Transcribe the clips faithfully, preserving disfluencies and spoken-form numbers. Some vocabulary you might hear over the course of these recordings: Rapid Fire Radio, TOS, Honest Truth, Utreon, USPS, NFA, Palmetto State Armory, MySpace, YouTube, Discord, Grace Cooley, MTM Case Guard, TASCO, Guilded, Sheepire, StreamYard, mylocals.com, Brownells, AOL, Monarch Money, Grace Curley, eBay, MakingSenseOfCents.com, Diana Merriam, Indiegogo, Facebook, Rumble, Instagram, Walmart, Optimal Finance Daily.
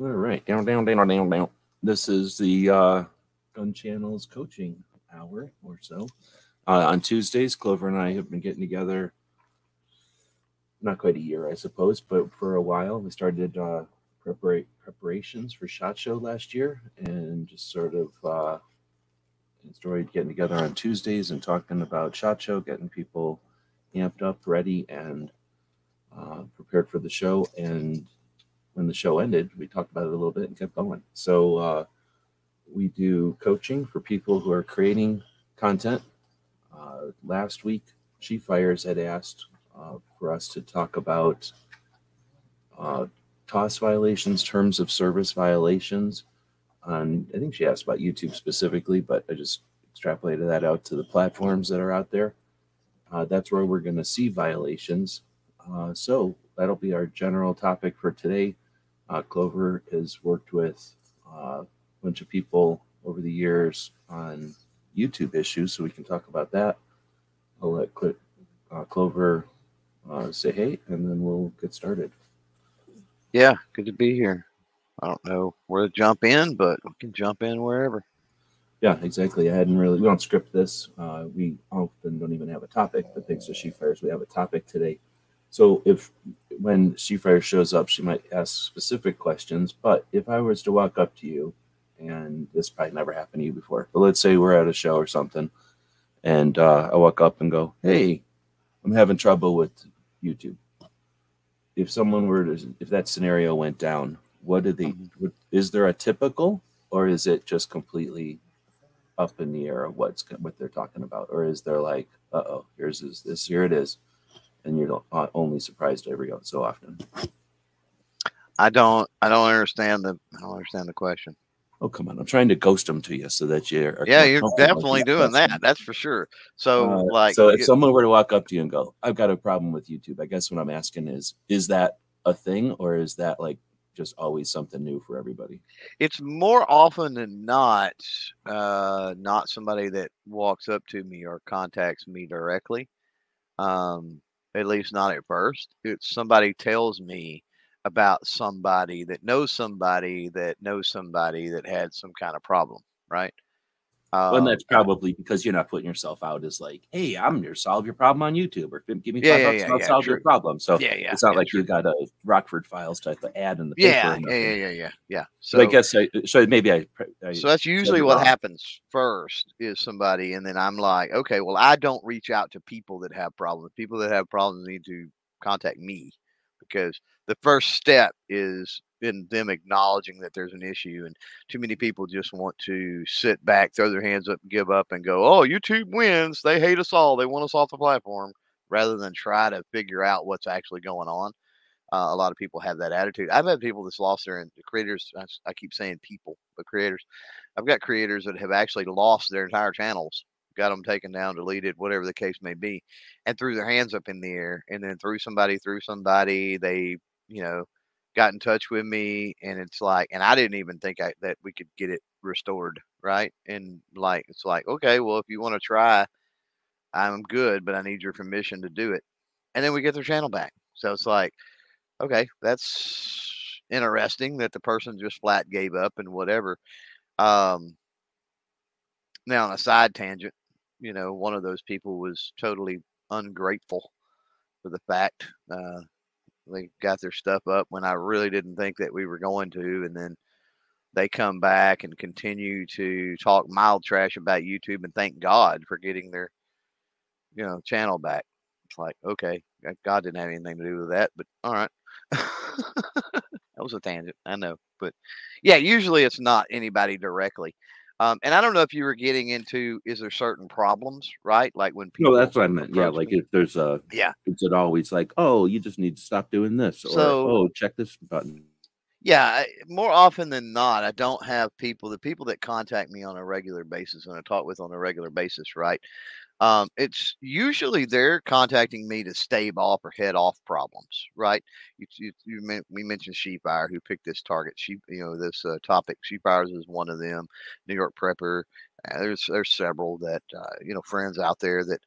All right, down, down, down, down, down. This is the uh, Gun Channels Coaching Hour or so. Uh, on Tuesdays, Clover and I have been getting together, not quite a year, I suppose, but for a while. We started uh, prepar preparations for SHOT Show last year and just sort of uh, enjoyed getting together on Tuesdays and talking about SHOT Show, getting people amped up, ready, and uh, prepared for the show. And when the show ended, we talked about it a little bit and kept going. So uh, we do coaching for people who are creating content. Uh, last week, Chief Fires had asked uh, for us to talk about uh, T O S violations, terms of service violations. On, I think she asked about YouTube specifically, but I just extrapolated that out to the platforms that are out there. Uh, that's where we're going to see violations. Uh, so that'll be our general topic for today. Uh, Clover has worked with uh, a bunch of people over the years on YouTube issues, so we can talk about that. I'll let Cl uh, Clover uh, say hey, and then we'll get started. Yeah, good to be here. I don't know where to jump in, but we can jump in wherever. Yeah, exactly. I hadn't really, we don't script this. Uh, we often don't even have a topic, but thanks to Sheepire, we have a topic today. So if, when Sheepire shows up, she might ask specific questions, but if I was to walk up to you, and this probably never happened to you before, but let's say we're at a show or something, and uh, I walk up and go, hey, I'm having trouble with YouTube. If someone were to, if that scenario went down, what did they, what, is there a typical, or is it just completely up in the air of what's what they're talking about, or is there like, uh-oh, here's this, this, here it is, and you're only surprised every so often? I don't, I don't understand the, I don't understand the question. Oh, come on! I'm trying to ghost them to you so that you're yeah, you're definitely doing that. That's for sure. So, uh, like, so if someone were to walk up to you and go, "I've got a problem with YouTube," I guess what I'm asking is, is that a thing, or is that like just always something new for everybody? It's more often than not uh not somebody that walks up to me or contacts me directly, um at least not at first. It's somebody tells me about somebody that knows somebody that knows somebody that had some kind of problem, right? Um, well, and that's probably because you're not putting yourself out as like, hey, I'm here to solve your problem on YouTube, or give me five yeah, bucks yeah, yeah, I'll yeah, solve true. your problem. So yeah, yeah, it's not yeah, like true. you got a Rockford Files type of ad in the yeah, paper. Yeah, yeah, yeah, yeah, yeah. So but I guess, I, so maybe I, I. So that's usually what wrong. happens first is somebody, and then I'm like, okay, well, I don't reach out to people that have problems. People that have problems need to contact me, because the first step is in them acknowledging that there's an issue, and too many people just want to sit back, throw their hands up, give up, and go, oh, YouTube wins. They hate us all. They want us off the platform, rather than try to figure out what's actually going on. Uh, a lot of people have that attitude. I've had people that's lost their, and creators, I, I keep saying people, but creators. I've got creators that have actually lost their entire channels, got them taken down, deleted, whatever the case may be, and threw their hands up in the air, and then threw somebody, threw somebody, they, you know, got in touch with me, and it's like, and I didn't even think I, that we could get it restored, right? And like, it's like, okay, well, if you want to try, I'm good, but I need your permission to do it. And then we get their channel back. So it's like, okay, that's interesting that the person just flat gave up and whatever. Um, now on a side tangent, you know, one of those people was totally ungrateful for the fact, uh, they got their stuff up when I really didn't think that we were going to. And then they come back and continue to talk mild trash about YouTube, and thank God for getting their, you know, channel back. It's like, okay, God didn't have anything to do with that, but all right. That was a tangent, I know. But yeah, usually it's not anybody directly. Um, and I don't know if you were getting into, is there certain problems, right? Like when people. No, that's what I meant. Yeah, like if there's a. Yeah. Is it always like, oh, you just need to stop doing this, or so, oh, check this button? Yeah, more often than not, I don't have people, the people that contact me on a regular basis and I talk with on a regular basis, right? Um, it's usually they're contacting me to stave off or head off problems, right? You, you, you we mentioned Sheepire, who picked this target. She, you know, this uh, topic. Sheepire is one of them. New York Prepper. Uh, there's there's several that uh, you know, friends out there that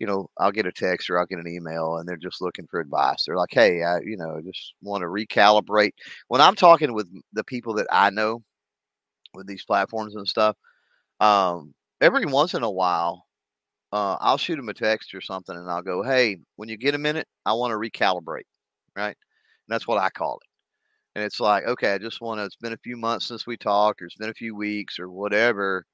you know, I'll get a text or I'll get an email and they're just looking for advice. They're like, hey, I, you know, just want to recalibrate. When I'm talking with the people that I know with these platforms and stuff, um, every once in a while, uh, I'll shoot them a text or something and I'll go, hey, when you get a minute, I want to recalibrate. Right. And that's what I call it. And it's like, okay, I just want to, it's been a few months since we talked, or it's been a few weeks or whatever.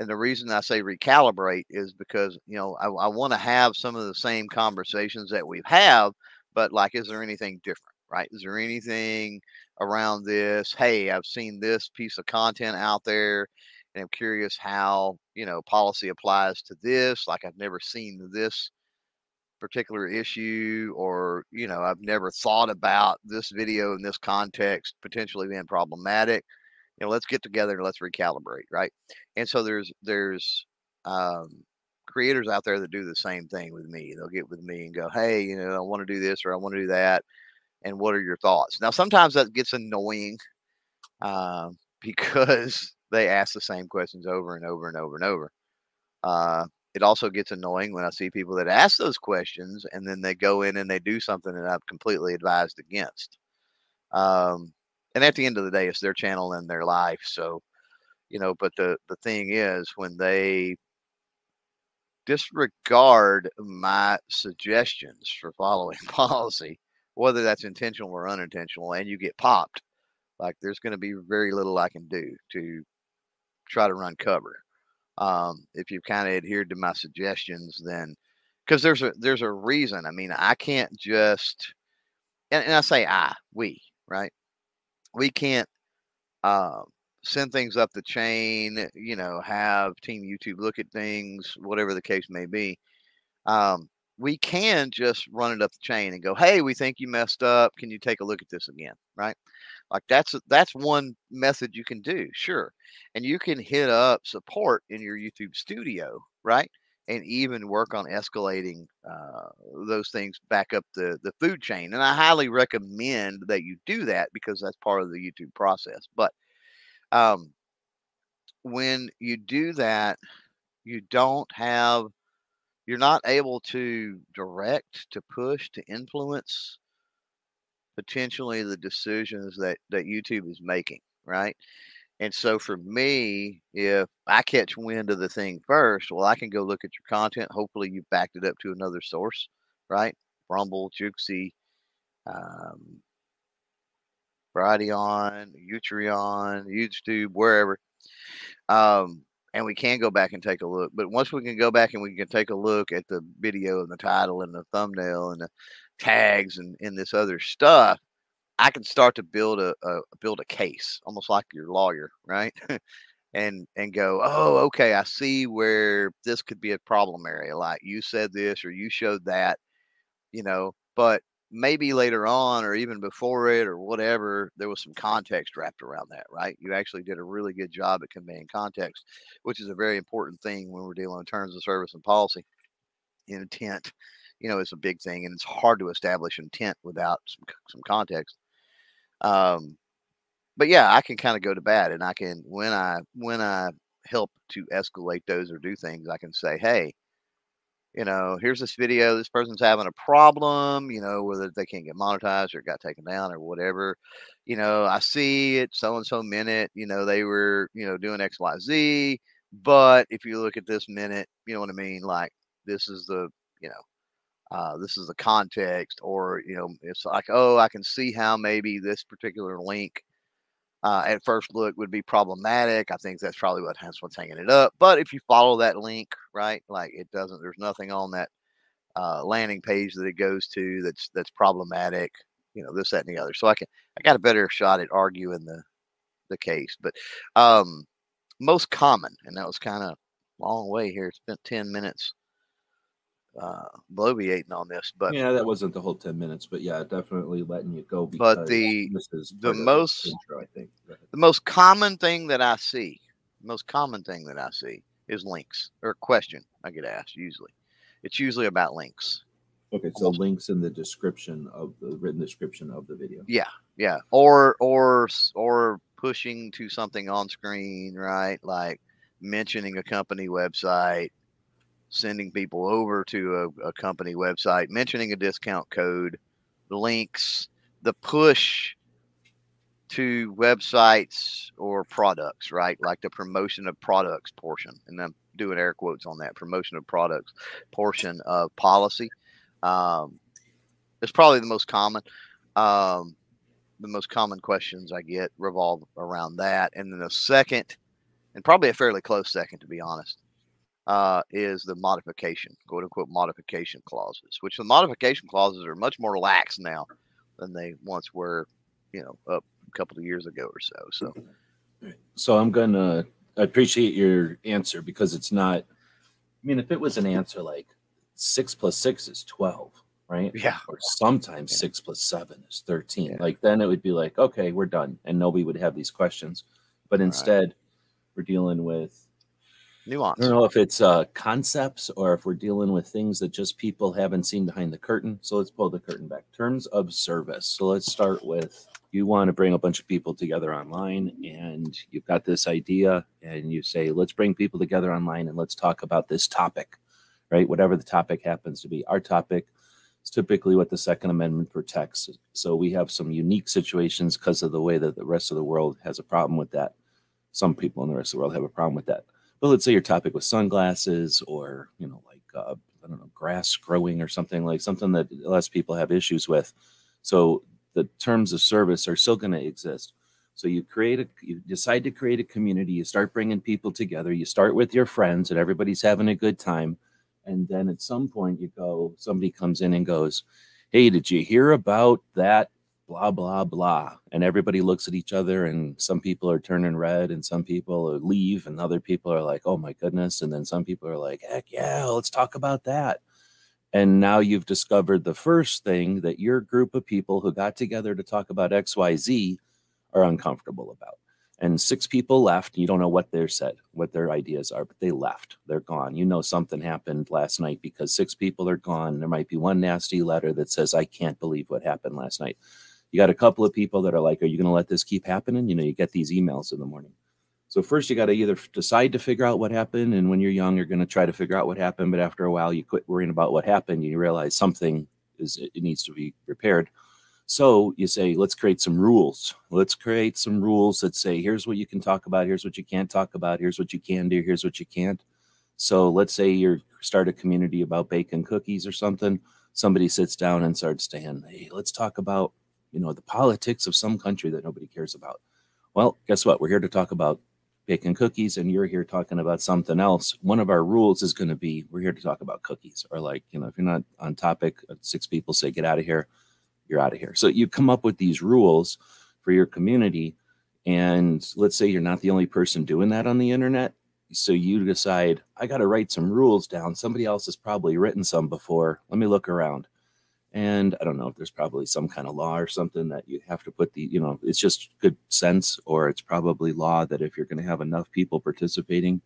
And the reason I say recalibrate is because, you know, I, I want to have some of the same conversations that we have, but like, is there anything different, right? Is there anything around this? Hey, I've seen this piece of content out there and I'm curious how, you know, policy applies to this. Like, I've never seen this particular issue, or, you know, I've never thought about this video in this context potentially being problematic. You know, let's get together and let's recalibrate, right? And so there's there's um, creators out there that do the same thing with me. They'll get with me and go, hey, you know, I want to do this or I want to do that. And what are your thoughts? Now, sometimes that gets annoying uh, because they ask the same questions over and over and over and over. Uh, it also gets annoying when I see people that ask those questions and then they go in and they do something that I've completely advised against. Um And at the end of the day, it's their channel and their life. So, you know, but the, the thing is, when they disregard my suggestions for following policy, whether that's intentional or unintentional, and you get popped, like, there's going to be very little I can do to try to run cover. Um, if you've kind of adhered to my suggestions, then, because there's a, there's a reason. I mean, I can't just, and, and I say I, we, right? We can't uh, send things up the chain, you know, have Team YouTube look at things, whatever the case may be. Um, we can just run it up the chain and go, hey, we think you messed up. Can you take a look at this again? Right? Like, that's that's one method you can do. Sure. And you can hit up support in your YouTube studio. Right. And even work on escalating uh, those things back up the, the food chain. And I highly recommend that you do that because that's part of the YouTube process. But um, when you do that, you don't have, you're not able to direct, to push, to influence potentially the decisions that, that YouTube is making, right? And so for me, if I catch wind of the thing first, well, I can go look at your content. Hopefully you backed it up to another source, right? Rumble, Jukesy, um, Vidme, Utreon, YouTube, wherever. Um, and we can go back and take a look. But once we can go back and we can take a look at the video and the title and the thumbnail and the tags and, and this other stuff, I can start to build a, a build a case, almost like your lawyer, right? and and go, oh, okay, I see where this could be a problem area. Like, you said this or you showed that, you know, but maybe later on or even before it or whatever, there was some context wrapped around that, right? You actually did a really good job at conveying context, which is a very important thing when we're dealing with terms of service and policy. Intent, you know, is a big thing, and it's hard to establish intent without some, some context. Um, but yeah, I can kind of go to bat, and I can, when I, when I help to escalate those or do things, I can say, hey, you know, here's this video, this person's having a problem, you know, whether they can't get monetized or got taken down or whatever, you know, I see it so-and-so minute, you know, they were, you know, doing X, Y, Z, but if you look at this minute, you know what I mean? Like, this is the, you know, Uh, this is the context, or, you know, it's like, oh, I can see how maybe this particular link uh, at first look would be problematic. I think that's probably what has what's hanging it up. But if you follow that link, right, like, it doesn't, there's nothing on that uh, landing page that it goes to that's, that's problematic, you know, this, that, and the other. So I can, I got a better shot at arguing the, the case, but um, most common, and that was kind of a long way here. It's been ten minutes. Uh, bloviating on this, but yeah, that wasn't the whole ten minutes, but yeah, definitely letting you go. But the this is the most intro, I think. The most common thing that I see, most common thing that I see is links or a question I get asked. Usually, it's usually about links. Okay, so links in the description of the written description of the video. Yeah, yeah, or or or pushing to something on screen, right? Like mentioning a company website. sending people over to a, a company website, mentioning a discount code, links, the push to websites or products, right? Like the promotion of products portion. And I'm doing air quotes on that, promotion of products portion of policy. Um, it's probably the most common. Um, the most common questions I get revolve around that. And then the second, and probably a fairly close second, to be honest, uh, is the modification, quote unquote, modification clauses, which the modification clauses are much more lax now than they once were, you know, up a couple of years ago or so. So, so I'm going to appreciate your answer, because it's not, I mean, if it was an answer like six plus six is twelve, right? Yeah. Or sometimes yeah. six plus seven is thirteen. Yeah. Like, then it would be like, okay, we're done. And nobody would have these questions. But instead, right. we're dealing with nuance. I don't know if it's uh, concepts or if we're dealing with things that just people haven't seen behind the curtain. So let's pull the curtain back. Terms of service. So let's start with, you want to bring a bunch of people together online, and you've got this idea, and you say, let's bring people together online and let's talk about this topic, right? Whatever the topic happens to be. Our topic is typically what the Second Amendment protects. So we have some unique situations because of the way that the rest of the world has a problem with that. Some people in the rest of the world have a problem with that. But let's say your topic was sunglasses, or, you know, like, uh, I don't know, grass growing or something, like something that less people have issues with. So the terms of service are still going to exist. So you create a, you decide to create a community. You start bringing people together. You start with your friends and everybody's having a good time. And then at some point you go, somebody comes in and goes, hey, did you hear about that? Blah, blah, blah. And everybody looks at each other, and some people are turning red, and some people leave, and other people are like, oh my goodness. And then some people are like, heck yeah, let's talk about that. And now you've discovered the first thing that your group of people who got together to talk about X Y Z are uncomfortable about. And six people left. You don't know what they're said, what their ideas are, but they left. They're gone. You know something happened last night because six people are gone. There might be one nasty letter that says, I can't believe what happened last night. You got a couple of people that are like, are you going to let this keep happening? You know, you get these emails in the morning. So first you got to either decide to figure out what happened. And when you're young, you're going to try to figure out what happened. But after a while, you quit worrying about what happened. And you realize something is, it needs to be repaired. So you say, let's create some rules. Let's create some rules that say, here's what you can talk about. Here's what you can't talk about. Here's what you can do. Here's what you can't. So let's say you start a community about bacon cookies or something. Somebody sits down and starts saying, hey, let's talk about, you know, the politics of some country that nobody cares about. Well, guess what? We're here to talk about bacon cookies, and you're here talking about something else. One of our rules is going to be, we're here to talk about cookies. Or, like, you know, if you're not on topic, six people say, get out of here, you're out of here. So you come up with these rules for your community. And let's say you're not the only person doing that on the internet. So you decide, I got to write some rules down. Somebody else has probably written some before. Let me look around. And I don't know if there's probably some kind of law or something that you have to put the, you know, it's just good sense, or it's probably law that if you're going to have enough people participating,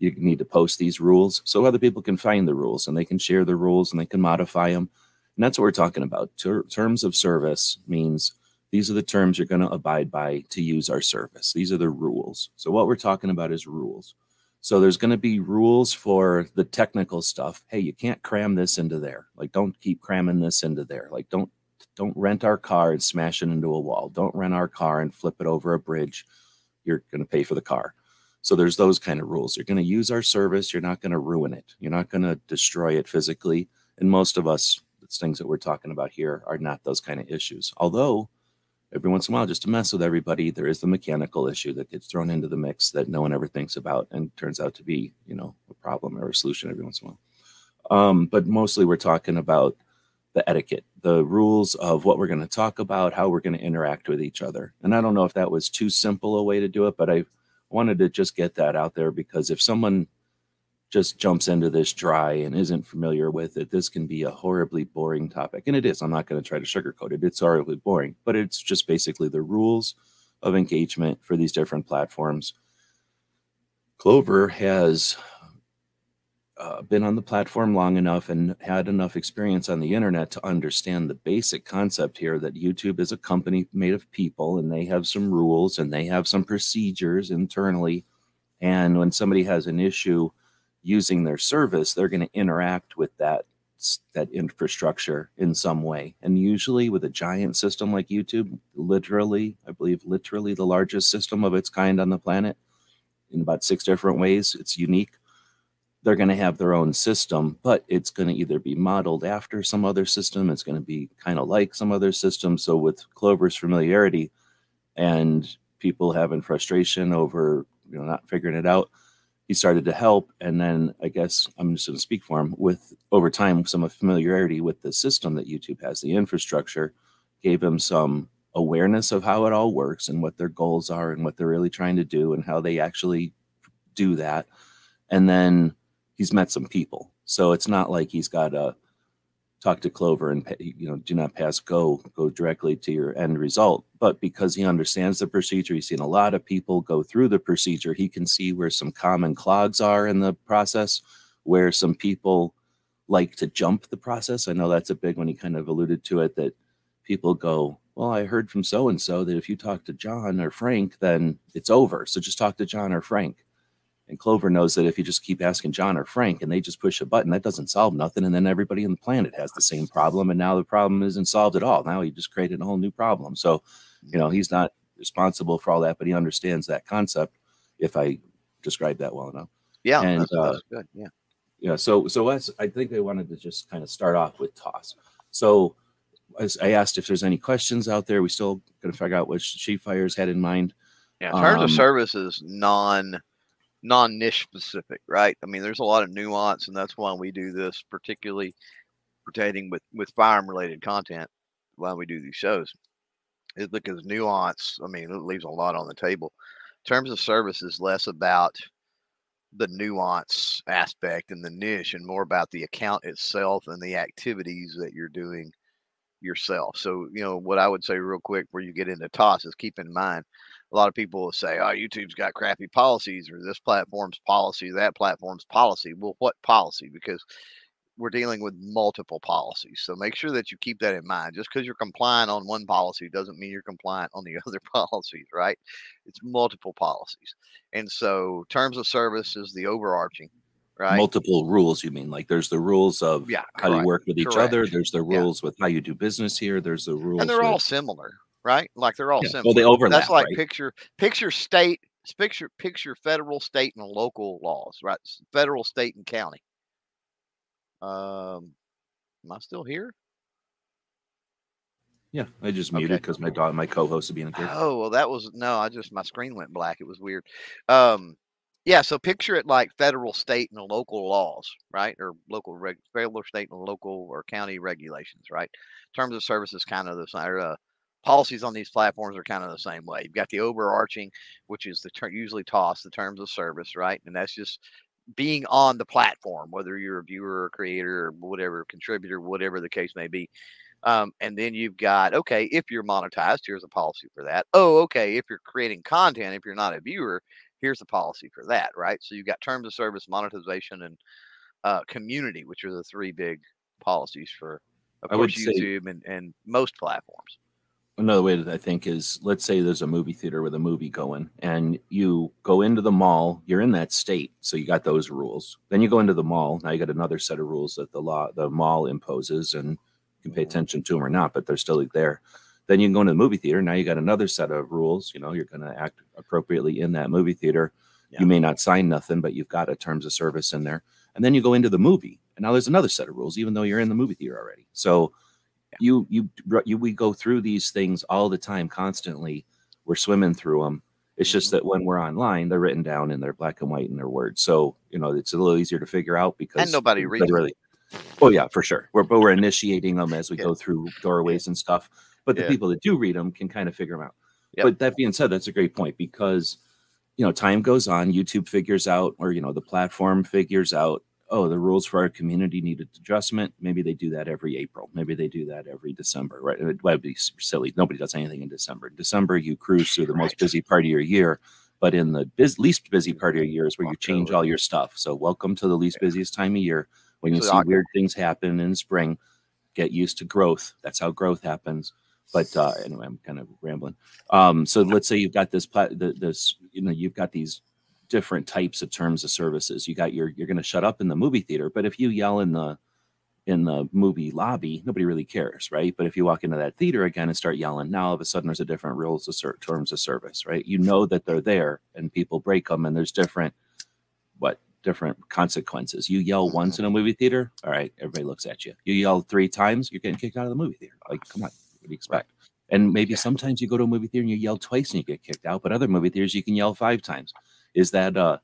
you need to post these rules so other people can find the rules and they can share the rules and they can modify them. And that's what we're talking about. Ter- terms of service means these are the terms you're going to abide by to use our service. These are the rules. So what we're talking about is rules. So there's going to be rules for the technical stuff. Hey, you can't cram this into there. Like, don't keep cramming this into there. Like, don't don't rent our car and smash it into a wall. Don't rent our car and flip it over a bridge. You're going to pay for the car. So there's those kind of rules. You're going to use our service. You're not going to ruin it. You're not going to destroy it physically. And most of us, it's things that we're talking about here are not those kind of issues. Although, every once in a while, just to mess with everybody, there is the mechanical issue that gets thrown into the mix that no one ever thinks about and turns out to be, you know, a problem or a solution every once in a while. Um, but mostly we're talking about the etiquette, the rules of what we're going to talk about, how we're going to interact with each other. And I don't know if that was too simple a way to do it, but I wanted to just get that out there, because if someone just jumps into this dry and isn't familiar with it, this can be a horribly boring topic. And it is. I'm not going to try to sugarcoat it. It's horribly boring, but it's just basically the rules of engagement for these different platforms. Clover has uh, been on the platform long enough and had enough experience on the internet to understand the basic concept here that YouTube is a company made of people, and they have some rules and they have some procedures internally. And when somebody has an issue, using their service, they're going to interact with that that infrastructure in some way. And usually with a giant system like YouTube, literally, I believe literally the largest system of its kind on the planet, in about six different ways, it's unique. They're going to have their own system, but it's going to either be modeled after some other system, it's going to be kind of like some other system. So with Clover's familiarity and people having frustration over, you know, not figuring it out, he started to help. And then I guess I'm just going to speak for him, with over time, some familiarity with the system that YouTube has, the infrastructure, gave him some awareness of how it all works and what their goals are and what they're really trying to do and how they actually do that. And then he's met some people. So it's not like he's got to talk to Clover and, you know, do not pass go, go directly to your end result. But because he understands the procedure, he's seen a lot of people go through the procedure. He can see where some common clogs are in the process, where some people like to jump the process. I know that's a big one. He kind of alluded to it, that people go, well, I heard from so-and-so that if you talk to John or Frank, then it's over. So just talk to John or Frank. And Clover knows that if you just keep asking John or Frank and they just push a button, that doesn't solve nothing. And then everybody on the planet has the same problem. And now the problem isn't solved at all. Now he just created a whole new problem. So, you know, he's not responsible for all that, but he understands that concept, if I describe that well enough. Yeah. And, that's, uh, that's good. Yeah. Yeah. So, so that's, I think I wanted to just kind of start off with T O S. So as I asked if there's any questions out there. We still going to figure out what Chief Fires had in mind. Yeah. Terms um, of service is non- non-niche specific, right? I mean, there's a lot of nuance, and that's why we do this, particularly pertaining with, with firearm-related content, why we do these shows, is because nuance, I mean, it leaves a lot on the table. Terms of service is less about the nuance aspect and the niche, and more about the account itself and the activities that you're doing yourself. So, you know, what I would say real quick where you get into T O S is keep in mind, a lot of people will say, oh, YouTube's got crappy policies, or this platform's policy, that platform's policy. Well, what policy? Because we're dealing with multiple policies. So make sure that you keep that in mind. Just because you're compliant on one policy doesn't mean you're compliant on the other policies, right? It's multiple policies. And so terms of service is the overarching, right? Multiple rules, you mean? Like there's the rules of yeah, how you work with each correct. other. There's the rules yeah. with how you do business here. There's the rules. And they're with... all similar. Right, like they're all yeah, similar. Well, they overlap. That's like right? picture, picture state, picture, picture federal, state, and local laws. Right, federal, state, and county. Um, am I still here? Yeah, I just muted because okay. my dog, my co-host, would be in here. Oh well, that was no. I just my screen went black. It was weird. Um, yeah. So picture it like federal, state, and local laws, right, or local, reg, federal, state, and local or county regulations, right. Terms of service is kind of the same. Uh, Policies on these platforms are kind of the same way. You've got the overarching, which is the ter- usually T O S, the terms of service, right? And that's just being on the platform, whether you're a viewer or creator or whatever, contributor, whatever the case may be. Um, and then you've got, okay, if you're monetized, here's a policy for that. Oh, okay, if you're creating content, if you're not a viewer, here's a policy for that, right? So you've got terms of service, monetization, and uh, community, which are the three big policies for, of course, YouTube and, and most platforms. Another way that I think is, let's say there's a movie theater with a movie going and you go into the mall, you're in that state. So you got those rules. Then you go into the mall. Now you got another set of rules that the law, the mall imposes, and you can pay attention to them or not, but they're still there. Then you can go into the movie theater. Now you got another set of rules. You know, you're going to act appropriately in that movie theater. Yeah. You may not sign nothing, but you've got a terms of service in there. And then you go into the movie and now there's another set of rules, even though you're in the movie theater already. So You, you, you, we go through these things all the time, constantly. We're swimming through them. It's just that when we're online, they're written down and they're black and white in their words. So, you know, it's a little easier to figure out because. And nobody reads really. Oh, yeah, for sure. We're, but we're initiating them as we yeah. go through doorways and stuff. But the yeah. people that do read them can kind of figure them out. Yep. But that being said, that's a great point because, you know, time goes on. YouTube figures out, or, you know, the platform figures out, oh, the rules for our community needed adjustment. Maybe they do that every April. Maybe they do that every December, right? It would be silly. Nobody does anything in December. In December, you cruise through the right. most busy part of your year, but in the biz- least busy part of your year is where you change all your stuff. So welcome to the least yeah. busiest time of year. When you so see awkward. weird things happen in spring, get used to growth. That's how growth happens. But uh, anyway, I'm kind of rambling. Um, so let's say you've got this, pla- the, this, you know, you've got these different types of terms of services. You got your, you're going to shut up in the movie theater, but if you yell in the, in the movie lobby, nobody really cares, right? But if you walk into that theater again and start yelling, now all of a sudden there's a different rules of terms of service, right? You know that they're there and people break them, and there's different, what, different consequences. You yell once in a movie theater, all right, everybody looks at you. You yell three times, you're getting kicked out of the movie theater. Like, come on, what do you expect? And maybe sometimes you go to a movie theater and you yell twice and you get kicked out, but other movie theaters you can yell five times. Is that, uh,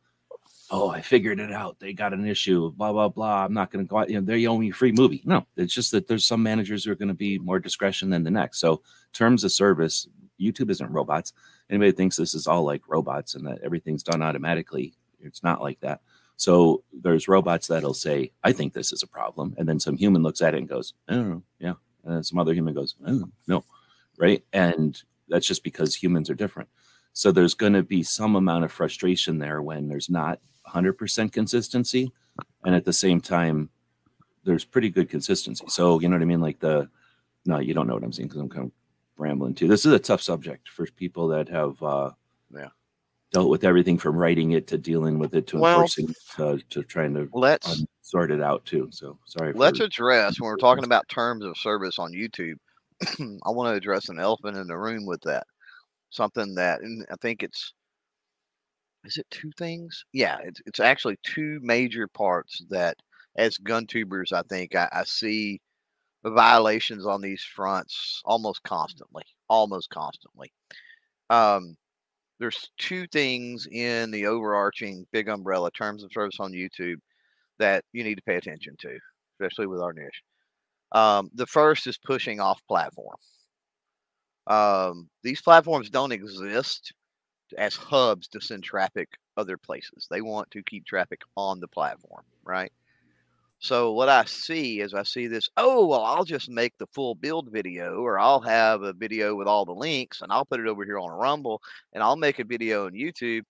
oh, I figured it out, they got an issue, blah, blah, blah, I'm not going to go out, you know, they're the only free movie. No, it's just that there's some managers who are going to be more discretion than the next. So terms of service, YouTube isn't robots. Anybody thinks this is all like robots and that everything's done automatically, it's not like that. So there's robots that'll say, I think this is a problem. And then some human looks at it and goes, I don't know, yeah. And some other human goes, I don't know, no, right? And that's just because humans are different. So there's going to be some amount of frustration there when there's not one hundred percent consistency. And at the same time, there's pretty good consistency. So, you know what I mean? Like the, no, you don't know what I'm saying because I'm kind of rambling too. This is a tough subject for people that have uh, yeah. dealt with everything from writing it to dealing with it to well, enforcing it to, to trying to let's, sort it out too. So sorry. Let's for, address when we're talking about terms of service on YouTube. I want to address an elephant in the room with that. Something that, and I think it's, is it two things? Yeah, it's, it's actually two major parts that as gun tubers, I think I, I see the violations on these fronts almost constantly, almost constantly. Um, there's two things in the overarching big umbrella terms of service on YouTube that you need to pay attention to, especially with our niche. Um, the first is pushing off platform. Um, these platforms don't exist as hubs to send traffic other places. They want to keep traffic on the platform, right? So what I see is I see this, oh, well, I'll just make the full build video, or I'll have a video with all the links and I'll put it over here on Rumble, and I'll make a video on YouTube.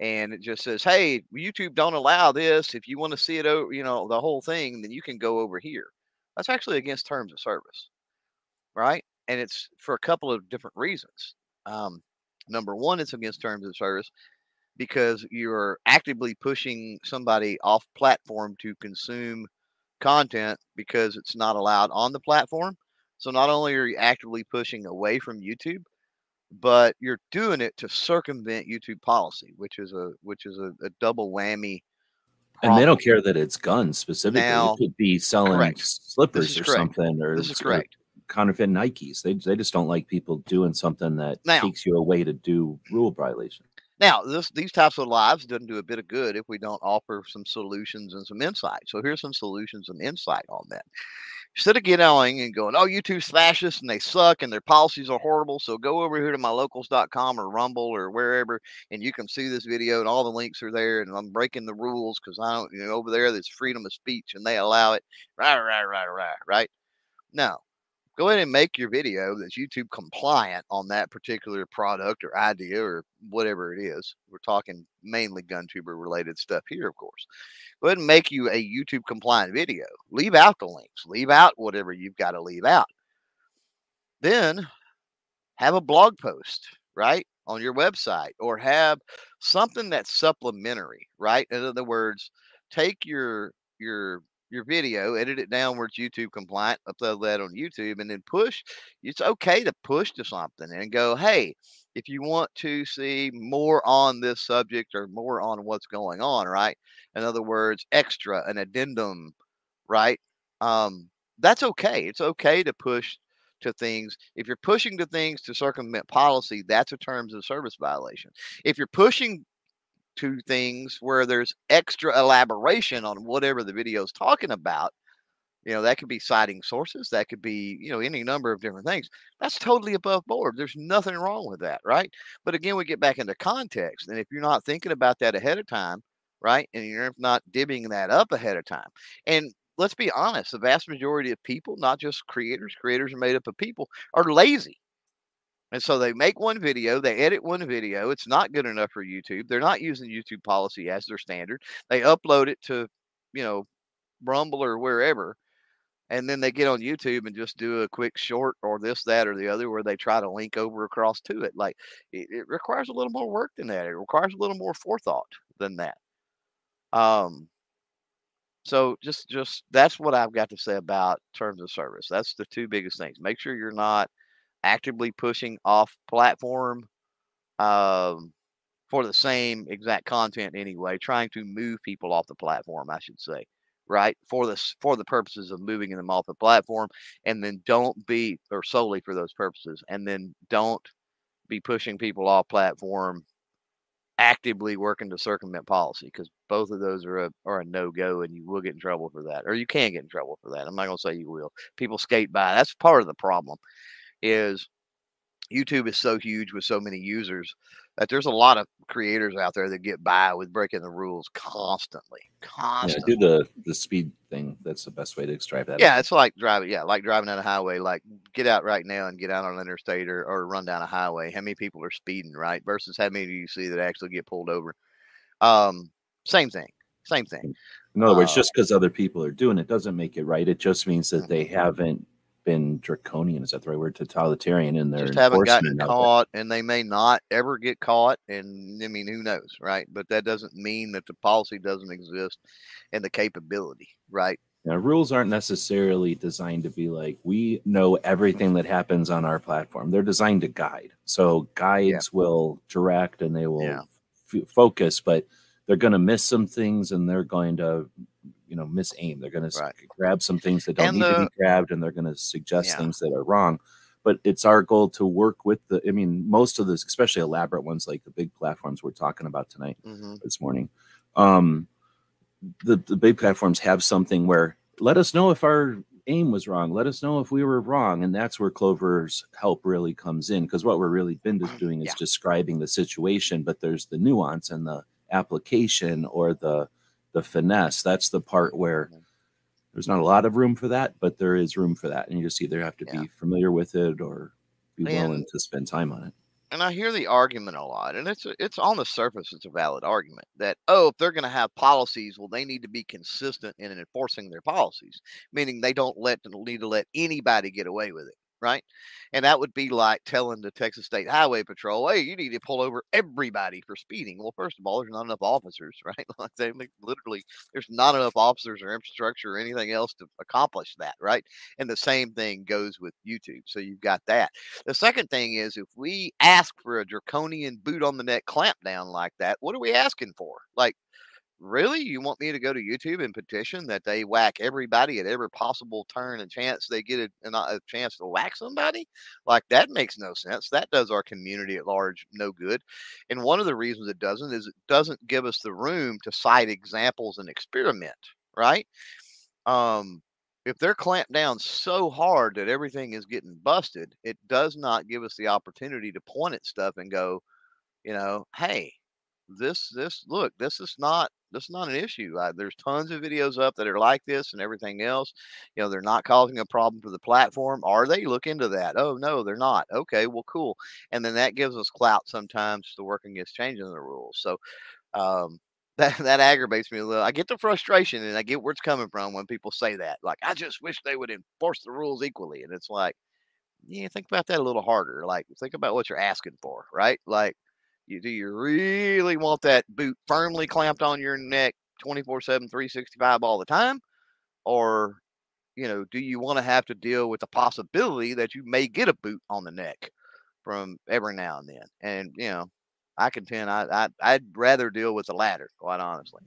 And it just says, hey, YouTube don't allow this. If you want to see it, over, you know, the whole thing, then you can go over here. That's actually against terms of service, right? And it's for a couple of different reasons. Um, number one, it's against terms of service because you're actively pushing somebody off platform to consume content because it's not allowed on the platform. So not only are you actively pushing away from YouTube, but you're doing it to circumvent YouTube policy, which is a which is a, a double whammy. And they don't care that it's guns specifically. Now, it could be selling correct. slippers or correct. something, or this is correct. counterfeit Nikes. They, they just don't like people doing something that now, takes you away to do rule violation. Now, this, these types of lives doesn't do a bit of good if we don't offer some solutions and some insight. So here's some solutions and insight on that. Instead of getting and going, oh, YouTube's fascist and they suck and their policies are horrible, so go over here to my locals dot com or Rumble or wherever, and you can see this video and all the links are there, and I'm breaking the rules because I don't, you know, over there there's freedom of speech and they allow it. Right, right, right, right, right. Now, go ahead and make your video that's YouTube compliant on that particular product or idea or whatever it is. We're talking mainly GunTuber related stuff here, of course. Go ahead and make you a YouTube compliant video. Leave out the links. Leave out whatever you've got to leave out. Then have a blog post, right, on your website, or have something that's supplementary, right? In other words, take your your your video, edit it downwards, YouTube compliant, upload that on YouTube, and then push. It's okay to push to something and go, hey, if you want to see more on this subject or more on what's going on, right? In other words, extra, an addendum, right? Um, that's okay. It's okay to push to things. If you're pushing to things to circumvent policy, that's a terms of service violation. If you're pushing to things where there's extra elaboration on whatever the video is talking about, you know, that could be citing sources, that could be, you know, any number of different things. That's totally above board. There's nothing wrong with that, right? But again, we get back into context. And if you're not thinking about that ahead of time, right, and you're not divvying that up ahead of time. And let's be honest, the vast majority of people, not just creators, creators are made up of people, are lazy. And so they make one video, they edit one video. It's not good enough for YouTube. They're not using YouTube policy as their standard. They upload it to, you know, Rumble or wherever. And then they get on YouTube and just do a quick short or this, that, or the other, where they try to link over across to it. Like it, it requires a little more work than that. It requires a little more forethought than that. Um, so just, just, that's what I've got to say about terms of service. That's the two biggest things. Make sure you're not actively pushing off platform, um, for the same exact content anyway, trying to move people off the platform, I should say, right? For this, for the purposes of moving them off the platform, and then don't be, or solely for those purposes, and then don't be pushing people off platform actively working to circumvent policy, because both of those are a, are a no-go, and you will get in trouble for that, or you can get in trouble for that. I'm not going to say you will. People skate by. That's part of the problem, is YouTube is so huge with so many users that there's a lot of creators out there that get by with breaking the rules constantly, constantly. Yeah, do the, the speed thing. That's the best way to extract that. Yeah, out. It's like driving. Yeah, like driving down a highway. Like get out right now and get out on an interstate or, or run down a highway. How many people are speeding, right? Versus how many do you see that actually get pulled over? Um, same thing. Same thing. In other uh, words, just because other people are doing it doesn't make it right. It just means that they haven't been draconian, is that the right word, totalitarian in their just haven't gotten caught, and they may not ever get caught, and I mean, who knows, right? But that doesn't mean that the policy doesn't exist and the capability, right? Now, rules aren't necessarily designed to be like, we know everything that happens on our platform. They're designed to guide. So guides yeah. will direct, and they will yeah. f focus, but they're going to miss some things, and they're going to you know, misaim. They're going right. to grab some things that don't and need the, to be grabbed, and they're going to suggest yeah. things that are wrong. But it's our goal to work with the, I mean, most of this, especially elaborate ones like the big platforms we're talking about tonight, mm-hmm. this morning, um, the, the big platforms have something where let us know if our aim was wrong. Let us know if we were wrong. And that's where Clover's help really comes in, because what we're really been doing is yeah. describing the situation, but there's the nuance and the application or the the finesse. That's the part where there's not a lot of room for that, but there is room for that. And you just either have to yeah. be familiar with it or be and, willing to spend time on it. And I hear the argument a lot, and it's, it's on the surface, it's a valid argument that, oh, if they're going to have policies, well, they need to be consistent in enforcing their policies, meaning they don't let need to let anybody get away with it. Right. And that would be like telling the Texas State Highway Patrol, hey, you need to pull over everybody for speeding. Well, first of all, there's not enough officers, right? Like they literally, there's not enough officers or infrastructure or anything else to accomplish that. Right. And the same thing goes with YouTube. So you've got that. The second thing is, if we ask for a draconian boot on the neck clampdown like that, what are we asking for? Like, really? You want me to go to YouTube and petition that they whack everybody at every possible turn and chance they get a, a chance to whack somebody? Like, that makes no sense. That does our community at large no good. And one of the reasons it doesn't is it doesn't give us the room to cite examples and experiment, right? Um, if they're clamped down so hard that everything is getting busted, it does not give us the opportunity to point at stuff and go, you know, hey, this, this, look, this is not, that's not an issue. I, there's tons of videos up that are like this and everything else. You know, they're not causing a problem for the platform. Are they? Look into that. Oh, no, they're not. Okay, well, cool. And then that gives us clout sometimes to work against changing the rules. So um, that, that aggravates me a little. I get the frustration, and I get where it's coming from when people say that. Like, I just wish they would enforce the rules equally. And it's like, yeah, think about that a little harder. Like, think about what you're asking for, right? Like, You, do you really want that boot firmly clamped on your neck twenty-four seven, three sixty-five all the time? Or, you know, do you want to have to deal with the possibility that you may get a boot on the neck from every now and then? And, you know, I contend I, I, I'd rather deal with the latter, quite honestly.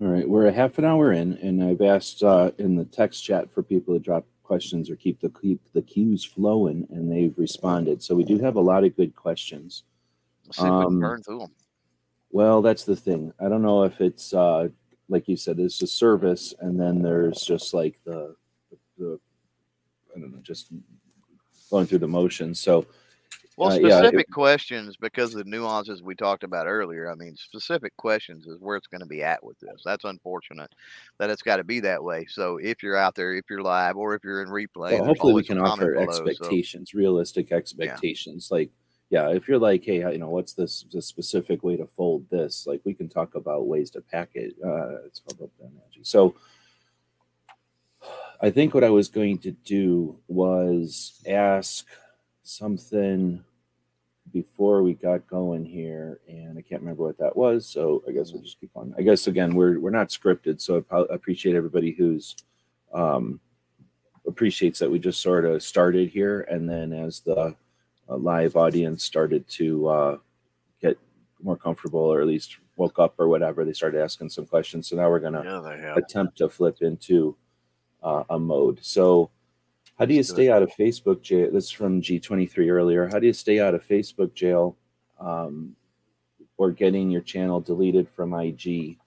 All right. We're a half an hour in, and I've asked uh, in the text chat for people to drop questions or keep the, keep the cues flowing, and they've responded. So we do have a lot of good questions. Um, burn through them. Well, that's the thing. I don't know if it's uh, like you said, it's a service, and then there's just like the, the I don't know, just going through the motions. So, well, uh, specific yeah, it, questions, because of the nuances we talked about earlier. I mean, specific questions is where it's going to be at with this. That's unfortunate that it's got to be that way. So, if you're out there, if you're live, or if you're in replay, well, hopefully we can offer below, expectations, so. realistic expectations, yeah. like. Yeah, if you're like, hey, you know, what's this, this specific way to fold this? Like, we can talk about ways to package. Uh, it's called up that analogy. So, I think what I was going to do was ask something before we got going here, and I can't remember what that was, so I guess we'll just keep on. I guess, again, we're we're not scripted, so I appreciate everybody who's um, appreciates that we just sort of started here, and then as the uh, live audience started to uh, get more comfortable, or at least woke up or whatever, they started asking some questions. So now we're going to yeah, attempt to flip into uh, a mode. So how do you stay out of Facebook jail? This is from G twenty-three earlier. How do you stay out of Facebook jail um, or getting your channel deleted from I G?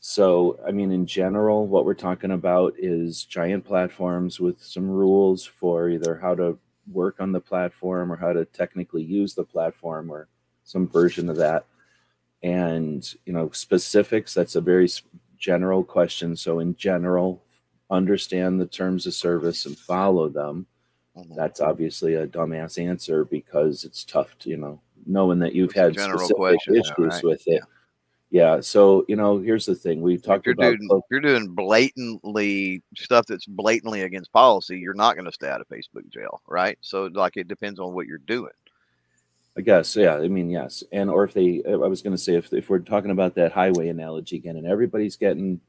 So, I mean, in general, what we're talking about is giant platforms with some rules for either how to work on the platform or how to technically use the platform or some version of that. And, you know, specifics, that's a very general question. So in general, understand the terms of service and follow them. That's obviously a dumbass answer because it's tough to, you know, knowing that you've had specific question, issues yeah, right? with it. Yeah. yeah. So, you know, here's the thing. We've talked you're about. Doing, you're doing blatantly stuff that's blatantly against policy. You're not going to stay out of Facebook jail, right? So, like, it depends on what you're doing. I guess, yeah, I mean, yes. And or if they, I was going to say, if, if we're talking about that highway analogy again, and everybody's getting,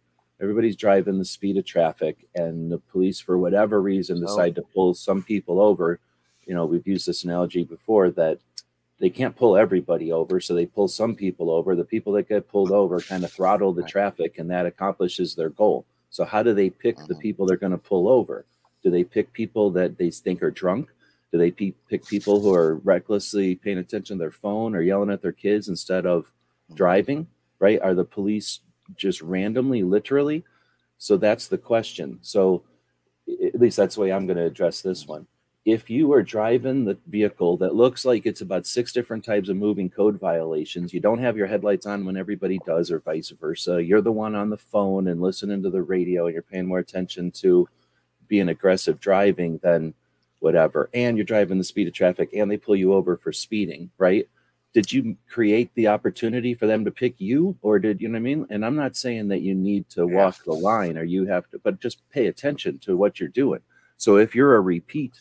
everybody's driving the speed of traffic, and the police, for whatever reason, oh. decide to pull some people over, you know, we've used this analogy before that they can't pull everybody over, so they pull some people over. The people that get pulled over kind of throttle the traffic, and that accomplishes their goal. So how do they pick the people they're going to pull over? Do they pick people that they think are drunk? Do they pick people who are recklessly paying attention to their phone or yelling at their kids instead of driving, right? Are the police just randomly, literally? So that's the question. So at least that's the way I'm going to address this one. If you are driving the vehicle that looks like it's about six different types of moving code violations, you don't have your headlights on when everybody does or vice versa, you're the one on the phone and listening to the radio and you're paying more attention to being aggressive driving than whatever, and you're driving the speed of traffic and they pull you over for speeding, right? Did you create the opportunity for them to pick you, or did you know what I mean? And I'm not saying that you need to yeah. walk the line or you have to, but just pay attention to what you're doing. So if you're a repeat,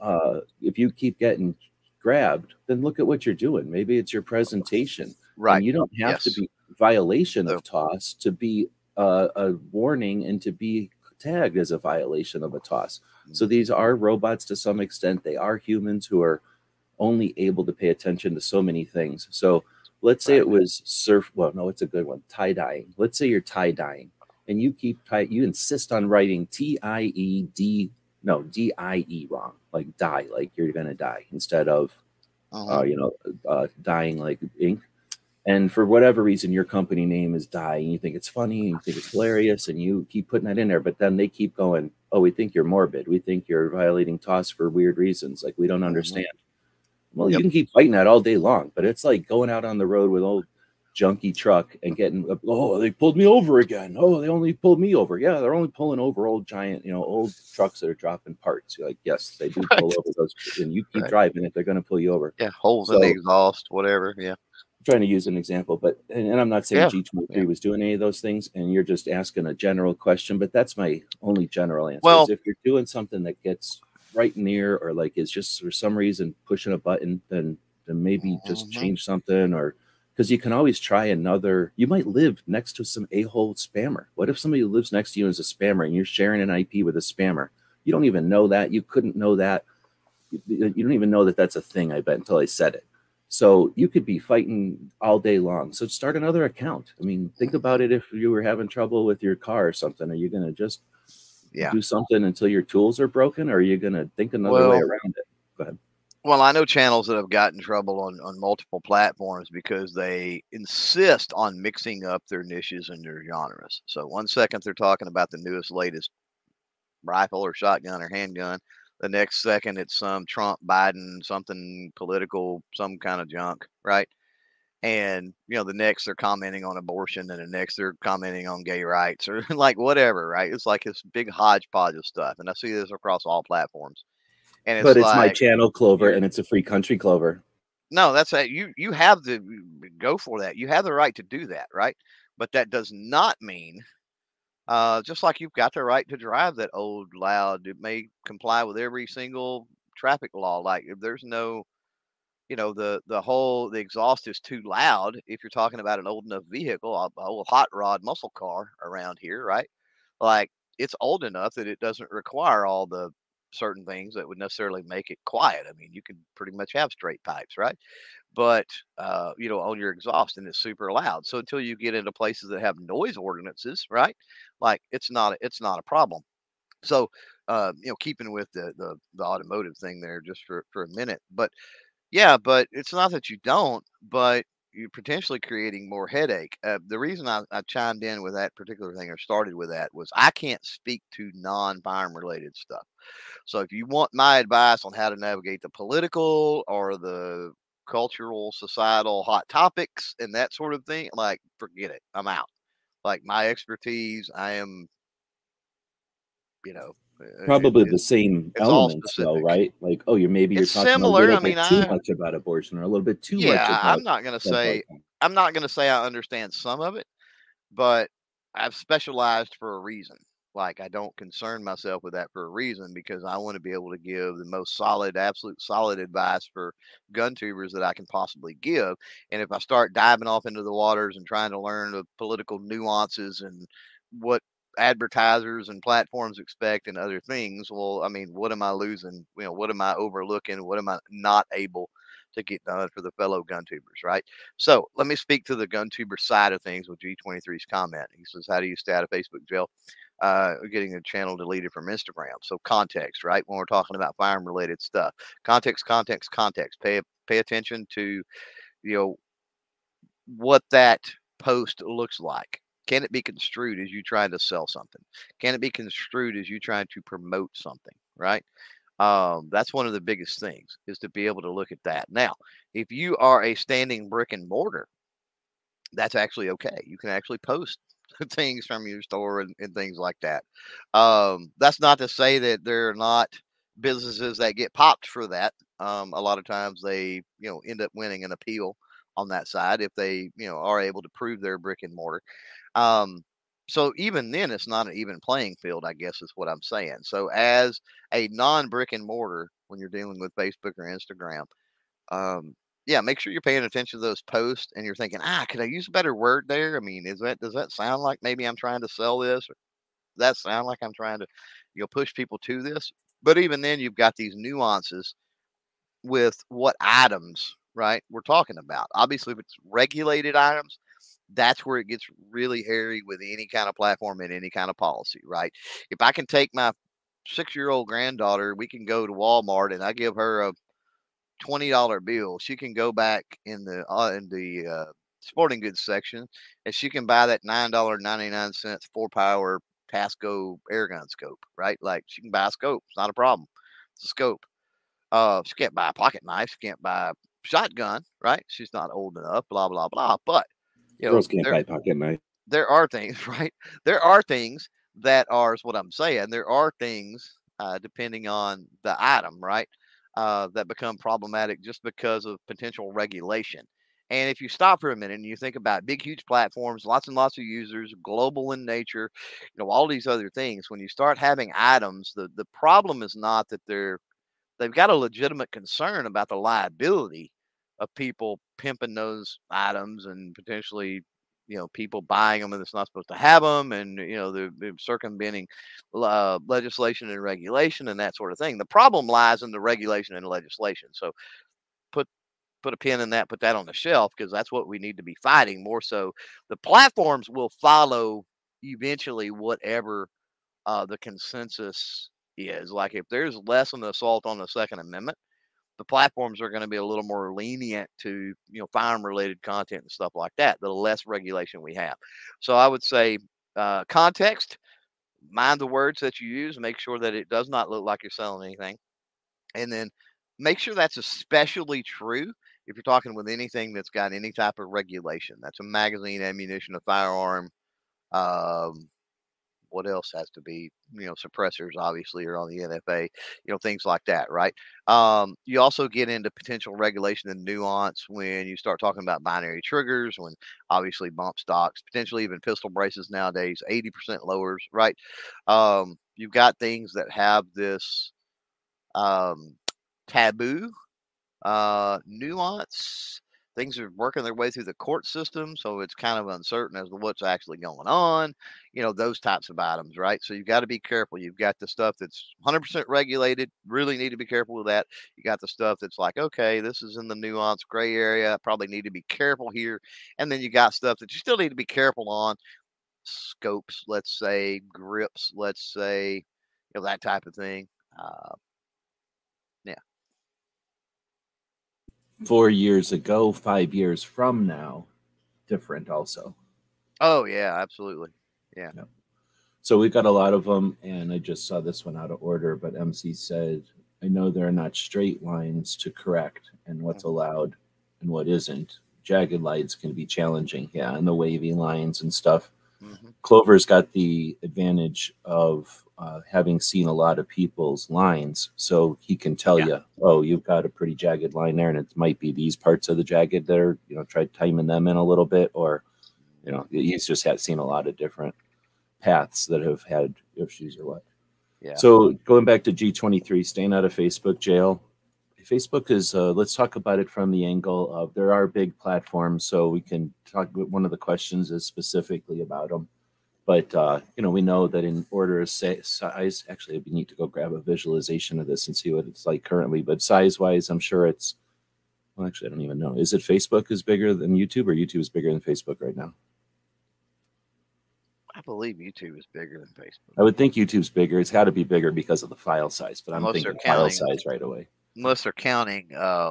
uh, if you keep getting grabbed, then look at what you're doing. Maybe it's your presentation, right? And you don't have yes. to be violation of T O S to be a, a warning and to be tagged as a violation of a T O S. So these are robots to some extent. They are humans who are only able to pay attention to so many things. So let's say it was surf. Well, no, it's a good one. Tie-dyeing. Let's say you're tie-dyeing and you keep tie. You insist on writing T I E D. No, D I E wrong. Like die, like you're going to die instead of, uh, you know, uh, dying like ink. And for whatever reason, your company name is Die, and you think it's funny, and you think it's hilarious, and you keep putting that in there. But then they keep going, oh, we think you're morbid. We think you're violating T O S for weird reasons. Like, we don't understand. Well, yep. you can keep fighting that all day long. But it's like going out on the road with old junky truck and getting, oh, they pulled me over again. Oh, they only pulled me over. Yeah, they're only pulling over old giant, you know, old trucks that are dropping parts. You're like, yes, they do right. pull over those. And you keep right. driving it. They're going to pull you over. Yeah, holes so, in the exhaust, whatever, yeah. trying to use an example, but and, and I'm not saying yeah. G twenty-three yeah. was doing any of those things, and you're just asking a general question, but that's my only general answer. Well, is if you're doing something that gets right near or like is just for some reason pushing a button, then then maybe mm-hmm. just change something, or because you can always try another. You might live next to some a-hole spammer. What if somebody lives next to you is a spammer and you're sharing an I P with a spammer? You don't even know that. You couldn't know that. You, you don't even know that that's a thing, I bet, until I said it. So you could be fighting all day long. So start another account. I mean, think about it. If you were having trouble with your car or something, are you going to just yeah. do something until your tools are broken? Or are you going to think another well, way around it? Go ahead. Well, I know channels that have gotten trouble on, on multiple platforms because they insist on mixing up their niches and their genres. So one second they're talking about the newest, latest rifle or shotgun or handgun. The next second, it's some Trump, Biden, something political, some kind of junk, right? And, you know, the next they're commenting on abortion, and the next they're commenting on gay rights or like whatever, right? It's like this big hodgepodge of stuff. And I see this across all platforms. And it's But it's like, my channel, Clover, and it's a free country, Clover. No, that's a, you. You have the, go for that. You have the right to do that, right? But that does not mean Uh, just like you've got the right to drive that old loud, it may comply with every single traffic law. Like if there's no, you know, the, the whole, the exhaust is too loud. If you're talking about an old enough vehicle, a, a whole hot rod muscle car around here, right? Like it's old enough that it doesn't require all the certain things that would necessarily make it quiet. I mean, you can pretty much have straight pipes, right? But, uh, you know, on your exhaust, and it's super loud. So until you get into places that have noise ordinances, right? Like it's not, it's not a problem. So, uh, you know, keeping with the, the, the automotive thing there just for, for a minute, but yeah, but it's not that you don't, but you're potentially creating more headache. Uh, the reason I, I chimed in with that particular thing or started with that was I can't speak to non-firearm related stuff. So if you want my advice on how to navigate the political or the cultural, societal hot topics and that sort of thing, like forget it, I'm out. Like my expertise, I am, you know, probably it, the same elements though, right? Like, oh, you're maybe you're it's talking similar. a little I bit mean, too I, much about abortion, or a little bit too yeah, much. Yeah, I'm not gonna say like I'm not gonna say I understand some of it, but I've specialized for a reason. Like I don't concern myself with that for a reason, because I want to be able to give the most solid, absolute solid advice for gun tubers that I can possibly give. And if I start diving off into the waters and trying to learn the political nuances and what advertisers and platforms expect and other things, well, I mean, what am I losing? You know, what am I overlooking? What am I not able to get done for the fellow gun tubers, right? So let me speak to the gun tuber side of things with G twenty-three's comment. He says, how do you stay out of Facebook jail? Uh, getting a channel deleted from Instagram. So context, right? When we're talking about firearm related stuff, context, context, context, pay, pay attention to, you know, what that post looks like. Can it be construed as you trying to sell something? Can it be construed as you trying to promote something, right? Um, that's one of the biggest things, is to be able to look at that. Now, if you are a standing brick and mortar, that's actually okay. You can actually post things from your store and, and things like that. Um, that's not to say that there are not businesses that get popped for that. Um, a lot of times they, you know, end up winning an appeal on that side if they, you know, are able to prove their brick and mortar. Um, so even then, it's not an even playing field, I guess is what I'm saying. So as a non-brick and mortar, when you're dealing with Facebook or Instagram, um, yeah, make sure you're paying attention to those posts and you're thinking, ah, could I use a better word there? I mean, is that, does that sound like maybe I'm trying to sell this? Or does that sound like I'm trying to, you know, push people to this? But even then, you've got these nuances with what items, right, we're talking about. Obviously, if it's regulated items, that's where it gets really hairy with any kind of platform and any kind of policy, right? If I can take my six-year-old granddaughter, we can go to Walmart, and I give her a twenty dollar bill. She can go back in the uh, in the uh, sporting goods section, and she can buy that nine ninety-nine four-power TASCO airgun scope, right? Like, she can buy a scope. It's not a problem. It's a scope. Uh, she can't buy a pocket knife. She can't buy a shotgun, right? She's not old enough, blah, blah, blah. But you know, there, pocket, there are things, right? There are things that are, is what I'm saying. There are things, uh, depending on the item, right, uh, that become problematic just because of potential regulation. And if you stop for a minute and you think about big, huge platforms, lots and lots of users, global in nature, you know, all these other things, when you start having items, the, the problem is not that they're, they've got a legitimate concern about the liability of people pimping those items and potentially, you know, people buying them and it's not supposed to have them, and, you know, they're, they're circumventing uh, legislation and regulation and that sort of thing. The problem lies in the regulation and legislation. So put, put a pin in that, put that on the shelf, because that's what we need to be fighting more. So the platforms will follow eventually whatever uh, the consensus is. Like if there's less of an assault on the Second Amendment, the platforms are going to be a little more lenient to, you know, firearm related content and stuff like that, the less regulation we have. So I would say uh, context, mind the words that you use, make sure that it does not look like you're selling anything. And then make sure that's especially true if you're talking with anything that's got any type of regulation. That's a magazine, ammunition, a firearm, um, what else has to be, you know, suppressors, obviously, or on the N F A, you know, things like that, right? Um, you also get into potential regulation and nuance when you start talking about binary triggers, when obviously bump stocks, potentially even pistol braces nowadays, eighty percent lowers, right? Um, you've got things that have this um, taboo uh, nuance. Things are working their way through the court system, so it's kind of uncertain as to what's actually going on, you know, those types of items, right? So you've got to be careful. You've got the stuff that's one hundred percent regulated, really need to be careful with that. You got the stuff that's like, okay, this is in the nuance gray area, probably need to be careful here. And then you got stuff that you still need to be careful on, scopes, let's say, grips, let's say, you know, that type of thing. Uh, Four years ago, five years from now, different also. Oh, yeah, absolutely. Yeah. No. So we've got a lot of them, and I just saw this one out of order, but M C said, I know there are not straight lines to correct and what's allowed and what isn't. Jagged lines can be challenging, yeah, and the wavy lines and stuff. Mm-hmm. Clover's got the advantage of uh, having seen a lot of people's lines, so he can tell yeah. you, oh, you've got a pretty jagged line there, and it might be these parts of the jagged that are, you know, try timing them in a little bit, or, you know, he's just had seen a lot of different paths that have had issues or what. Yeah. So going back to G twenty-three, staying out of Facebook jail. Facebook is, uh, let's talk about it from the angle of there are big platforms, so we can talk, one of the questions is specifically about them. But, uh, you know, we know that in order of size, actually, we need to go grab a visualization of this and see what it's like currently. But size-wise, I'm sure it's, well, actually, I don't even know. Is it Facebook is bigger than YouTube, or YouTube is bigger than Facebook right now? I believe YouTube is bigger than Facebook. I would think YouTube's bigger. It's got to be bigger because of the file size, but I'm Unless thinking file size right away. Unless they're counting uh,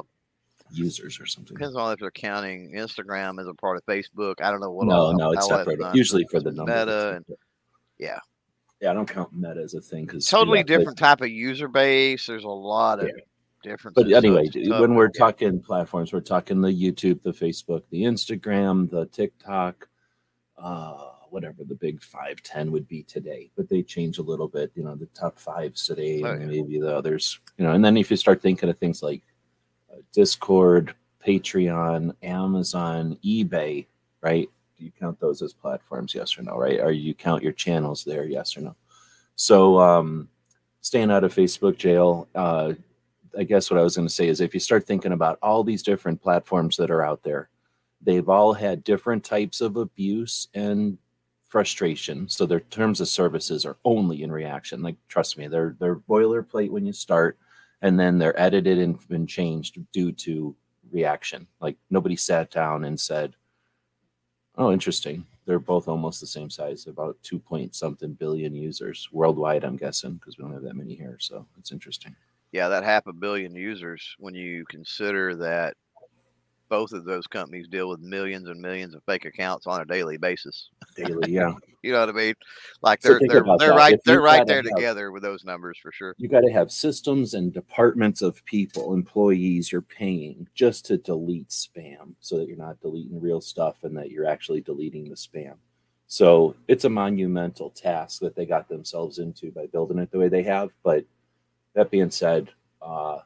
users or something. Depends on if they're counting Instagram as a part of Facebook. I don't know what. No, all, no, it's separate. Usually for the number. Meta and, yeah. Yeah, I don't count Meta as a thing because totally different type of user base. There's a lot of yeah. differences. But anyway, so when we're talking platforms, we're talking the YouTube, the Facebook, the Instagram, the TikTok, uh, whatever the big five, ten would be today, but they change a little bit, you know, the top fives today oh, and yeah. maybe the others, you know, and then if you start thinking of things like uh, Discord, Patreon, Amazon, eBay, right? Do you count those as platforms? Yes or no, right? Or you count your channels there? Yes or no? So um, staying out of Facebook jail, uh, I guess what I was going to say is if you start thinking about all these different platforms that are out there, they've all had different types of abuse and frustration, so their terms of services are only in reaction. Like, trust me, they're they're boilerplate when you start, and then they're edited and, and changed due to reaction. Like, nobody sat down and said, oh, interesting, they're both almost the same size, about two point something billion users worldwide, I'm guessing, because we don't have that many here, so it's interesting. Yeah, that half a billion users, when you consider that both of those companies deal with millions and millions of fake accounts on a daily basis. Daily, yeah. You know what I mean? Like they're so they're they're that. right they're right there have, together with those numbers for sure. You got to have systems and departments of people, employees you're paying just to delete spam, so that you're not deleting real stuff and that you're actually deleting the spam. So it's a monumental task that they got themselves into by building it the way they have. But that being said, uh,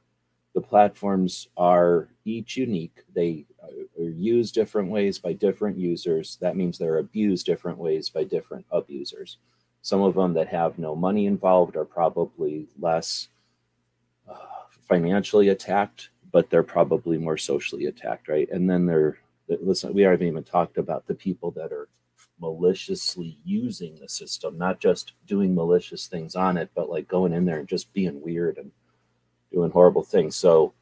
the platforms are each unique. They are used different ways by different users. That means they're abused different ways by different abusers. Some of them that have no money involved are probably less uh, financially attacked, but they're probably more socially attacked, right? And then they're, listen, we haven't even talked about the people that are maliciously using the system, not just doing malicious things on it, but like going in there and just being weird and doing horrible things. So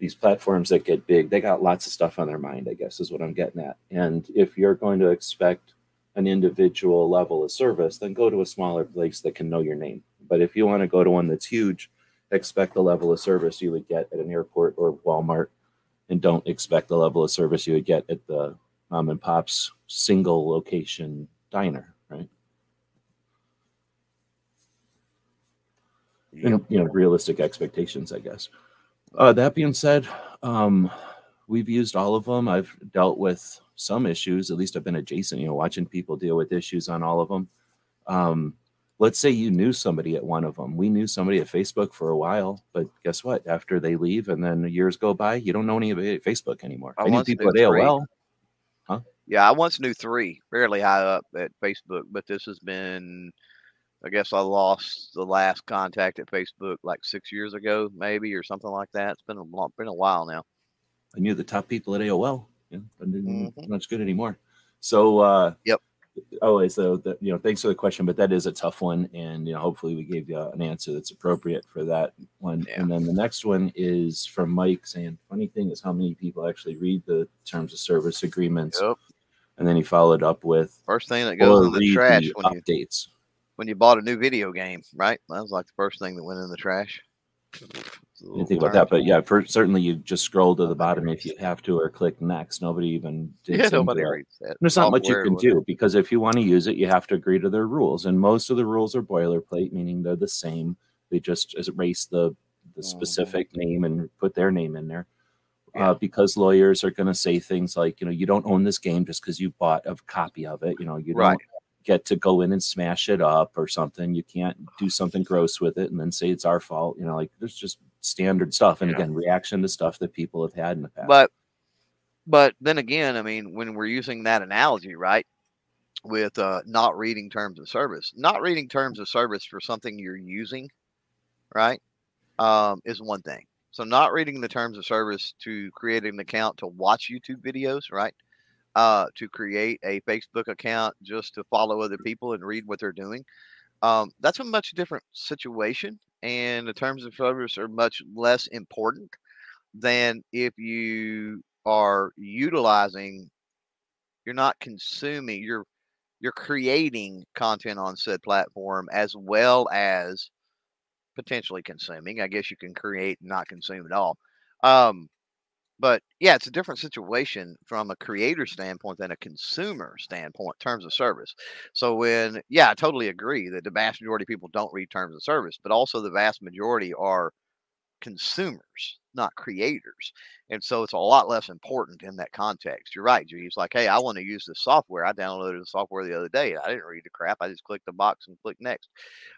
these platforms that get big, they got lots of stuff on their mind, I guess, is what I'm getting at. And if you're going to expect an individual level of service, then go to a smaller place that can know your name. But if you want to go to one that's huge, expect the level of service you would get at an airport or Walmart, and don't expect the level of service you would get at the mom and pop's single location diner, right? And, you know, realistic expectations, I guess. Uh, that being said, um, we've used all of them. I've dealt with some issues. At least I've been adjacent, you know, watching people deal with issues on all of them. Um, let's say you knew somebody at one of them. We knew somebody at Facebook for a while, but guess what? After they leave and then years go by, you don't know anybody at Facebook anymore. I, I knew people at A O L. Huh? Yeah, I once knew three, fairly high up at Facebook, but this has been, I guess I lost the last contact at Facebook like six years ago, maybe, or something like that. It's been a long, been a while now. I knew the top people at A O L. Yeah, that didn't mm-hmm. much good anymore. So, uh, yep. Always though, that, you know, thanks for the question, but that is a tough one, and you know, hopefully we gave you an answer that's appropriate for that one. Yeah. And then the next one is from Mike saying, "Funny thing is how many people actually read the terms of service agreements." Yep. And then he followed up with, "First thing that goes in the trash the when updates you, when you bought a new video game, right? That was like the first thing that went in the trash." Anything about that, but yeah, for, certainly you just scroll to the bottom if you have to, or click next. Nobody even did yeah, nobody reads that. There's not much you can do, because if you want to use it, you have to agree to their rules, and most of the rules are boilerplate, meaning they're the same. They just erase the the specific mm-hmm. name and put their name in there, yeah. uh, because lawyers are going to say things like, you know, you don't own this game just because you bought a copy of it. You know, you right. don't get to go in and smash it up or something. You can't do something gross with it and then say it's our fault. You know, like there's just standard stuff, and yeah. again, reaction to stuff that people have had in the past. But, but then again, I mean, when we're using that analogy, right, with uh, not reading terms of service, not reading terms of service for something you're using, right, um, is one thing. So not reading the terms of service to create an account to watch YouTube videos, right, uh, to create a Facebook account just to follow other people and read what they're doing, um, that's a much different situation. And the terms of service are much less important than if you are utilizing, you're not consuming, you're you're creating content on said platform as well as potentially consuming. I guess you can create and not consume at all. Um, but yeah, it's a different situation from a creator standpoint than a consumer standpoint, terms of service. So when, yeah, I totally agree that the vast majority of people don't read terms of service, but also the vast majority are consumers, not creators. And so it's a lot less important in that context. You're right, G. It's like, hey, I want to use this software. I downloaded the software the other day. I didn't read the crap. I just clicked the box and clicked next.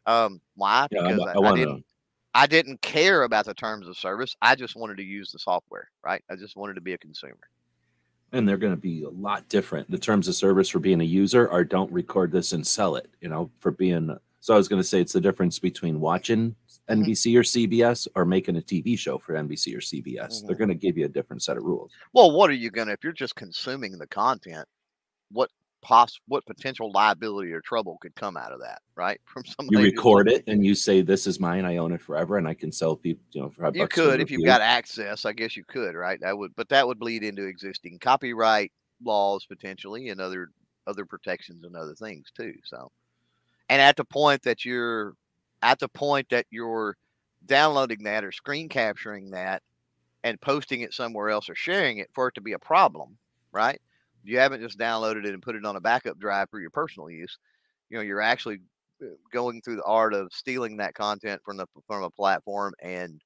Um, why? Yeah, because I, I, I, I didn't. I didn't care about the terms of service. I just wanted to use the software, right? I just wanted to be a consumer. And they're going to be a lot different. The terms of service for being a user are don't record this and sell it, you know, for being. So I was going to say it's the difference between watching N B C mm-hmm. or C B S or making a T V show for N B C or C B S. Mm-hmm. They're going to give you a different set of rules. Well, what are you going to, if you're just consuming the content, what? Poss- what potential liability or trouble could come out of that, right? From somebody you record it and you say, this is mine, I own it forever, and I can sell people, you know, for five bucks. You could, if you've got access, I guess you could, right? That would, but that would bleed into existing copyright laws potentially, and other other protections and other things too. So, and at the point that you're at the point that you're downloading that or screen capturing that and posting it somewhere else or sharing it for it to be a problem, right? You haven't just downloaded it and put it on a backup drive for your personal use. You know, you're actually going through the art of stealing that content from the from a platform and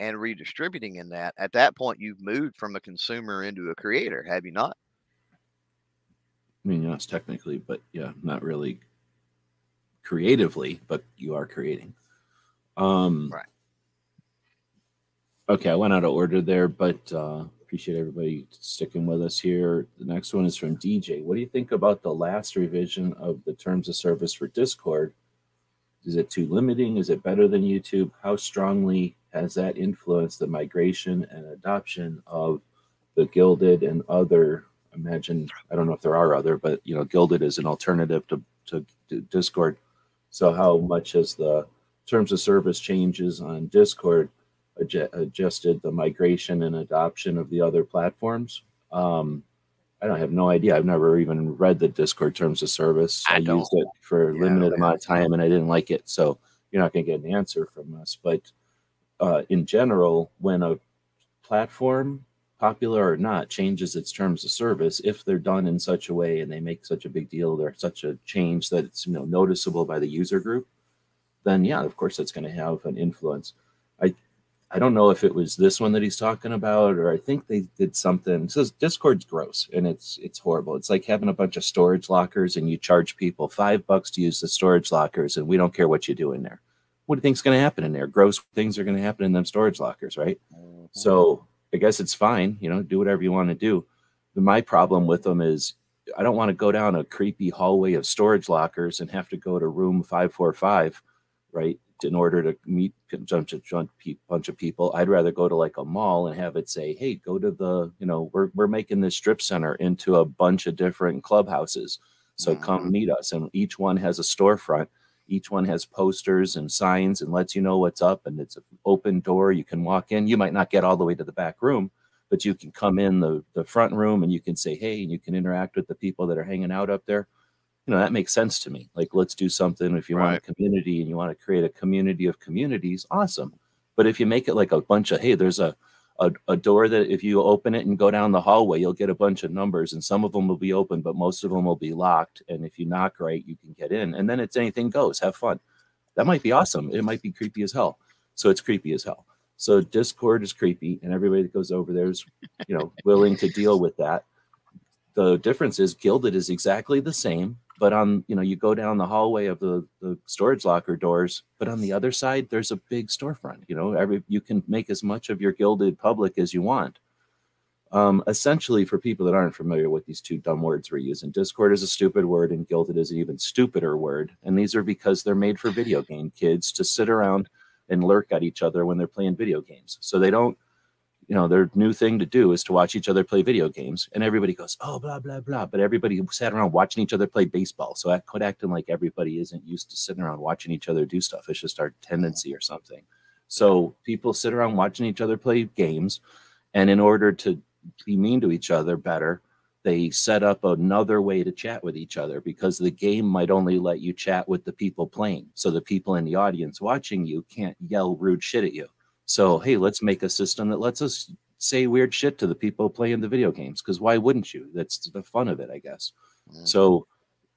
and redistributing in that. At that point, you've moved from a consumer into a creator, have you not? I mean, yes, technically, but yeah, not really creatively, but you are creating. Um, right. Okay, I went out of order there, but... Uh, appreciate everybody sticking with us here. The next one is from D J. What do you think about the last revision of the terms of service for Discord? Is it too limiting? Is it better than YouTube? How strongly has that influenced the migration and adoption of the Guilded and other? Imagine, I don't know if there are other, but you know, Guilded is an alternative to, to, to Discord. So how much has the terms of service changes on Discord adjusted the migration and adoption of the other platforms? Um, I don't I have no idea. I've never even read the Discord terms of service. I, I used it for a yeah, limited amount of time and I didn't like it. So you're not going to get an answer from us. But uh, in general, when a platform, popular or not, changes its terms of service, if they're done in such a way and they make such a big deal, they're such a change that it's, you know, noticeable by the user group, then yeah, of course, it's going to have an influence. I I don't know if it was this one that he's talking about, or I think they did something. It says Discord's gross and it's it's horrible. It's like having a bunch of storage lockers and you charge people five bucks to use the storage lockers and we don't care what you do in there. What do you think's going to happen in there? Gross things are going to happen in them storage lockers, right? Mm-hmm. So I guess it's fine. You know, do whatever you want to do. But my problem with them is I don't want to go down a creepy hallway of storage lockers and have to go to room five forty-five, right? In order to meet a bunch of people, I'd rather go to like a mall and have it say, hey, go to the, you know, we're, we're making this strip center into a bunch of different clubhouses. So mm-hmm. come meet us. And each one has a storefront. Each one has posters and signs and lets you know what's up. And it's an open door. You can walk in. You might not get all the way to the back room, but you can come in the, the front room and you can say, hey, and you can interact with the people that are hanging out up there. You know, that makes sense to me. Like, let's do something. If you right. want a community and you want to create a community of communities, awesome. But if you make it like a bunch of, hey, there's a, a, a door that if you open it and go down the hallway, you'll get a bunch of numbers and some of them will be open, but most of them will be locked. And if you knock right, you can get in. And then it's anything goes, have fun. That might be awesome. It might be creepy as hell. So it's creepy as hell. So Discord is creepy and everybody that goes over there is, you know, willing to deal with that. The difference is Guilded is exactly the same. But on, you know, you go down the hallway of the, the storage locker doors, but on the other side, there's a big storefront. You know, every you can make as much of your Guilded public as you want. Um, essentially, for people that aren't familiar with these two dumb words we're using, Discord is a stupid word and Guilded is an even stupider word. And these are because they're made for video game kids to sit around and lurk at each other when they're playing video games. So they don't, you know, their new thing to do is to watch each other play video games. And everybody goes, oh, blah, blah, blah. But everybody sat around watching each other play baseball. So I quit acting like everybody isn't used to sitting around watching each other do stuff. It's just our tendency or something. So people sit around watching each other play games. And in order to be mean to each other better, they set up another way to chat with each other because the game might only let you chat with the people playing. So the people in the audience watching you can't yell rude shit at you. So, hey, let's make a system that lets us say weird shit to the people playing the video games, because why wouldn't you? That's the fun of it, I guess. Yeah. So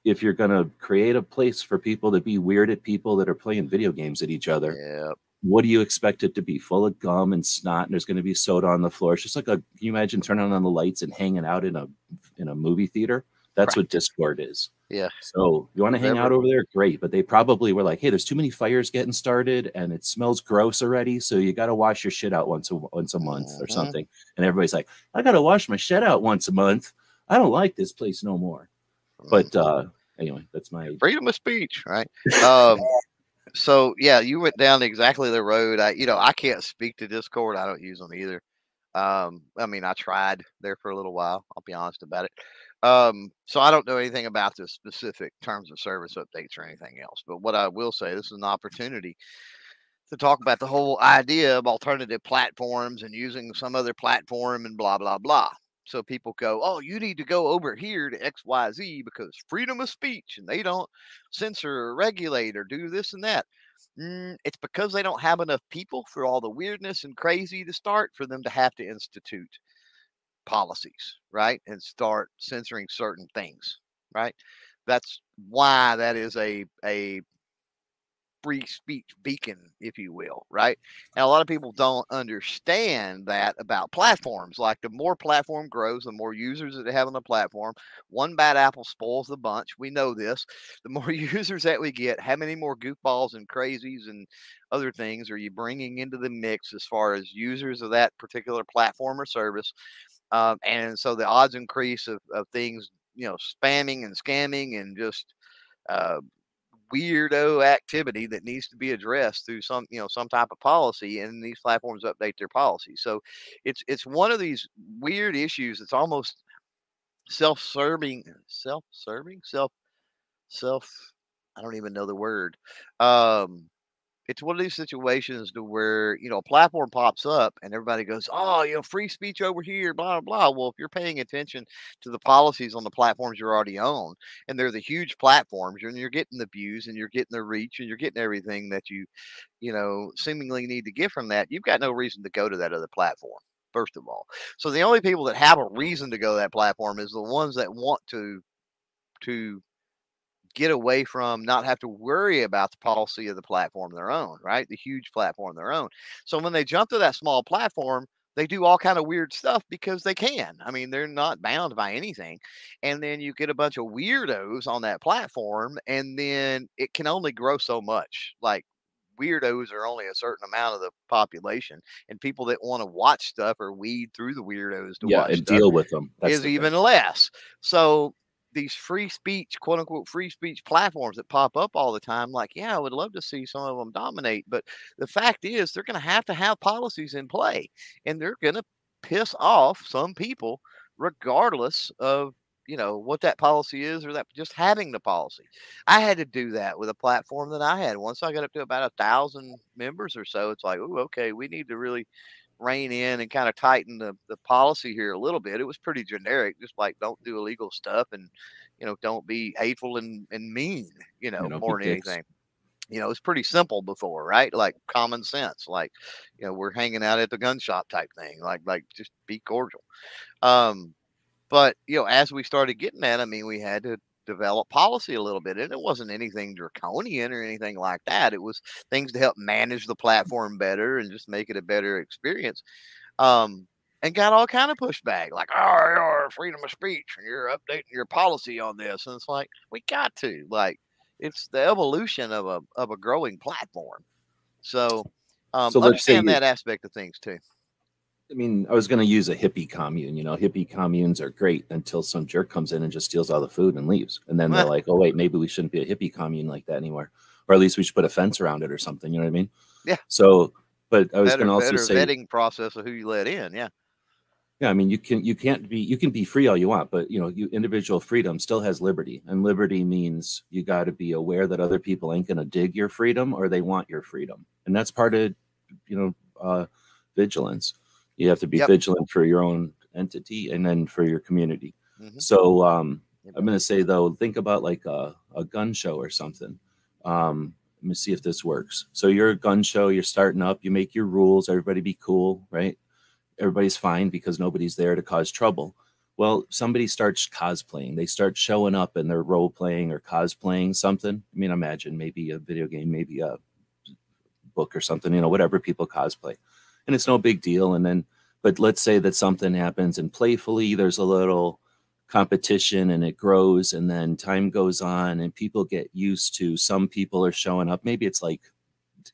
if you're going to create a place for people to be weird at people that are playing video games at each other, yeah. what do you expect it to be? Full of gum and snot, and there's going to be soda on the floor. It's just like, a, can you imagine turning on the lights and hanging out in a in a movie theater? That's right. What Discord is. Yeah. So you want to hang out over there? Great. But they probably were like, hey, there's too many fires getting started and it smells gross already. So you got to wash your shit out once a, once a month mm-hmm. or something. And everybody's like, I got to wash my shit out once a month. I don't like this place no more. Mm-hmm. But uh, anyway, that's my freedom of speech. Right. Um, so, yeah, you went down exactly the road. I, you know, I can't speak to Discord. I don't use them either. Um, I mean, I tried there for a little while. I'll be honest about it. Um, so I don't know anything about the specific terms of service updates or anything else, but what I will say, this is an opportunity to talk about the whole idea of alternative platforms and using some other platform and blah, blah, blah. So people go, oh, you need to go over here to X Y Z because freedom of speech and they don't censor or regulate or do this and that. Mm, it's because they don't have enough people for all the weirdness and crazy to start for them to have to institute policies, right, and start censoring certain things, right? That's why that is a a free speech beacon, if you will, right? And a lot of people don't understand that about platforms. Like, the more platform grows, the more users that they have on the platform. One bad apple spoils the bunch. We know this. The more users that we get, how many more goofballs and crazies and other things are you bringing into the mix as far as users of that particular platform or service? Um, and so the odds increase of, of things, you know, spamming and scamming and just uh, weirdo activity that needs to be addressed through some, you know, some type of policy. And these platforms update their policy. So it's it's one of these weird issues. It's almost self-serving, self-serving, self, self. I don't even know the word. Um, It's one of these situations to where, you know, a platform pops up and everybody goes, oh, you know, free speech over here, blah, blah, blah. Well, if you're paying attention to the policies on the platforms you're already on, and they're the huge platforms, and you're getting the views and you're getting the reach and you're getting everything that you, you know, seemingly need to get from that, you've got no reason to go to that other platform, first of all. So the only people that have a reason to go to that platform is the ones that want to, to get away from, not have to worry about the policy of the platform they're on, right? The huge platform they're on. So when they jump to that small platform, they do all kind of weird stuff because they can. I mean, they're not bound by anything. And then you get a bunch of weirdos on that platform, and then it can only grow so much. Like, weirdos are only a certain amount of the population, and people that want to watch stuff or weed through the weirdos to yeah, watch and stuff deal with them That's is the even thing. less. So these free speech, quote unquote, free speech platforms that pop up all the time, like, yeah, I would love to see some of them dominate. But the fact is, they're going to have to have policies in play, and they're going to piss off some people regardless of, you know, what that policy is, or that just having the policy. I had to do that with a platform that I had. Once I got up to about a thousand members or so, it's like, oh, okay, we need to really rein in and kind of tighten the, the policy here a little bit. It was pretty generic, just like, don't do illegal stuff, and, you know, don't be hateful and, and mean, you know, you know more than anything. You know, it's pretty simple before, right? Like common sense, like, you know, we're hanging out at the gun shop type thing, like, like just be cordial. Um, But, you know, as we started getting that, I mean, we had to develop policy a little bit. And it wasn't anything draconian or anything like that. It was things to help manage the platform better and just make it a better experience. Um, and got all kind of pushback, like, oh, you're freedom of speech, and you're updating your policy on this. And it's like, we got to. Like, it's the evolution of a of a growing platform. So, um, so understand that aspect of things, too. I mean, I was going to use a hippie commune. You know, hippie communes are great until some jerk comes in and just steals all the food and leaves. And then they're like, oh, wait, maybe we shouldn't be a hippie commune like that anymore. Or at least we should put a fence around it or something. You know what I mean? Yeah. So, but I was going to also say, better vetting process of who you let in. Yeah. Yeah. I mean, you can, you can't be, you can be free all you want, but, you know, you individual freedom still has liberty. And liberty means you got to be aware that other people ain't going to dig your freedom, or they want your freedom. And that's part of, you know, uh, vigilance. You have to be yep. vigilant for your own entity and then for your community. Mm-hmm. So um, I'm going to say, though, think about like a, a gun show or something. Um, let me see if this works. So you're a gun show. You're starting up. You make your rules. Everybody be cool, right? Everybody's fine because nobody's there to cause trouble. Well, somebody starts cosplaying. They start showing up and they're role-playing or cosplaying something. I mean, imagine maybe a video game, maybe a book or something, you know, whatever people cosplay. And it's no big deal. And then, but let's say that something happens and playfully there's a little competition and it grows, and then time goes on and people get used to, some people are showing up. Maybe it's like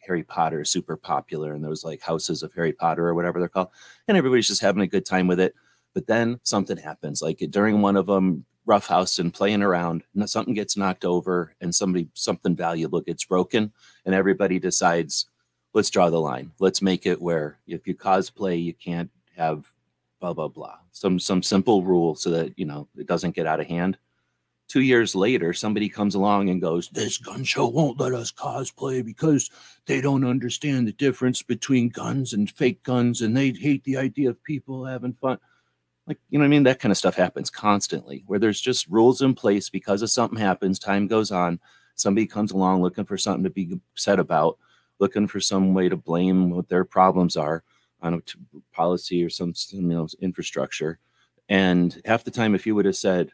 Harry Potter, super popular, and there's like houses of Harry Potter or whatever they're called. And everybody's just having a good time with it. But then something happens, like during one of them, roughhouse and playing around, something gets knocked over and somebody, something valuable gets broken, and everybody decides, let's draw the line. Let's make it where if you cosplay, you can't have blah, blah, blah. Some some simple rule so that, you know, it doesn't get out of hand. Two years later, somebody comes along and goes, this gun show won't let us cosplay because they don't understand the difference between guns and fake guns, and they hate the idea of people having fun. Like, you know what I mean? That kind of stuff happens constantly, where there's just rules in place because if something happens, time goes on, somebody comes along looking for something to be upset about, looking for some way to blame what their problems are on a policy or some, you know, infrastructure. And half the time, if you would have said,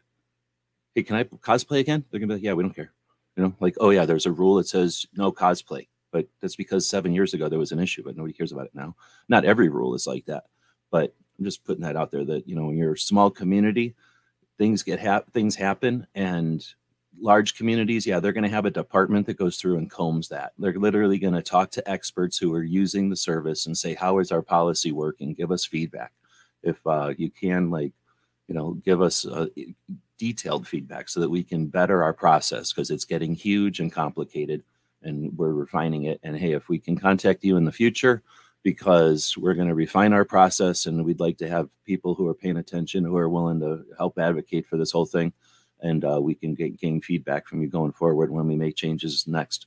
hey, can I cosplay again? They're going to be like, yeah, we don't care. You know, like, oh, yeah, there's a rule that says no cosplay. But that's because seven years ago there was an issue, but nobody cares about it now. Not every rule is like that. But I'm just putting that out there that, you know, in your small community, things get hap- things happen. And large communities, yeah, they're going to have a department that goes through and combs that. They're literally going to talk to experts who are using the service and say, how is our policy working? Give us feedback. If uh, you can, like, you know, give us uh, detailed feedback so that we can better our process, because it's getting huge and complicated and we're refining it. And hey, if we can contact you in the future, because we're going to refine our process and we'd like to have people who are paying attention, who are willing to help advocate for this whole thing. And uh, we can get, gain feedback from you going forward when we make changes next.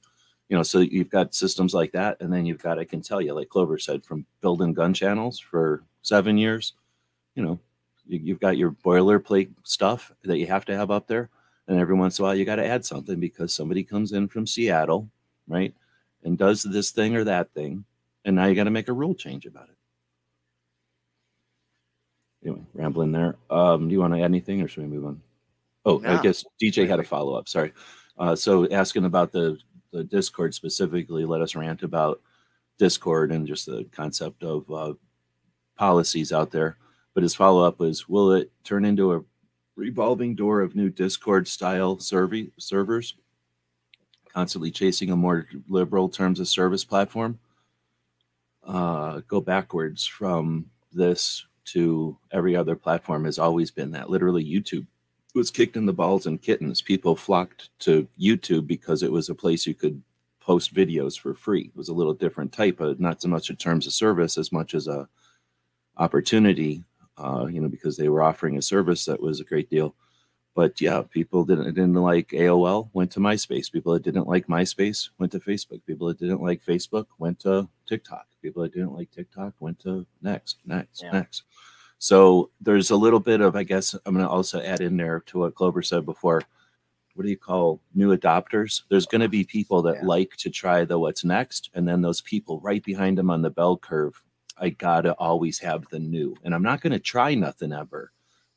You know, so you've got systems like that. And then you've got, I can tell you, like Clover said, from building gun channels for seven years, you know, you, you've got your boilerplate stuff that you have to have up there. And every once in a while, you got to add something because somebody comes in from Seattle, right, and does this thing or that thing. And now you got to make a rule change about it. Anyway, rambling there. Um, do you want to add anything or should we move on? Oh, no. I guess D J had a follow-up. Sorry. Uh, so asking about the, the Discord specifically, let us rant about Discord and just the concept of uh, policies out there. But his follow-up was, will it turn into a revolving door of new Discord-style survey servers, constantly chasing a more liberal terms of service platform? Uh, go backwards from this to every other platform has always been that. Literally, YouTube was kicked in the balls and kittens. People flocked to YouTube because it was a place you could post videos for free. It was a little different type, of, not so much in terms of service as much as a opportunity, uh, you know, because they were offering a service that was a great deal. But yeah, people didn't, didn't like A O L, went to MySpace. People that didn't like MySpace went to Facebook. People that didn't like Facebook went to TikTok. People that didn't like TikTok went to next, next, yeah. next. So there's a little bit of, I guess, I'm going to also add in there to what Clover said before. What do you call new adopters? There's going to be people that yeah. like to try the what's next. And then those people right behind them on the bell curve, I got to always have the new. And I'm not going to try nothing ever.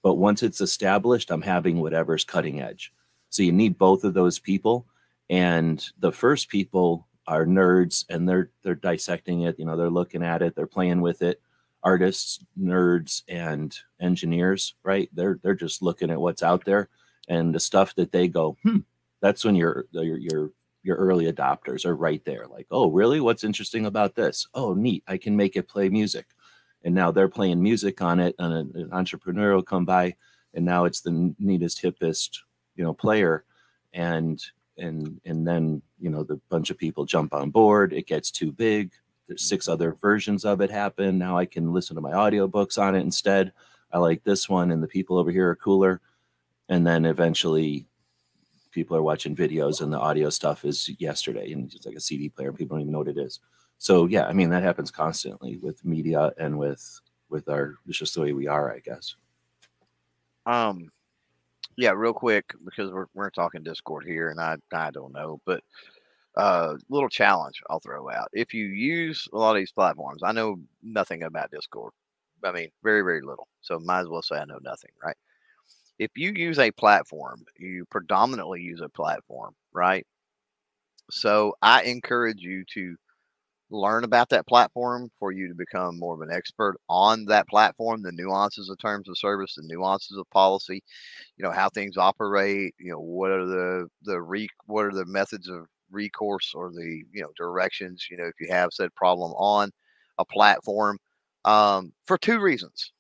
But once it's established, I'm having whatever's cutting edge. So you need both of those people. And the first people are nerds, and they're they're dissecting it. You know, they're looking at it, they're playing with it. Artists, nerds, and engineers, right? They're they're just looking at what's out there, and the stuff that they go, hmm. That's when your your your your early adopters are right there. Like, oh, really? What's interesting about this? Oh, neat! I can make it play music. And now they're playing music on it, and an entrepreneur will come by, and now it's the neatest, hippest, you know, player, and and and then you know the bunch of people jump on board. It gets too big. There's six other versions of it happen. Now I can listen to my audiobooks on it instead. I like this one, and the people over here are cooler. And then eventually, people are watching videos, and the audio stuff is yesterday, and it's like a C D player. People don't even know what it is. So yeah, I mean, that happens constantly with media and with with our, it's just the way we are, I guess. Um, yeah, real quick, because we're we're talking Discord here, and I I don't know, but uh, little challenge I'll throw out. If you use a lot of these platforms, I know nothing about Discord. I mean, very very little. So might as well say I know nothing, right? If you use a platform, you predominantly use a platform, right? So I encourage you to learn about that platform for you to become more of an expert on that platform, the nuances of terms of service, the nuances of policy, you know, how things operate, you know, what are the, the re what are the methods of recourse or the, you know, directions, you know, if you have said problem on a platform, um, for two reasons.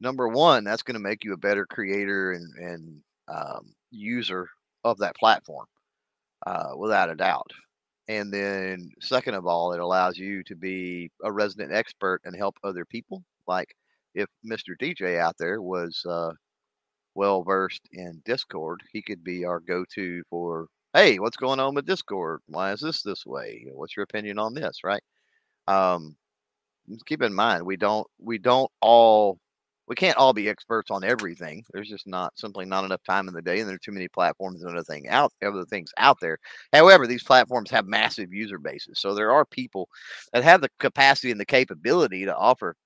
Number one, that's going to make you a better creator and, and, um, user of that platform, uh, without a doubt. And then second of all, it allows you to be a resident expert and help other people. Like if Mister D J out there was uh, well-versed in Discord, he could be our go-to for, hey, what's going on with Discord? Why is this this way? What's your opinion on this, right? Um, keep in mind, we don't, we don't all, we can't all be experts on everything. There's just not simply not enough time in the day, and there are too many platforms and other thing out other things out there. However, these platforms have massive user bases, so there are people that have the capacity and the capability to offer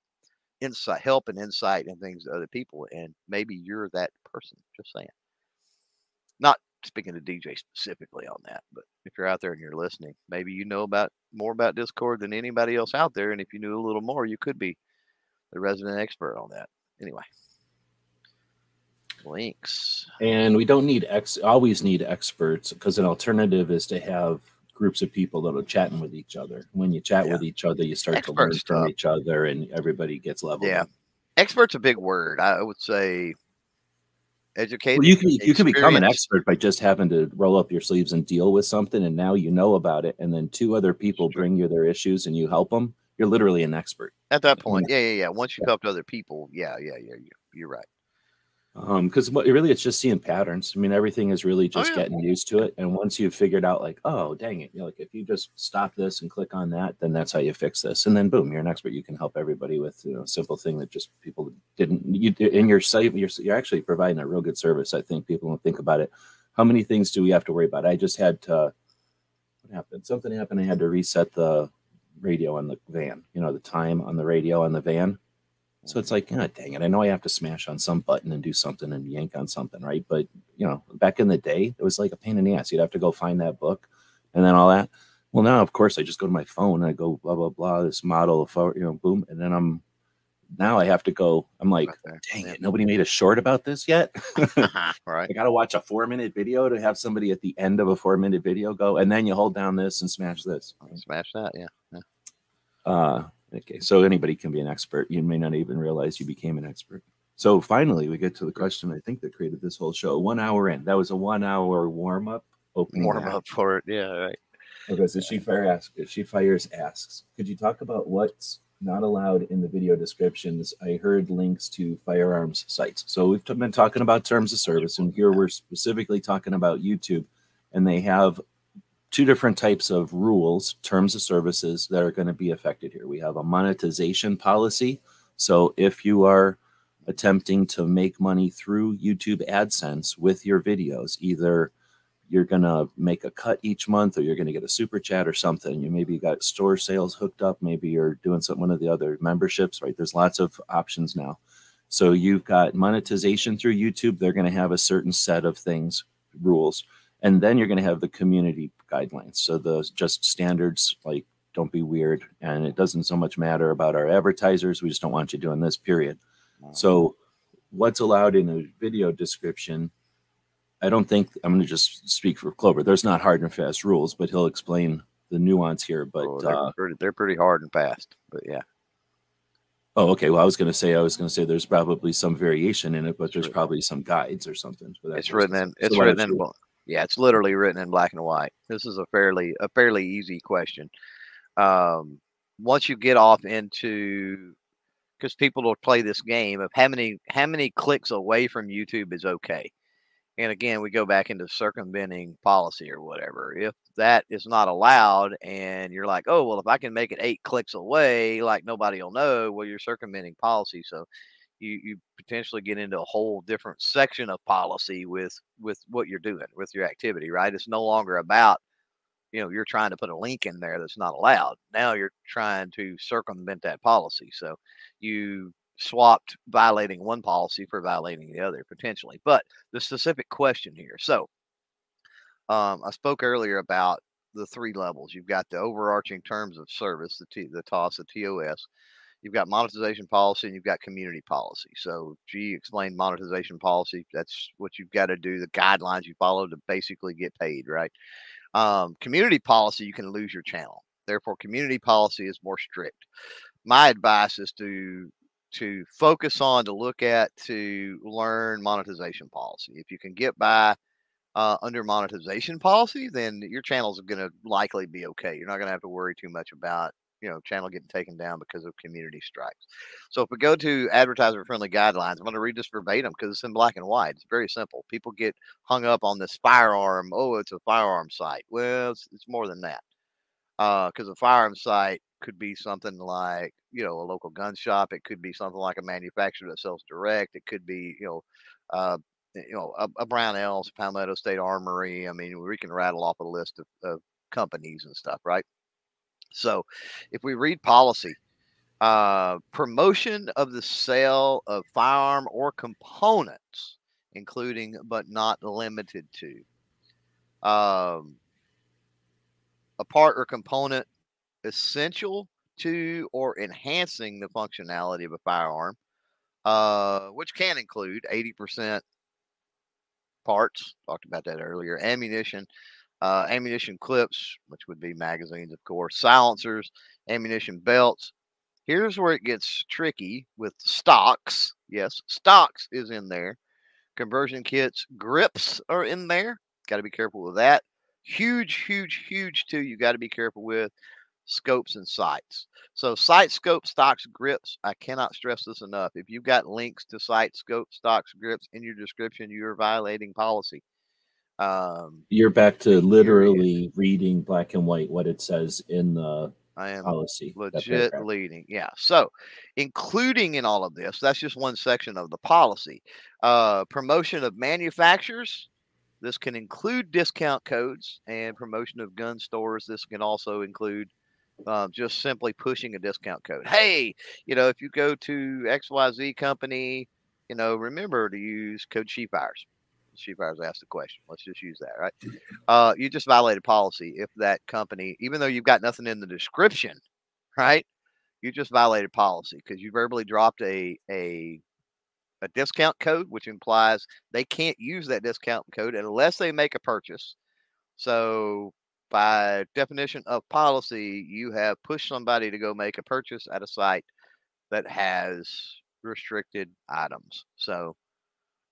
insight, help, and insight and things to other people. And maybe you're that person. Just saying. Not speaking to D J specifically on that, but if you're out there and you're listening, maybe you know about more about Discord than anybody else out there, and if you knew a little more, you could be the resident expert on that. Anyway, links. And we don't need ex always need experts, because an alternative is to have groups of people that are chatting with each other. When you chat yeah. with each other, you start experts to learn stuff. From each other, and everybody gets leveled. Yeah, up. Expert's a big word. I would say educated. Well, you can you can become an expert by just having to roll up your sleeves and deal with something, and now you know about it. And then two other people bring you their issues, and you help them. You're literally an expert at that point. Yeah, yeah, yeah. Once you yeah. talk to other people, yeah, yeah, yeah, yeah. You're right. Um, because really, it's just seeing patterns. I mean, everything is really just oh, yeah. getting used to it. And once you've figured out, like, oh, dang it, you know, like if you just stop this and click on that, then that's how you fix this. And then boom, you're an expert. You can help everybody with you know a simple thing that just people didn't. You in your site, you're you're actually providing a real good service. I think people don't think about it. How many things do we have to worry about? I just had to. What happened? Something happened. I had to reset the radio on the van, you know, the time on the radio on the van. So it's like, oh, dang it, I know I have to smash on some button and do something and yank on something, right? But, you know, back in the day, it was like a pain in the ass. You'd have to go find that book and then all that. Well, now, of course, I just go to my phone and I go, blah, blah, blah, this model, of, you know, boom. And then I'm, now I have to go, I'm like, dang it, nobody made a short about this yet? Right. I got to watch a four-minute video to have somebody at the end of a four-minute video go, and then you hold down this and smash this. Smash that, yeah. yeah. Uh, Okay, so anybody can be an expert. You may not even realize you became an expert. So finally, we get to the question, I think, that created this whole show. One hour in. That was a one-hour warm-up. Warm-up for it, yeah, right. Okay, so Chief Fires, Chief Fires asks, could you talk about what's not allowed in the video descriptions? I heard links to firearms sites. So we've been talking about terms of service, and here we're specifically talking about YouTube, and they have two different types of rules, terms of services that are going to be affected here. We have a monetization policy. So if you are attempting to make money through YouTube AdSense with your videos, either you're going to make a cut each month or you're going to get a super chat or something. You maybe got store sales hooked up. Maybe you're doing some, one of the other memberships, right? There's lots of options now. So you've got monetization through YouTube. They're going to have a certain set of things, rules. And then you're going to have the community guidelines. So those just standards, like don't be weird. And it doesn't so much matter about our advertisers. We just don't want you doing this, period. Wow. So what's allowed in a video description, I don't think, I'm going to just speak for Clover. There's not hard and fast rules, but he'll explain the nuance here. But oh, they're, uh, pretty, they're pretty hard and fast, but yeah. Oh, okay. Well, I was going to say, I was going to say there's probably some variation in it, but there's probably some guides or something. For that it's written in, it's written in, well, yeah, it's literally written in black and white. This is a fairly a fairly easy question. Um, once you get off into, because people will play this game of how many how many clicks away from YouTube is okay. And again, we go back into circumventing policy or whatever. If that is not allowed, and you're like, oh well, if I can make it eight clicks away, like nobody will know. Well, you're circumventing policy, so. You, you potentially get into a whole different section of policy with with what you're doing, with your activity, right? It's no longer about, you know, you're trying to put a link in there that's not allowed. Now you're trying to circumvent that policy. So you swapped violating one policy for violating the other potentially. But the specific question here. So um, I spoke earlier about the three levels. You've got the overarching terms of service, the, T, the T O S, the T O S. You've got monetization policy and you've got community policy. So G explained monetization policy. That's what you've got to do, the guidelines you follow to basically get paid, right? Um, community policy, you can lose your channel. Therefore, community policy is more strict. My advice is to to focus on, to look at, to learn monetization policy. If you can get by uh, under monetization policy, then your channel's going to likely be okay. You're not going to have to worry too much about, you know, channel getting taken down because of community strikes. So if we go to advertiser-friendly guidelines, I'm going to read this verbatim because it's in black and white. It's very simple. People get hung up on this firearm. Oh, it's a firearm site. Well, it's, it's more than that because uh, a firearm site could be something like, you know, a local gun shop. It could be something like a manufacturer that sells direct. It could be, you know, uh, you know, a, a Brownells, Palmetto State Armory. I mean, we can rattle off a list of, of companies and stuff, right? So if we read policy, uh, promotion of the sale of firearm or components, including but not limited to, um, a part or component essential to or enhancing the functionality of a firearm, uh, which can include eighty percent parts, talked about that earlier, ammunition, Uh, ammunition clips, which would be magazines, of course, silencers, ammunition belts. Here's where it gets tricky with stocks. Yes, stocks is in there. Conversion kits, grips are in there. Got to be careful with that. Huge, huge, huge, too. You got to be careful with scopes and sights. So sight, scope, stocks, grips. I cannot stress this enough. If you've got links to sight, scope, stocks, grips in your description, you are violating policy. Um, you're back to literally reading black and white what it says in the I am policy. Legit leading, yeah. So, including in all of this, that's just one section of the policy. Uh, promotion of manufacturers. This can include discount codes and promotion of gun stores. This can also include um, just simply pushing a discount code. Hey, you know, if you go to X Y Z company, you know, remember to use code Sheepires. Sheepires asked the question. Let's just use that, right? Uh, you just violated policy if that company, even though you've got nothing in the description, right? You just violated policy because you verbally dropped a a a discount code, which implies they can't use that discount code unless they make a purchase. So by definition of policy, you have pushed somebody to go make a purchase at a site that has restricted items. So,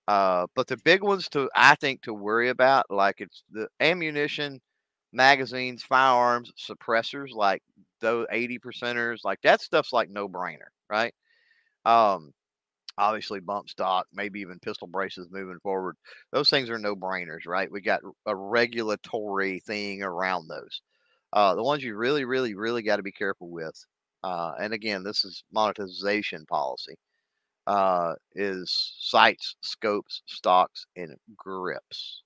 uh, but the big ones to, I think, to worry about, like it's the ammunition, magazines, firearms, suppressors, like those eighty percenters, like that stuff's like no brainer, right? Um, obviously bump stock, maybe even pistol braces moving forward. Those things are no brainers, right? We got a regulatory thing around those. Uh, the ones you really, really, really got to be careful with. Uh, and again, this is monetization policy, uh, is sites, scopes, stocks, and grips.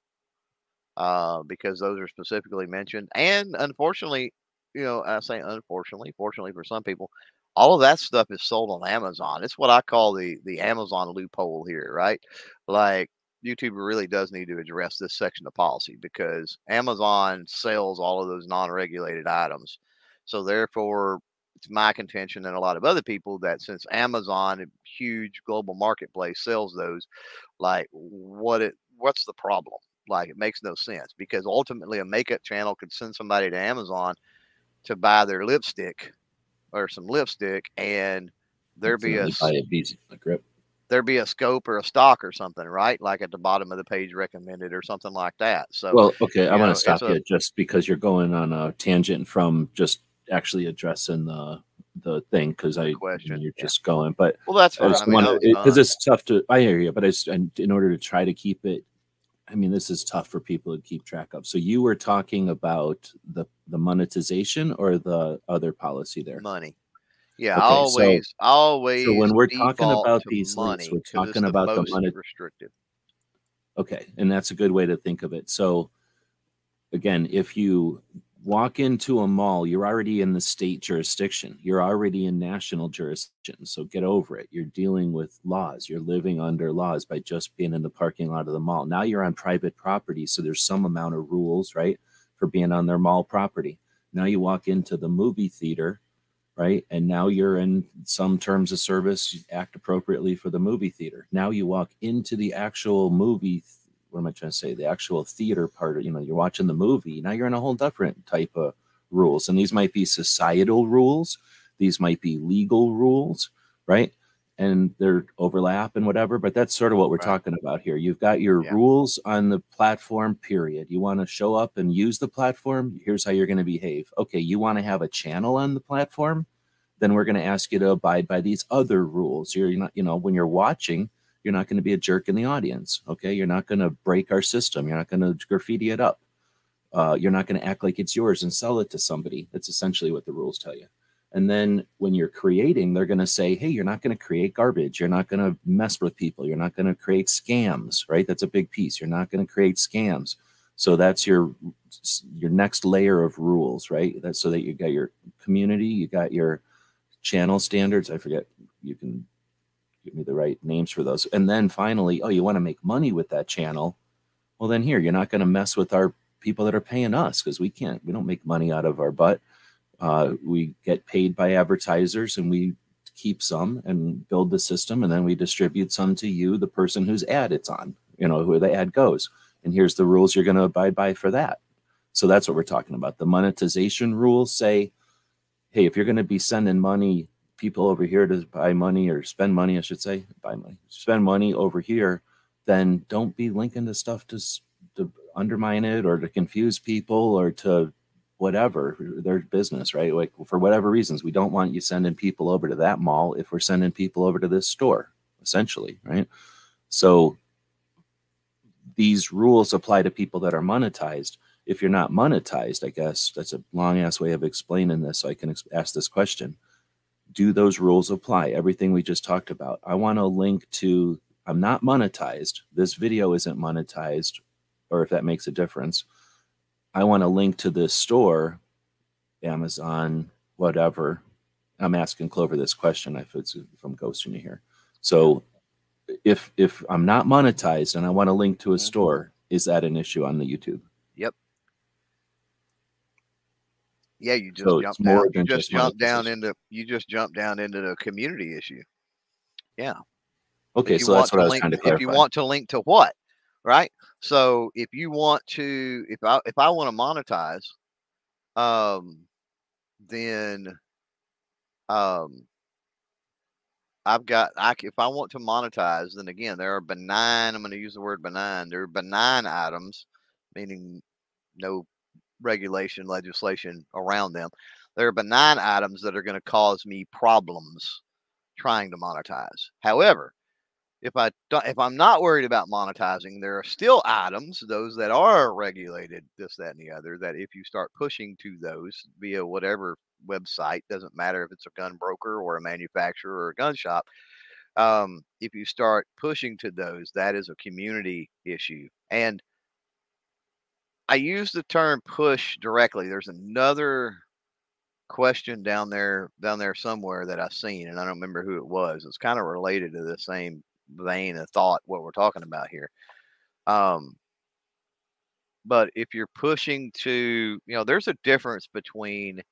Uh, because those are specifically mentioned. And unfortunately, you know, I say unfortunately, fortunately for some people, all of that stuff is sold on Amazon. It's what I call the the Amazon loophole here, right? Like YouTube really does need to address this section of policy because Amazon sells all of those non-regulated items. So therefore, it's my contention and a lot of other people that since Amazon, a huge global marketplace, sells those, like what it what's the problem? Like it makes no sense because ultimately a makeup channel could send somebody to Amazon to buy their lipstick or some lipstick, and there'd be a, a grip. There'd be a scope or a stock or something, right? Like at the bottom of the page recommended or something like that. So, well, okay, I'm going to stop you just because you're going on a tangent from just actually addressing the the thing because I question you're yeah. just going, but well, that's what I mean, wanna, it, cause it's tough to. I hear you, but I just, in order to try to keep it, I mean, this is tough for people to keep track of. So you were talking about the, the monetization or the other policy there? Money. Yeah, okay, always, so, always. So when we're talking about these links, we're talking about the money. Restrictive. Okay, and that's a good way to think of it. So again, if you walk into a mall, you're already in the state jurisdiction. You're already in national jurisdiction. So get over it. You're dealing with laws. You're living under laws by just being in the parking lot of the mall. Now you're on private property. So there's some amount of rules, right, for being on their mall property. Now you walk into the movie theater, right? And now you're in some terms of service. You act appropriately for the movie theater. Now you walk into the actual movie theater. What am I trying to say? The actual theater part, you know, you're watching the movie. Now you're in a whole different type of rules. And these might be societal rules. These might be legal rules, right? And they're overlap and whatever. But that's sort of what we're right. talking about here. You've got your yeah. rules on the platform, period. You want to show up and use the platform. Here's how you're going to behave. Okay, you want to have a channel on the platform. Then we're going to ask you to abide by these other rules. You're not, you know, when you're watching, you're not going to be a jerk in the audience, okay? You're not going to break our system. You're not going to graffiti it up. Uh, you're not going to act like it's yours and sell it to somebody. That's essentially what the rules tell you. And then when you're creating, they're going to say, hey, you're not going to create garbage. You're not going to mess with people. You're not going to create scams, right? That's a big piece. You're not going to create scams. So that's your your next layer of rules, right? That's so that you got your community, you got your channel standards. I forget, you can give me the right names for those. And then finally, oh, you want to make money with that channel? Well, then here, you're not going to mess with our people that are paying us because we can't, we don't make money out of our butt. Uh, we get paid by advertisers and we keep some and build the system. And then we distribute some to you, the person whose ad it's on, you know, where the ad goes. And here's the rules you're going to abide by for that. So that's what we're talking about. The monetization rules say, hey, if you're going to be sending money, people over here to buy money or spend money, I should say, buy money, spend money over here, then don't be linking to stuff to, to undermine it or to confuse people or to whatever their business, right? Like for whatever reasons, we don't want you sending people over to that mall if we're sending people over to this store, essentially, right? So these rules apply to people that are monetized. If you're not monetized, I guess that's a long ass way of explaining this. So I can ask this question. Do those rules apply? Everything we just talked about. I want to link to, I'm not monetized. This video isn't monetized, or if that makes a difference. I want to link to this store, Amazon, whatever. I'm asking Clover this question if it's from ghosting you here. So if if I'm not monetized and I want to link to a mm-hmm. store, is that an issue on the YouTube? Yep. Yeah, you just so jump down, you just jump down into you just jump down into the community issue. Yeah. Okay, so that's what I was trying to clarify. If you want to link to what, right? So if you want to, if I if I want to monetize, um, then, um, I've got I if I want to monetize, then again there are benign. I'm going to use the word benign. There are benign items, meaning no regulation, legislation around them. There are benign items that are going to cause me problems trying to monetize. However, if I don't, if I'm not worried about monetizing, there are still items, those that are regulated, this, that, and the other, that if you start pushing to those via whatever website, doesn't matter if it's a gun broker or a manufacturer or a gun shop, um, if you start pushing to those, that is a community issue. And I use the term push directly. There's another question down there, down there somewhere that I've seen, and I don't remember who it was. It's kind of related to the same vein of thought, what we're talking about here. Um, but if you're pushing to, you know, there's a difference between,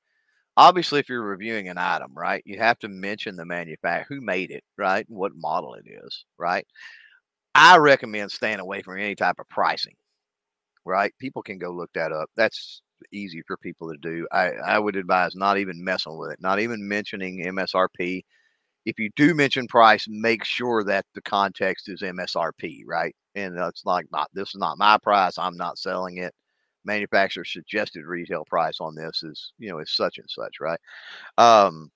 obviously, if you're reviewing an item, right, you have to mention the manufacturer, who made it, right, what model it is, right? I recommend staying away from any type of pricing. Right, people can go look that up. That's easy for people to do. I, I would advise not even messing with it, not even mentioning M S R P. If you do mention price, make sure that the context is M S R P, right? And it's like, not this is not my price. I'm not selling it. Manufacturer suggested retail price on this is, you know, is such and such, right? Um,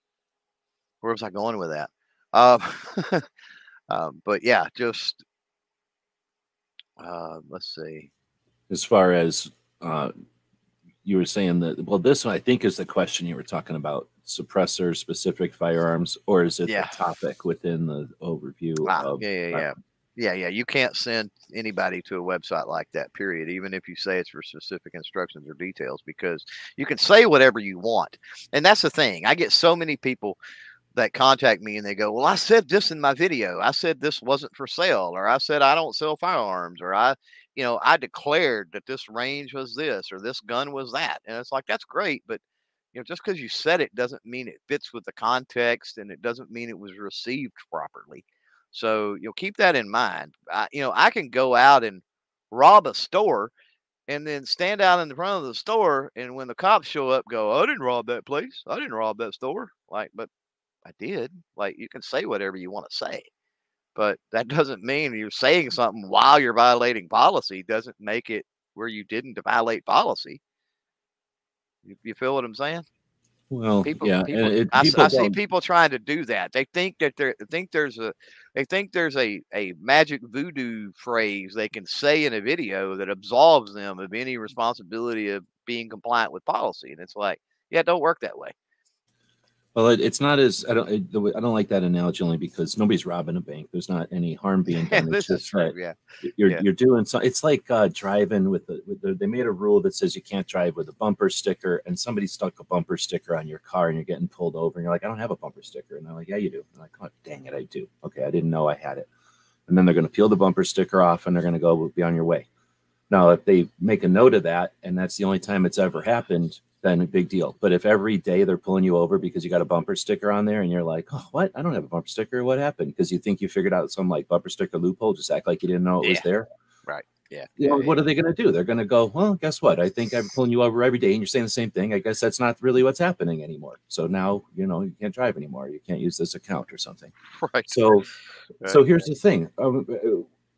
where was I going with that? Um, um, but yeah, just uh, let's see. As far as uh, you were saying that, well, this one I think is the question you were talking about: suppressor specific firearms, or is it yeah. the topic within the overview? Ah, of, yeah, yeah, yeah, um, yeah, yeah. You can't send anybody to a website like that. Period. Even if you say it's for specific instructions or details, because you can say whatever you want, and that's the thing. I get so many people that contact me and they go, "Well, I said this in my video. I said this wasn't for sale, or I said I don't sell firearms, or I, you know, I declared that this range was this, or this gun was that." And it's like, that's great, but you know, just because you said it doesn't mean it fits with the context, and it doesn't mean it was received properly. So you'll keep that in mind. I, you know, I can go out and rob a store, and then stand out in the front of the store, and when the cops show up, go, "I didn't rob that place. I didn't rob that store." Like, but I did. Like, you can say whatever you want to say, but that doesn't mean you're saying something while you're violating policy doesn't make it where you didn't violate policy. You, you feel what I'm saying? Well, people, yeah, people, it, I, people I see people trying to do that. They think that they think there's a they think there's a a magic voodoo phrase they can say in a video that absolves them of any responsibility of being compliant with policy, and it's like, yeah, it don't work that way. Well, it, it's not as I don't it, I don't like that analogy only because nobody's robbing a bank. There's not any harm being done. This is true. Yeah, you're yeah. you're doing so. It's like uh, driving with the, with the. They made a rule that says you can't drive with a bumper sticker, and somebody stuck a bumper sticker on your car, and you're getting pulled over, and you're like, "I don't have a bumper sticker," and they're like, "Yeah, you do." I'm like, "Oh, dang it, I do." Okay, I didn't know I had it. And then they're going to peel the bumper sticker off, and they're going to go, "We'll be on your way." Now, if they make a note of that, and that's the only time it's ever happened, then a big deal. But if every day they're pulling you over because you got a bumper sticker on there and you're like, "Oh, what? I don't have a bumper sticker. What happened?" Because you think you figured out some like bumper sticker loophole, just act like you didn't know it yeah. was there. Right. Yeah. You know, yeah what yeah. are they going to do? They're going to go, "Well, guess what? I think I'm pulling you over every day and you're saying the same thing. I guess that's not really what's happening anymore. So now, you know, you can't drive anymore. You can't use this account," or something. Right. So, right. so here's the thing. Um,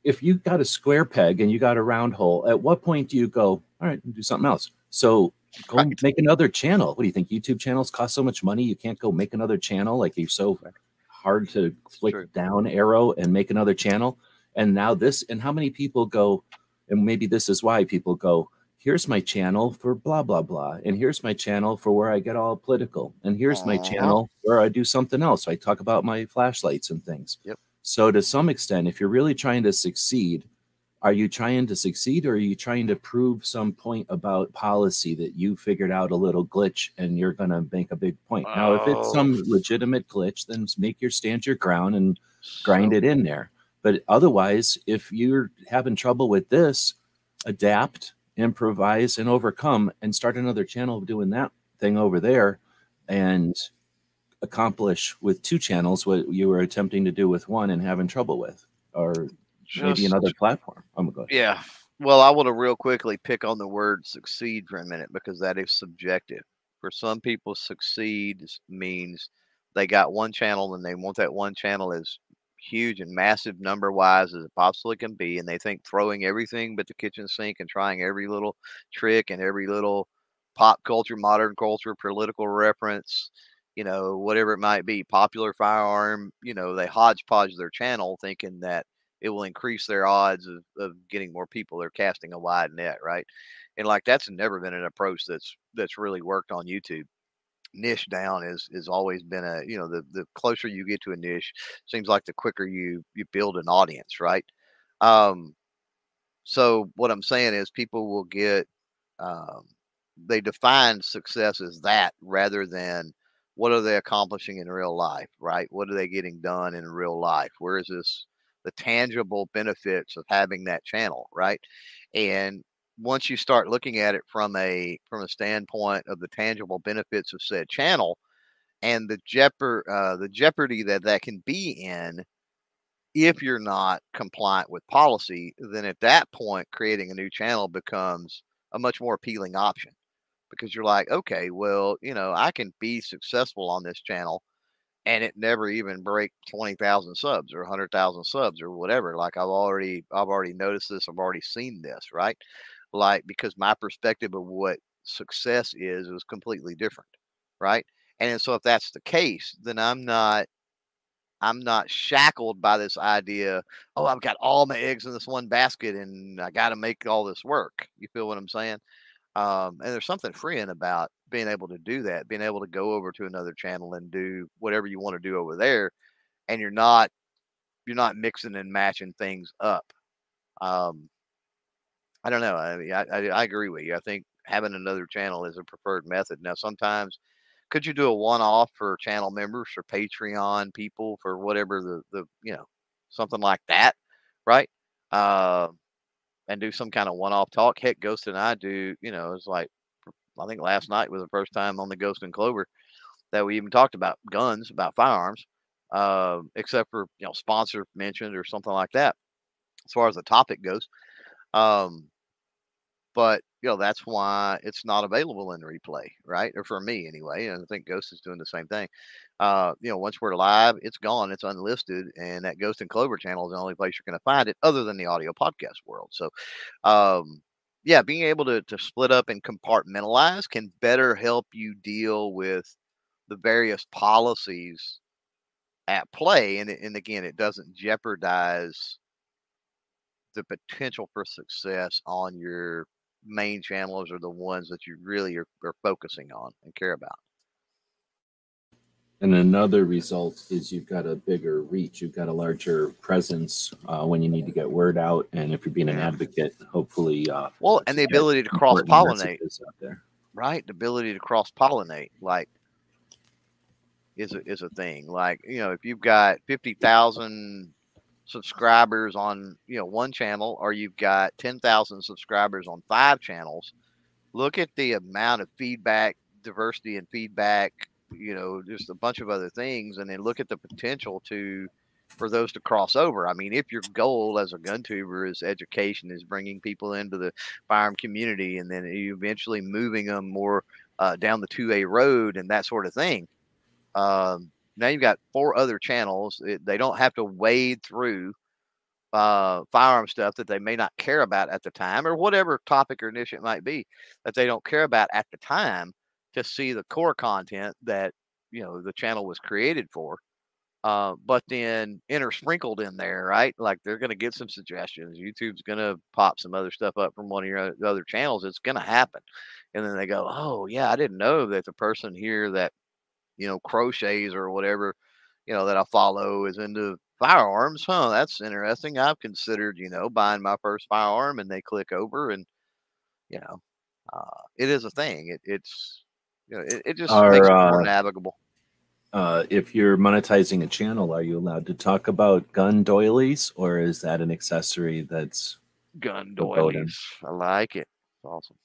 if you got a square peg and you got a round hole, at what point do you go, "All right, do something else"? So go right. make another channel. What do you think? YouTube channels cost so much money. You can't go make another channel. Like, you're so hard to click True. down arrow and make another channel. And now this, and how many people go, and maybe this is why people go, "Here's my channel for blah, blah, blah. And here's my channel for where I get all political. And here's Aww. my channel where I do something else. I talk about my flashlights and things." Yep. So to some extent, if you're really trying to succeed, Are you trying to succeed, or are you trying to prove some point about policy that you figured out a little glitch and you're going to make a big point? Oh. Now, if it's some legitimate glitch, then make your stand your ground and grind it in there. But otherwise, if you're having trouble with this, adapt, improvise, and overcome, and start another channel doing that thing over there and accomplish with two channels what you were attempting to do with one and having trouble with, or Just, maybe another platform. I'm gonna go ahead. Yeah. Well, I want to real quickly pick on the word succeed for a minute, because that is subjective. For some people, succeed means they got one channel and they want that one channel as huge and massive number wise as it possibly can be. And they think throwing everything but the kitchen sink and trying every little trick and every little pop culture, modern culture, political reference, you know, whatever it might be, popular firearm, you know, they hodgepodge their channel thinking that it will increase their odds of, of getting more people. They're casting a wide net, right? And like, that's never been an approach that's that's really worked on YouTube. Niche down is is always been a, you know, the the closer you get to a niche, seems like the quicker you you build an audience, right? Um, so what I'm saying is people will get, um, they define success as that rather than what are they accomplishing in real life, right? What are they getting done in real life? Where is this? The tangible benefits of having that channel, right? And once you start looking at it from a from a standpoint of the tangible benefits of said channel and the jeopardy uh, the jeopardy that that can be in if you're not compliant with policy, then at that point creating a new channel becomes a much more appealing option, because you're like, okay, well, you know, I can be successful on this channel and it never even break twenty thousand subs or one hundred thousand subs or whatever. Like, I've already, I've already noticed this. I've already seen this, right? Like, because my perspective of what success is, is completely different, right? And so if that's the case, then I'm not, I'm not shackled by this idea, oh, I've got all my eggs in this one basket and I got to make all this work. You feel what I'm saying? Um, and there's something freeing about being able to do that, being able to go over to another channel and do whatever you want to do over there. And you're not, you're not mixing and matching things up. Um, I don't know. I mean, I, I, I agree with you. I think having another channel is a preferred method. Now, sometimes could you do a one-off for channel members, for Patreon people, for whatever the, the, you know, something like that. Right. Uh, and do some kind of one-off talk. Heck, Ghost and I do, you know, it's like, I think last night was the first time on the Ghost and Clover that we even talked about guns, about firearms, uh, except for, you know, sponsor mentioned or something like that, as far as the topic goes. Um, but, you know, that's why it's not available in replay, right? Or for me anyway. And I think Ghost is doing the same thing. Uh, you know, once we're live, it's gone. It's unlisted. And that Ghost and Clover channel is the only place you're going to find it other than the audio podcast world. So, um, yeah, being able to, to split up and compartmentalize can better help you deal with the various policies at play. And, and again, it doesn't jeopardize the potential for success on your main channels or the ones that you really are, are focusing on and care about. And another result is you've got a bigger reach. You've got a larger presence uh, when you need to get word out. And if you're being an advocate, hopefully. Uh, well, and the ability to cross pollinate out there, right? The ability to cross pollinate, like, is a, is a thing. Like, you know, if you've got fifty thousand subscribers on, you know, one channel, or you've got ten thousand subscribers on five channels, look at the amount of feedback, diversity and feedback, you know, just a bunch of other things, and then look at the potential to for those to cross over. I mean, if your goal as a gun tuber is education, is bringing people into the firearm community, and then eventually moving them more uh, down the two A road and that sort of thing. Um, now you've got four other channels. It, they don't have to wade through uh, firearm stuff that they may not care about at the time, or whatever topic or niche it might be that they don't care about at the time, to see the core content that, you know, the channel was created for, uh, but then intersprinkled in there, right? Like, they're going to get some suggestions. YouTube's going to pop some other stuff up from one of your other channels. It's going to happen. And then they go, oh yeah, I didn't know that the person here that, you know, crochets or whatever, you know, that I follow is into firearms, huh? That's interesting. I've considered, you know, buying my first firearm, and they click over, and you know, uh, it is a thing. It, it's, you know, it, it just are, makes it more uh, navigable. Uh, if you're monetizing a channel, are you allowed to talk about gun doilies, or is that an accessory that's gun doilies? I like it. It's awesome.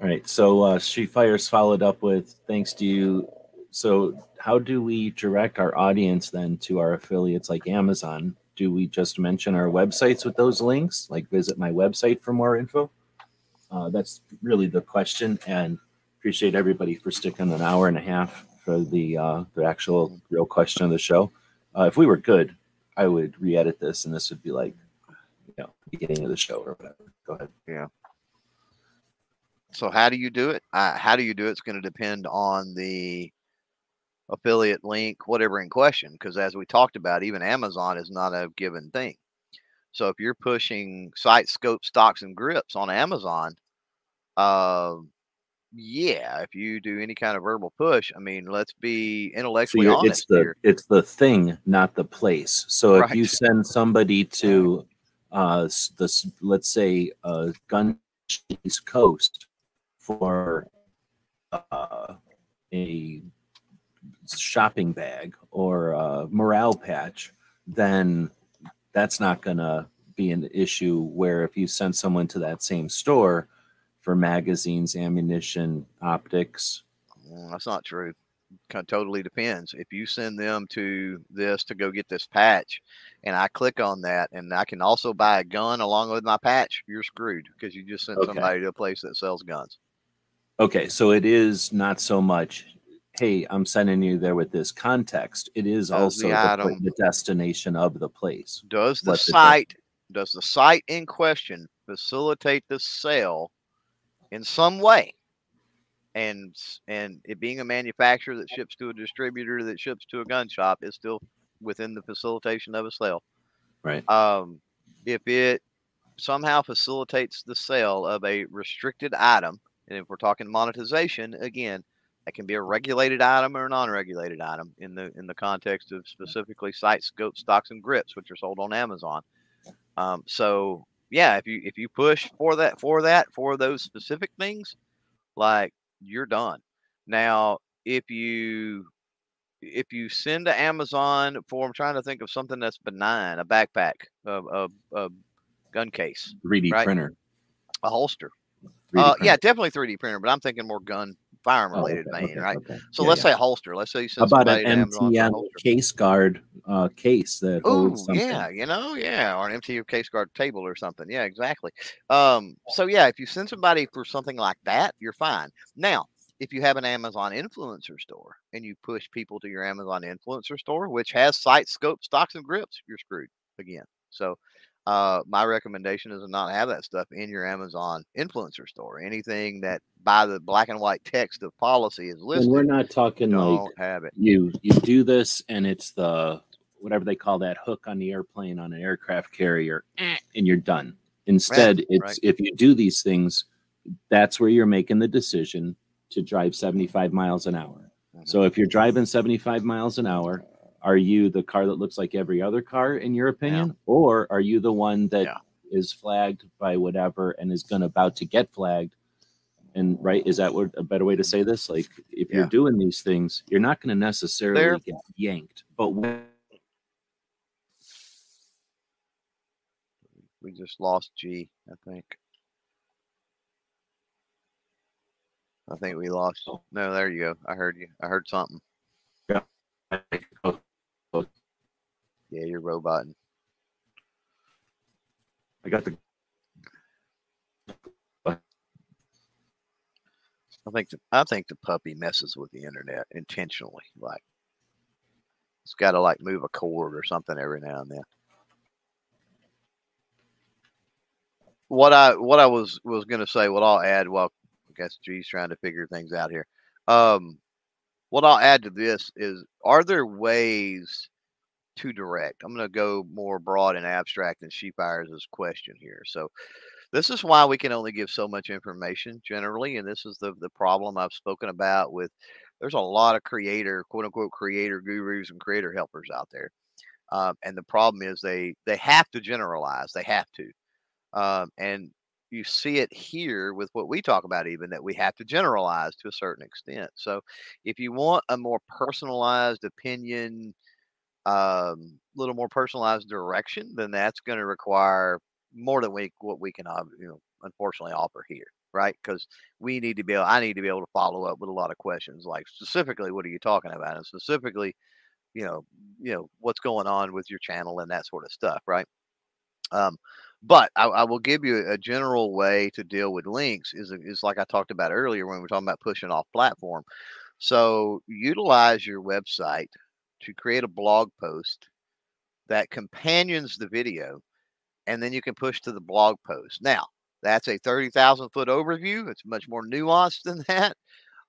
All right. So uh, She Fires followed up with, thanks to you. So how do we direct our audience then to our affiliates like Amazon? Do we just mention our websites with those links? Like visit my website for more info? Uh, that's really the question. And appreciate everybody for sticking an hour and a half for the uh, the actual real question of the show. Uh, if we were good, I would re-edit this, and this would be like, you know, beginning of the show or whatever. Go ahead. Yeah. So how do you do it? Uh, how do you do it? It's going to depend on the affiliate link, whatever in question, because as we talked about, even Amazon is not a given thing. So if you're pushing site scope, stocks, and grips on Amazon, uh, yeah, if you do any kind of verbal push, I mean, let's be intellectually so honest. It's the here. It's the thing, not the place. So right. If you send somebody to uh, this, let's say, uh, Gun East Coast for uh, a shopping bag or a morale patch, then that's not going to be an issue. Where if you send someone to that same store for magazines, ammunition, optics, well, that's not true. Kind of totally depends. If you send them to this to go get this patch, and I click on that, and I can also buy a gun along with my patch, you're screwed, because you just sent okay. somebody to a place that sells guns. Okay, so it is not so much, hey, I'm sending you there with this context. It is does also the, item, the destination of the place. Does the site, the does the site in question facilitate the sale in some way? And and it being a manufacturer that ships to a distributor that ships to a gun shop is still within the facilitation of a sale. Right. Um, if it somehow facilitates the sale of a restricted item, and if we're talking monetization, again, that can be a regulated item or a non-regulated item in the in the context of specifically site scope, stocks, and grips, which are sold on Amazon. Um, so yeah, if you if you push for that for that for those specific things, like you're done. Now, if you if you send to Amazon for, I'm trying to think of something that's benign, a backpack, a a, a gun case, three D right? printer, a holster, uh, yeah, definitely three D printer, but I'm thinking more gun. Firearm related oh, okay, thing, okay, right? Okay. So yeah, let's yeah. say holster. Let's say you send about an M T M Case Guard uh, case that Ooh, holds something. Yeah, you know, yeah, or an M T M Case Guard table or something. Yeah, exactly. Um, so yeah, if you send somebody for something like that, you're fine. Now, if you have an Amazon influencer store and you push people to your Amazon influencer store, which has site scope, stocks, and grips, you're screwed again. So uh, my recommendation is to not have that stuff in your Amazon influencer store. Anything that by the black and white text of policy is listed. And we're not talking Don't like have it. you you do this and it's the whatever they call that hook on the airplane on an aircraft carrier eh, and you're done. Instead, right. it's right. if you do these things, that's where you're making the decision to drive seventy-five miles an hour. Mm-hmm. So if you're driving seventy-five miles an hour, are you the car that looks like every other car in your opinion? Yeah. Or are you the one that yeah. is flagged by whatever and is going about to get flagged? And right, is that what a better way to say this? Like, if yeah. you're doing these things, you're not going to necessarily They're... get yanked. But when... we just lost G, I think. I think we lost. No, there you go. I heard you. I heard something. Yeah, yeah, you're roboting. I got the. I think the, I think the puppy messes with the internet intentionally. Like it's got to like move a cord or something every now and then. What I what I was was going to say, what I'll add. Well, I guess G's trying to figure things out here. Um, what I'll add to this is: are there ways to direct? I'm going to go more broad and abstract than Sheepires' question here. So. This is why we can only give so much information generally, and this is the, the problem I've spoken about with, there's a lot of creator, quote unquote, creator gurus and creator helpers out there. Um, and the problem is they, they have to generalize. They have to. Um, and you see it here with what we talk about, even that we have to generalize to a certain extent. So if you want a more personalized opinion, um, little more personalized direction, then that's going to require more than we, what we can, you know, unfortunately offer here. Right. Because we need to be able, I need to be able to follow up with a lot of questions, like specifically, what are you talking about? And specifically, you know, you know, what's going on with your channel and that sort of stuff. Right. Um, But I, I will give you a general way to deal with links is, is like I talked about earlier when we were talking about pushing off platform. So utilize your website to create a blog post that companions the video, and then you can push to the blog post. Now, that's a thirty thousand foot overview. It's much more nuanced than that.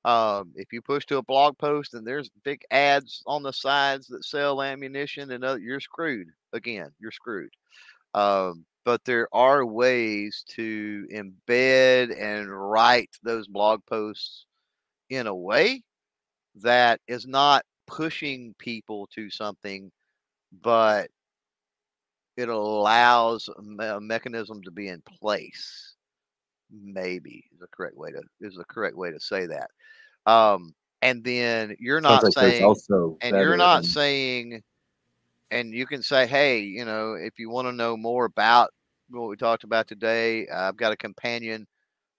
Um, if you push to a blog post and there's big ads on the sides that sell ammunition and other, you're screwed. Again, you're screwed. Um, But there are ways to embed and write those blog posts in a way that is not pushing people to something, but it allows a mechanism to be in place. Maybe is the correct way to is the correct way to say that. Um, and then you're not like saying, also and you're not saying. And you can say, hey, you know, if you want to know more about what we talked about today, uh, I've got a companion.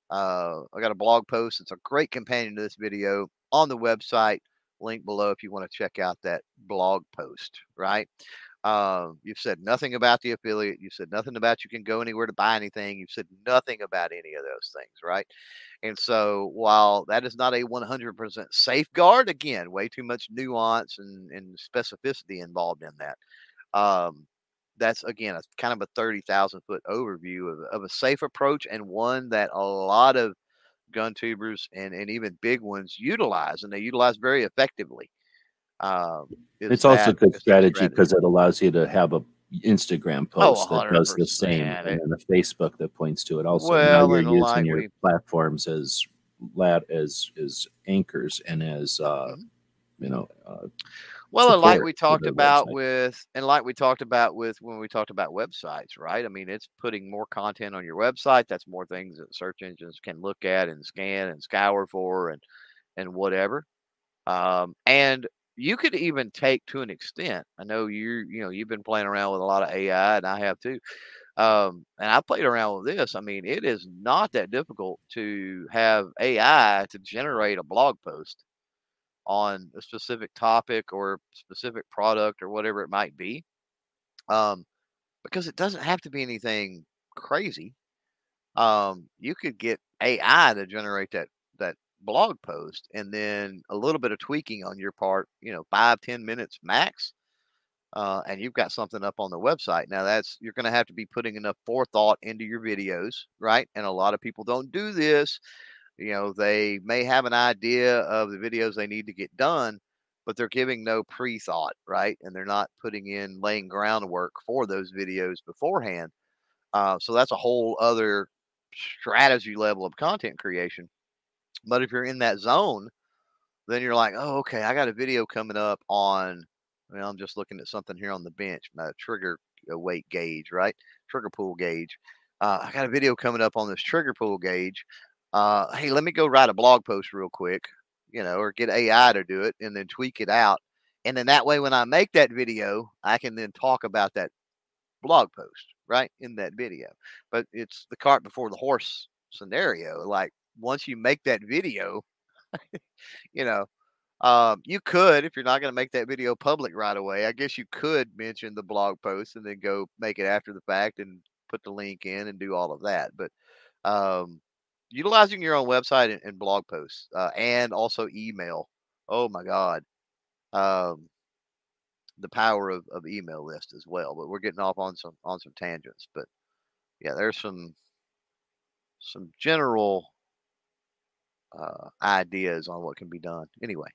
Uh, I got a blog post. It's a great companion to this video on the website. Link below if you want to check out that blog post, right? Uh, you've said nothing about the affiliate. You've said nothing about you can go anywhere to buy anything. You've said nothing about any of those things, right? And so while that is not a one hundred percent safeguard, again, way too much nuance and, and specificity involved in that. Um, that's, again, a kind of a thirty thousand foot overview of, of a safe approach, and one that a lot of gun tubers and, and even big ones utilize, and they utilize very effectively. Um, it's also a good strategy because it allows you to have a Instagram post oh, that does the same, it, and then a Facebook that points to it. Also, well, now you're using like your we, platforms as as as anchors and as uh, mm-hmm. you know. Uh, well, and like we talked about website. with, and like we talked about with when we talked about websites, right? I mean, it's putting more content on your website. That's more things that search engines can look at and scan and scour for, and and whatever, um, and. You could even take to an extent. I know you, you know, you've been playing around with a lot of A I, and I have too. Um, and I played around with this. I mean, it is not that difficult to have A I to generate a blog post on a specific topic or specific product or whatever it might be. Um, because it doesn't have to be anything crazy. Um, you could get A I to generate that, that, blog post, and then a little bit of tweaking on your part, you know, five, ten minutes max. Uh, and you've got something up on the website. Now that's, you're going to have to be putting enough forethought into your videos, right? And a lot of people don't do this. You know, they may have an idea of the videos they need to get done, but they're giving no pre-thought, right? And they're not putting in laying groundwork for those videos beforehand. Uh, so that's a whole other strategy level of content creation. But if you're in that zone, then you're like, oh, okay, I got a video coming up on, well, I'm just looking at something here on the bench, my trigger weight gauge, right? Trigger pull gauge. Uh, I got a video coming up on this trigger pull gauge. Uh, hey, let me go write a blog post real quick, you know, or get A I to do it and then tweak it out. And then that way, when I make that video, I can then talk about that blog post, right? In that video. But it's the cart before the horse scenario. Like, once you make that video, you know, um, you could, if you're not going to make that video public right away, I guess you could mention the blog post and then go make it after the fact and put the link in and do all of that. But um, utilizing your own website and, and blog posts uh, and also email. Oh, my God. Um, the power of, of email list as well. But we're getting off on some on some tangents. But, yeah, there's some some general Uh, ideas on what can be done anyway,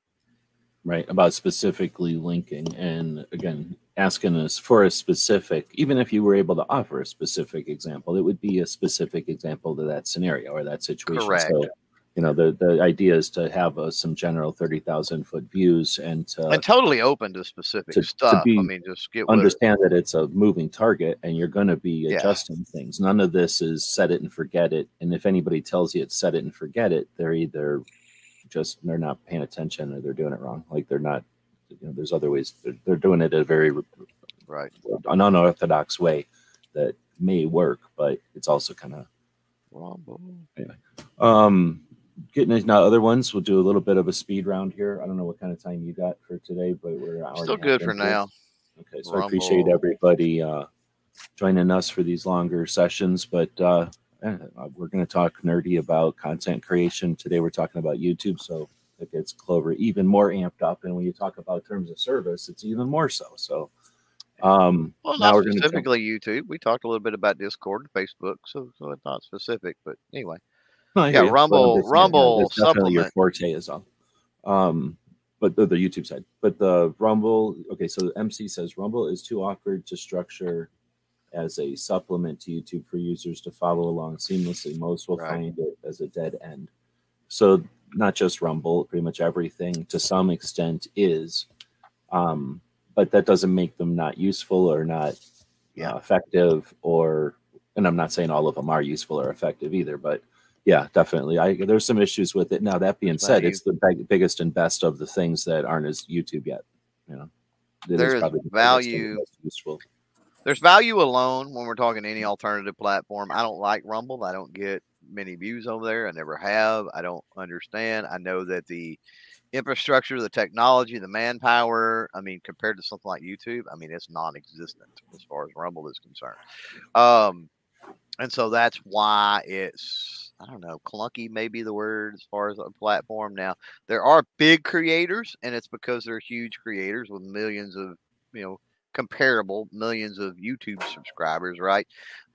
right, about specifically linking, and again asking us for a specific, even if you were able to offer a specific example, it would be a specific example to that scenario or that situation. Correct. So you know, the, the idea is to have uh, some general thirty thousand foot views and to, and totally open to specific to, stuff. To be, I mean, just get understand that it's a moving target and you're going to be adjusting yeah. things. None of this is set it and forget it. And if anybody tells you it's set it and forget it, they're either just, they're not paying attention or they're doing it wrong. Like they're not, you know, there's other ways they're, they're doing it a very right, an unorthodox way that may work, but it's also kind of Rumble. Anyway, um, getting into other ones, we'll do a little bit of a speed round here. I don't know what kind of time you got for today, but we're an hour still good for now. Okay, so Rumble. I appreciate everybody uh, joining us for these longer sessions, but uh, we're going to talk nerdy about content creation today. We're talking about YouTube, so it gets Clover even more amped up, and when you talk about terms of service, it's even more so. So, um, well, not now we're specifically YouTube. We talked a little bit about Discord, Facebook, so so it's not specific, but anyway. No, yeah, Rumble, Rumble, supplement. Your forte is on, um, but the, the YouTube side, but the Rumble. Okay, so M C says Rumble is too awkward to structure as a supplement to YouTube for users to follow along seamlessly. Most will right. find it as a dead end. So not just Rumble, pretty much everything to some extent is, um, but that doesn't make them not useful or not yeah. uh, effective or. And I'm not saying all of them are useful or effective either, but. Yeah, definitely. I, there's some issues with it. Now, that being said, it's the big, biggest and best of the things that aren't as YouTube yet. You know, there is value. Useful. There's value alone when we're talking any alternative platform. I don't like Rumble. I don't get many views over there. I never have. I don't understand. I know that the infrastructure, the technology, the manpower, I mean, compared to something like YouTube, I mean, it's non-existent as far as Rumble is concerned. Um, and so that's why it's... I don't know, clunky may be the word as far as a platform. Now, there are big creators, and it's because they're huge creators with millions of, you know, comparable millions of YouTube subscribers, right,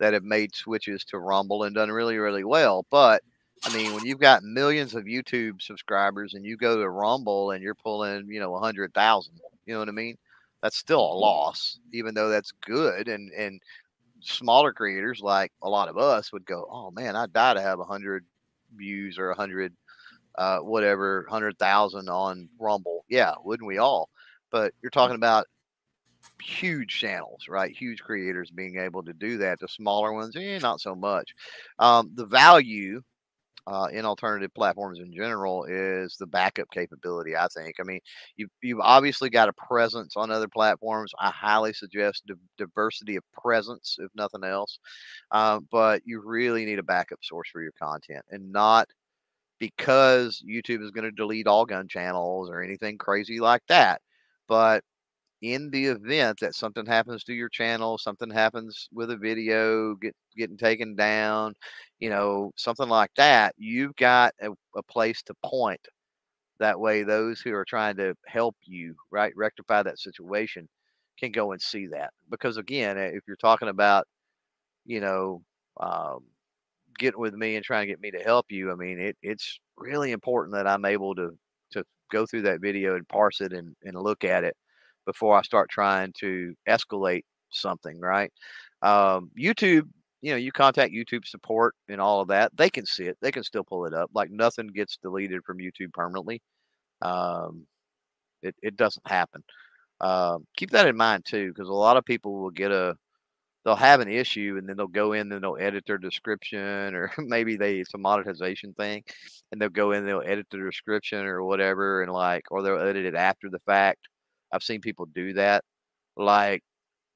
that have made switches to Rumble and done really, really well. But, I mean, when you've got millions of YouTube subscribers and you go to Rumble and you're pulling, you know, one hundred thousand, you know what I mean? That's still a loss, even though that's good and and. Smaller creators like a lot of us would go, oh man, I'd die to have a hundred views or a hundred, uh, whatever, hundred thousand on Rumble. Yeah, wouldn't we all? But you're talking about huge channels, right? Huge creators being able to do that. The smaller ones, eh, not so much. Um, the value uh, in alternative platforms in general is the backup capability. I think. I mean, you've you've obviously got a presence on other platforms. I highly suggest di diversity of presence, if nothing else. Uh, but you really need a backup source for your content, and not because YouTube is going to delete all gun channels or anything crazy like that. But in the event that something happens to your channel, something happens with a video, get, getting taken down, you know, something like that, you've got a, a place to point. That way, those who are trying to help you, right, rectify that situation can go and see that. Because, again, if you're talking about, you know, um, getting with me and trying to get me to help you, I mean, it, it's really important that I'm able to, to go through that video and parse it and, and look at it. Before I start trying to escalate something, right? Um, YouTube, you know, you contact YouTube support and all of that. They can see it. They can still pull it up. Like nothing gets deleted from YouTube permanently. Um, it, it doesn't happen. Um, keep that in mind too, because a lot of people will get a, they'll have an issue and then they'll go in and they'll edit their description, or maybe they, it's a monetization thing, and they'll go in and they'll edit their description or whatever, and like, or they'll edit it after the fact. I've seen people do that. Like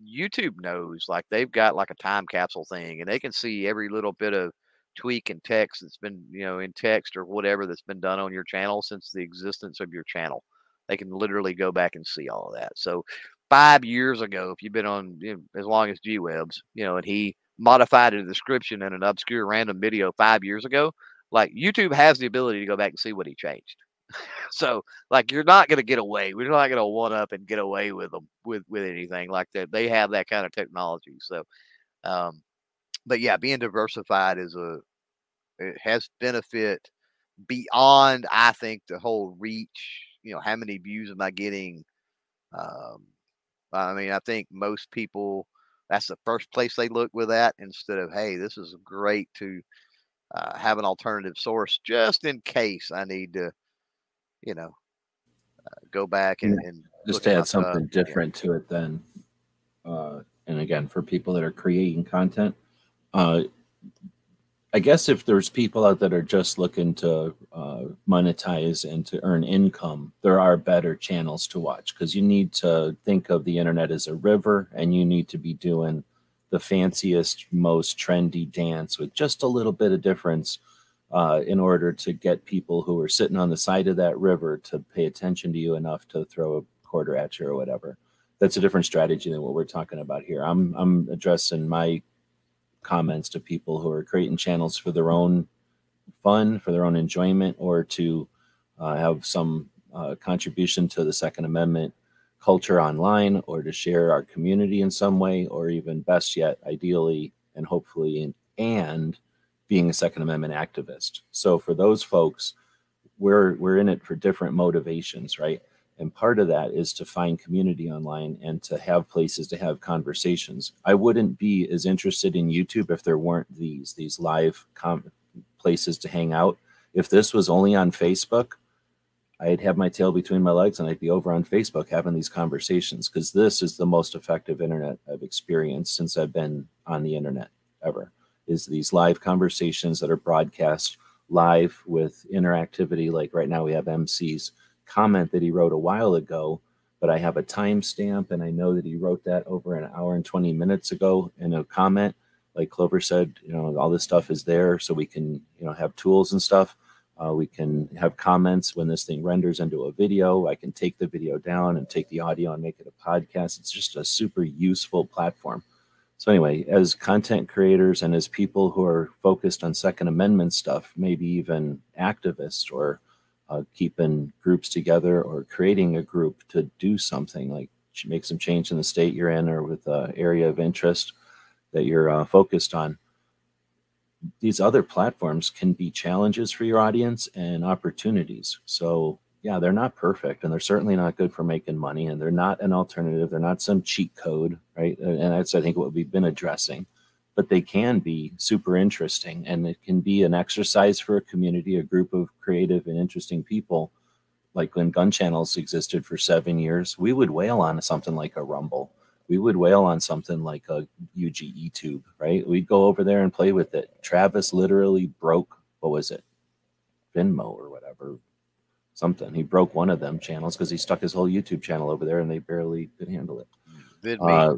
YouTube knows, like they've got like a time capsule thing, and they can see every little bit of tweak and text that's been, you know, in text or whatever that's been done on your channel since the existence of your channel. They can literally go back and see all of that. So five years ago, if you've been on, you know, as long as G Webs, you know, and he modified a description in an obscure random video five years ago, like YouTube has the ability to go back and see what he changed. So, like, you're not going to get away. We're not going to one up and get away with them with, with anything like that. They have that kind of technology. So, um, but yeah, being diversified is a, it has benefit beyond, I think, the whole reach, you know, how many views am I getting? Um, I mean, I think most people, that's the first place they look with that instead of, hey, this is great to uh, have an alternative source just in case I need to, you know, uh, go back and, and just add something up, different you know. to it then. Uh, and again, for people that are creating content, uh, I guess if there's people out that are just looking to uh, monetize and to earn income, there are better channels to watch, because you need to think of the internet as a river, and you need to be doing the fanciest, most trendy dance with just a little bit of difference uh, in order to get people who are sitting on the side of that river to pay attention to you enough to throw a quarter at you or whatever. That's a different strategy than what we're talking about here. I'm, I'm addressing my comments to people who are creating channels for their own fun, for their own enjoyment, or to uh, have some uh, contribution to the Second Amendment culture online, or to share our community in some way, or even best yet, ideally, and hopefully, and, and being a Second Amendment activist. So for those folks, we're, we're in it for different motivations, right? And part of that is to find community online and to have places to have conversations. I wouldn't be as interested in YouTube if there weren't these, these live com places to hang out. If this was only on Facebook, I'd have my tail between my legs and I'd be over on Facebook having these conversations, because this is the most effective internet I've experienced since I've been on the internet ever, is these live conversations that are broadcast live with interactivity. Like right now we have M C's comment that he wrote a while ago, but I have a timestamp and I know that he wrote that over an hour and twenty minutes ago in a comment. Like Clover said, you know, all this stuff is there, so we can, you know, have tools and stuff. Uh, we can have comments when this thing renders into a video. I can take the video down and take the audio and make it a podcast. It's just a super useful platform. So anyway, as content creators and as people who are focused on Second Amendment stuff, maybe even activists, or Uh, keeping groups together, or creating a group to do something, like make some change in the state you're in, or with an area of interest that you're uh, focused on. These other platforms can be challenges for your audience and opportunities. So yeah, they're not perfect, and they're certainly not good for making money, and they're not an alternative. They're not some cheat code, right? And that's, I think, what we've been addressing. But they can be super interesting, and it can be an exercise for a community, a group of creative and interesting people. Like when Gun Channels existed for seven years, we would wail on something like a Rumble. We would wail on something like a U G E tube, right? We'd go over there and play with it. Travis literally broke, what was it? Venmo or whatever, something. He broke one of them channels because he stuck his whole YouTube channel over there and they barely could handle it. Vidme. Uh,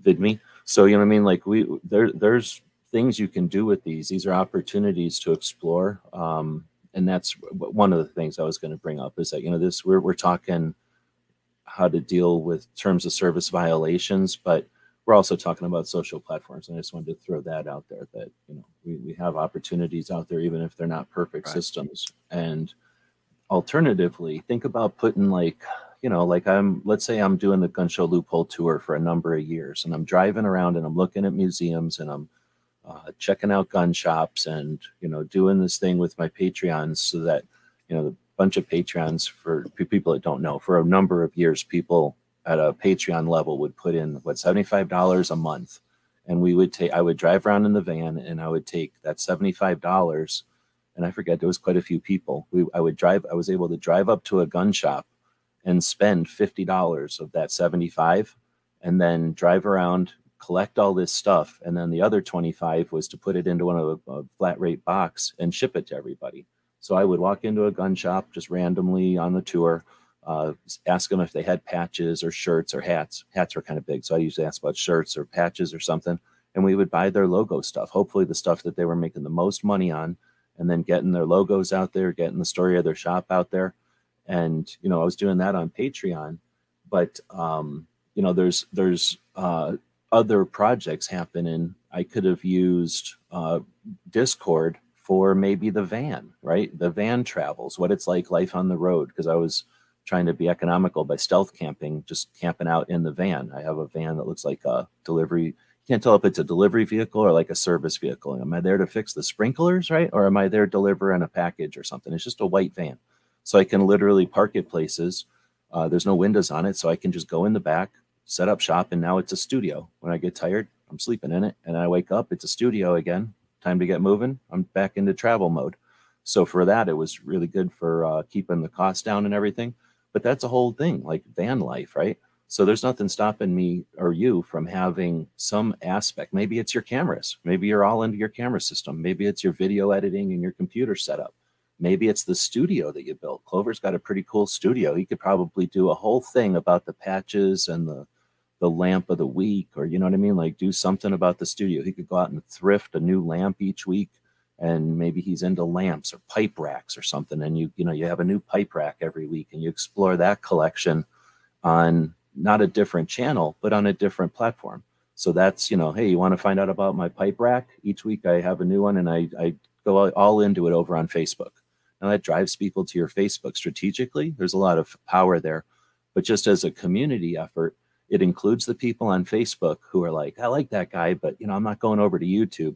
Vidme. So, you know what I mean? Like we, there, there's things you can do with these. These are opportunities to explore. Um, and that's one of the things I was going to bring up, is that, you know, this, we're, we're talking how to deal with terms of service violations, but we're also talking about social platforms. And I just wanted to throw that out there, that, you know, we, we have opportunities out there, even if they're not perfect right. systems. And alternatively, think about putting, like, you know, like I'm, let's say I'm doing the Gun Show Loophole Tour for a number of years, and I'm driving around and I'm looking at museums and I'm uh, checking out gun shops and, you know, doing this thing with my Patreons, so that, you know, a bunch of Patreons, for people that don't know, for a number of years, people at a Patreon level would put in, what, seventy-five dollars a month. And we would take, I would drive around in the van and I would take that seventy-five dollars. And I forget, there was quite a few people. We, I would drive, I was able to drive up to a gun shop and spend fifty dollars of that seventy-five, and then drive around, collect all this stuff. And then the other twenty-five was to put it into one of a, a flat rate box and ship it to everybody. So I would walk into a gun shop just randomly on the tour, uh, ask them if they had patches or shirts or hats. Hats were kind of big, so I usually asked about shirts or patches or something. And we would buy their logo stuff, hopefully the stuff that they were making the most money on, and then getting their logos out there, getting the story of their shop out there. And, you know, I was doing that on Patreon, but, um, you know, there's, there's uh, other projects happening. I could have used uh, Discord for maybe the van, right? The van travels, what it's like, life on the road. Because I was trying to be economical by stealth camping, just camping out in the van. I have a van that looks like a delivery. You can't tell if it's a delivery vehicle or like a service vehicle. Am I there to fix the sprinklers, right? Or am I there delivering a package or something? It's just a white van. So I can literally park it places. Uh, there's no windows on it, so I can just go in the back, set up shop, and now it's a studio. When I get tired, I'm sleeping in it, and I wake up, it's a studio again. time to get moving. I'm back into travel mode. So for that, it was really good for uh, keeping the costs down and everything. But that's a whole thing, like van life, right? So there's nothing stopping me or you from having some aspect. Maybe it's your cameras. Maybe you're all into your camera system. Maybe it's your video editing and your computer setup. Maybe it's the studio that you built. Clover's got a pretty cool studio. He could probably do a whole thing about the patches and the, the lamp of the week, or you know what I mean? Like do something about the studio. He could go out and thrift a new lamp each week. And maybe he's into lamps or pipe racks or something. And you, you know, you have a new pipe rack every week and you explore that collection on not a different channel, but on a different platform. So that's, you know, hey, you want to find out about my pipe rack? Each week I have a new one and I, I go all into it over on Facebook. Now that drives people to your Facebook strategically. There's a lot of power there, but just as a community effort, it includes the people on Facebook who are like, I like that guy, but you know, I'm not going over to YouTube.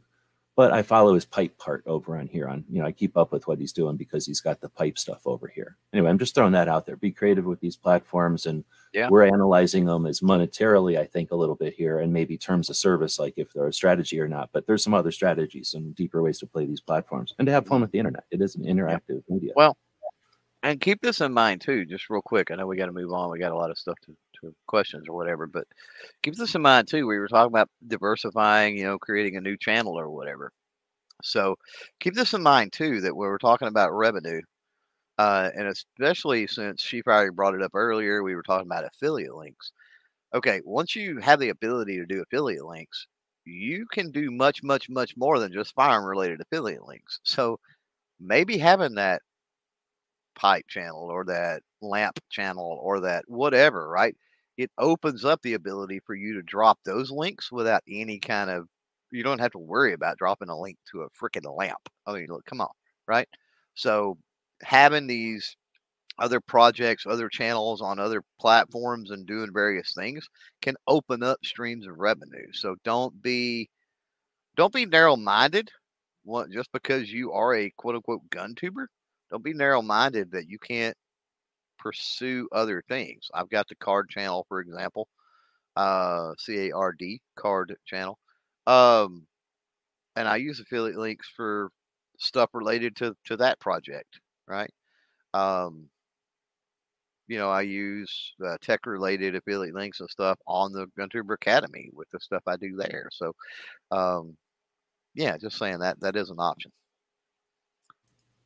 But I follow his pipe part over on here on, you know, I keep up with what he's doing because he's got the pipe stuff over here. Anyway, I'm just throwing that out there. Be creative with these platforms. And yeah, we're analyzing them as monetarily, I think, a little bit here, and maybe terms of service, like if they're a strategy or not. But there's some other strategies and deeper ways to play these platforms and to have fun with the internet. It is an interactive yeah. media. Well, and keep this in mind, too, just real quick. I know we got to move on. We got a lot of stuff to, to questions or whatever, but keep this in mind, too. We were talking about diversifying, you know, creating a new channel or whatever. So keep this in mind, too, that when we're talking about revenue, uh, and especially since Sheepire brought it up earlier, we were talking about affiliate links. Okay, once you have the ability to do affiliate links, you can do much, much, much more than just firearm-related affiliate links. So maybe having that pipe channel or that lamp channel or that whatever, right? It opens up the ability for you to drop those links without any kind of, you don't have to worry about dropping a link to a freaking lamp. I mean, look, come on, right? So having these other projects, other channels on other platforms and doing various things can open up streams of revenue. So don't be, don't be narrow-minded just because you are a quote-unquote gun tuber. Don't be narrow-minded that you can't pursue other things. I've got the card channel, for example, uh, C A R D, card channel. Um, and I use affiliate links for stuff related to, to that project, right? Um, you know, I use uh, tech-related affiliate links and stuff on the GunTuber Academy with the stuff I do there. So, um, yeah, just saying that that is an option.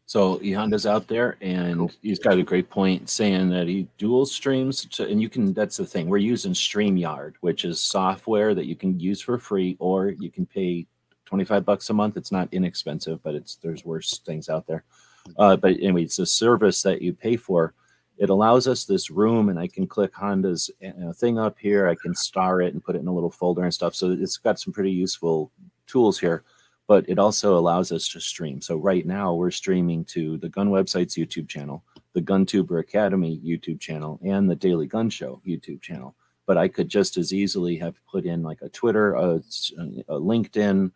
So Ehonda's out there, and cool. He's got a great point saying that he dual streams, to, and you can, that's the thing. We're using StreamYard, which is software that you can use for free, or you can pay twenty-five bucks a month. It's not inexpensive, but it's there's worse things out there. Uh, but anyway, it's a service that you pay for. It allows us this room, and I can click Honda's uh, thing up here. I can star it and put it in a little folder and stuff. So it's got some pretty useful tools here. But it also allows us to stream. So right now we're streaming to the Gun Website's YouTube channel, the GunTuber Academy YouTube channel, and the Daily Gun Show YouTube channel. But I could just as easily have put in like a Twitter, a, a LinkedIn,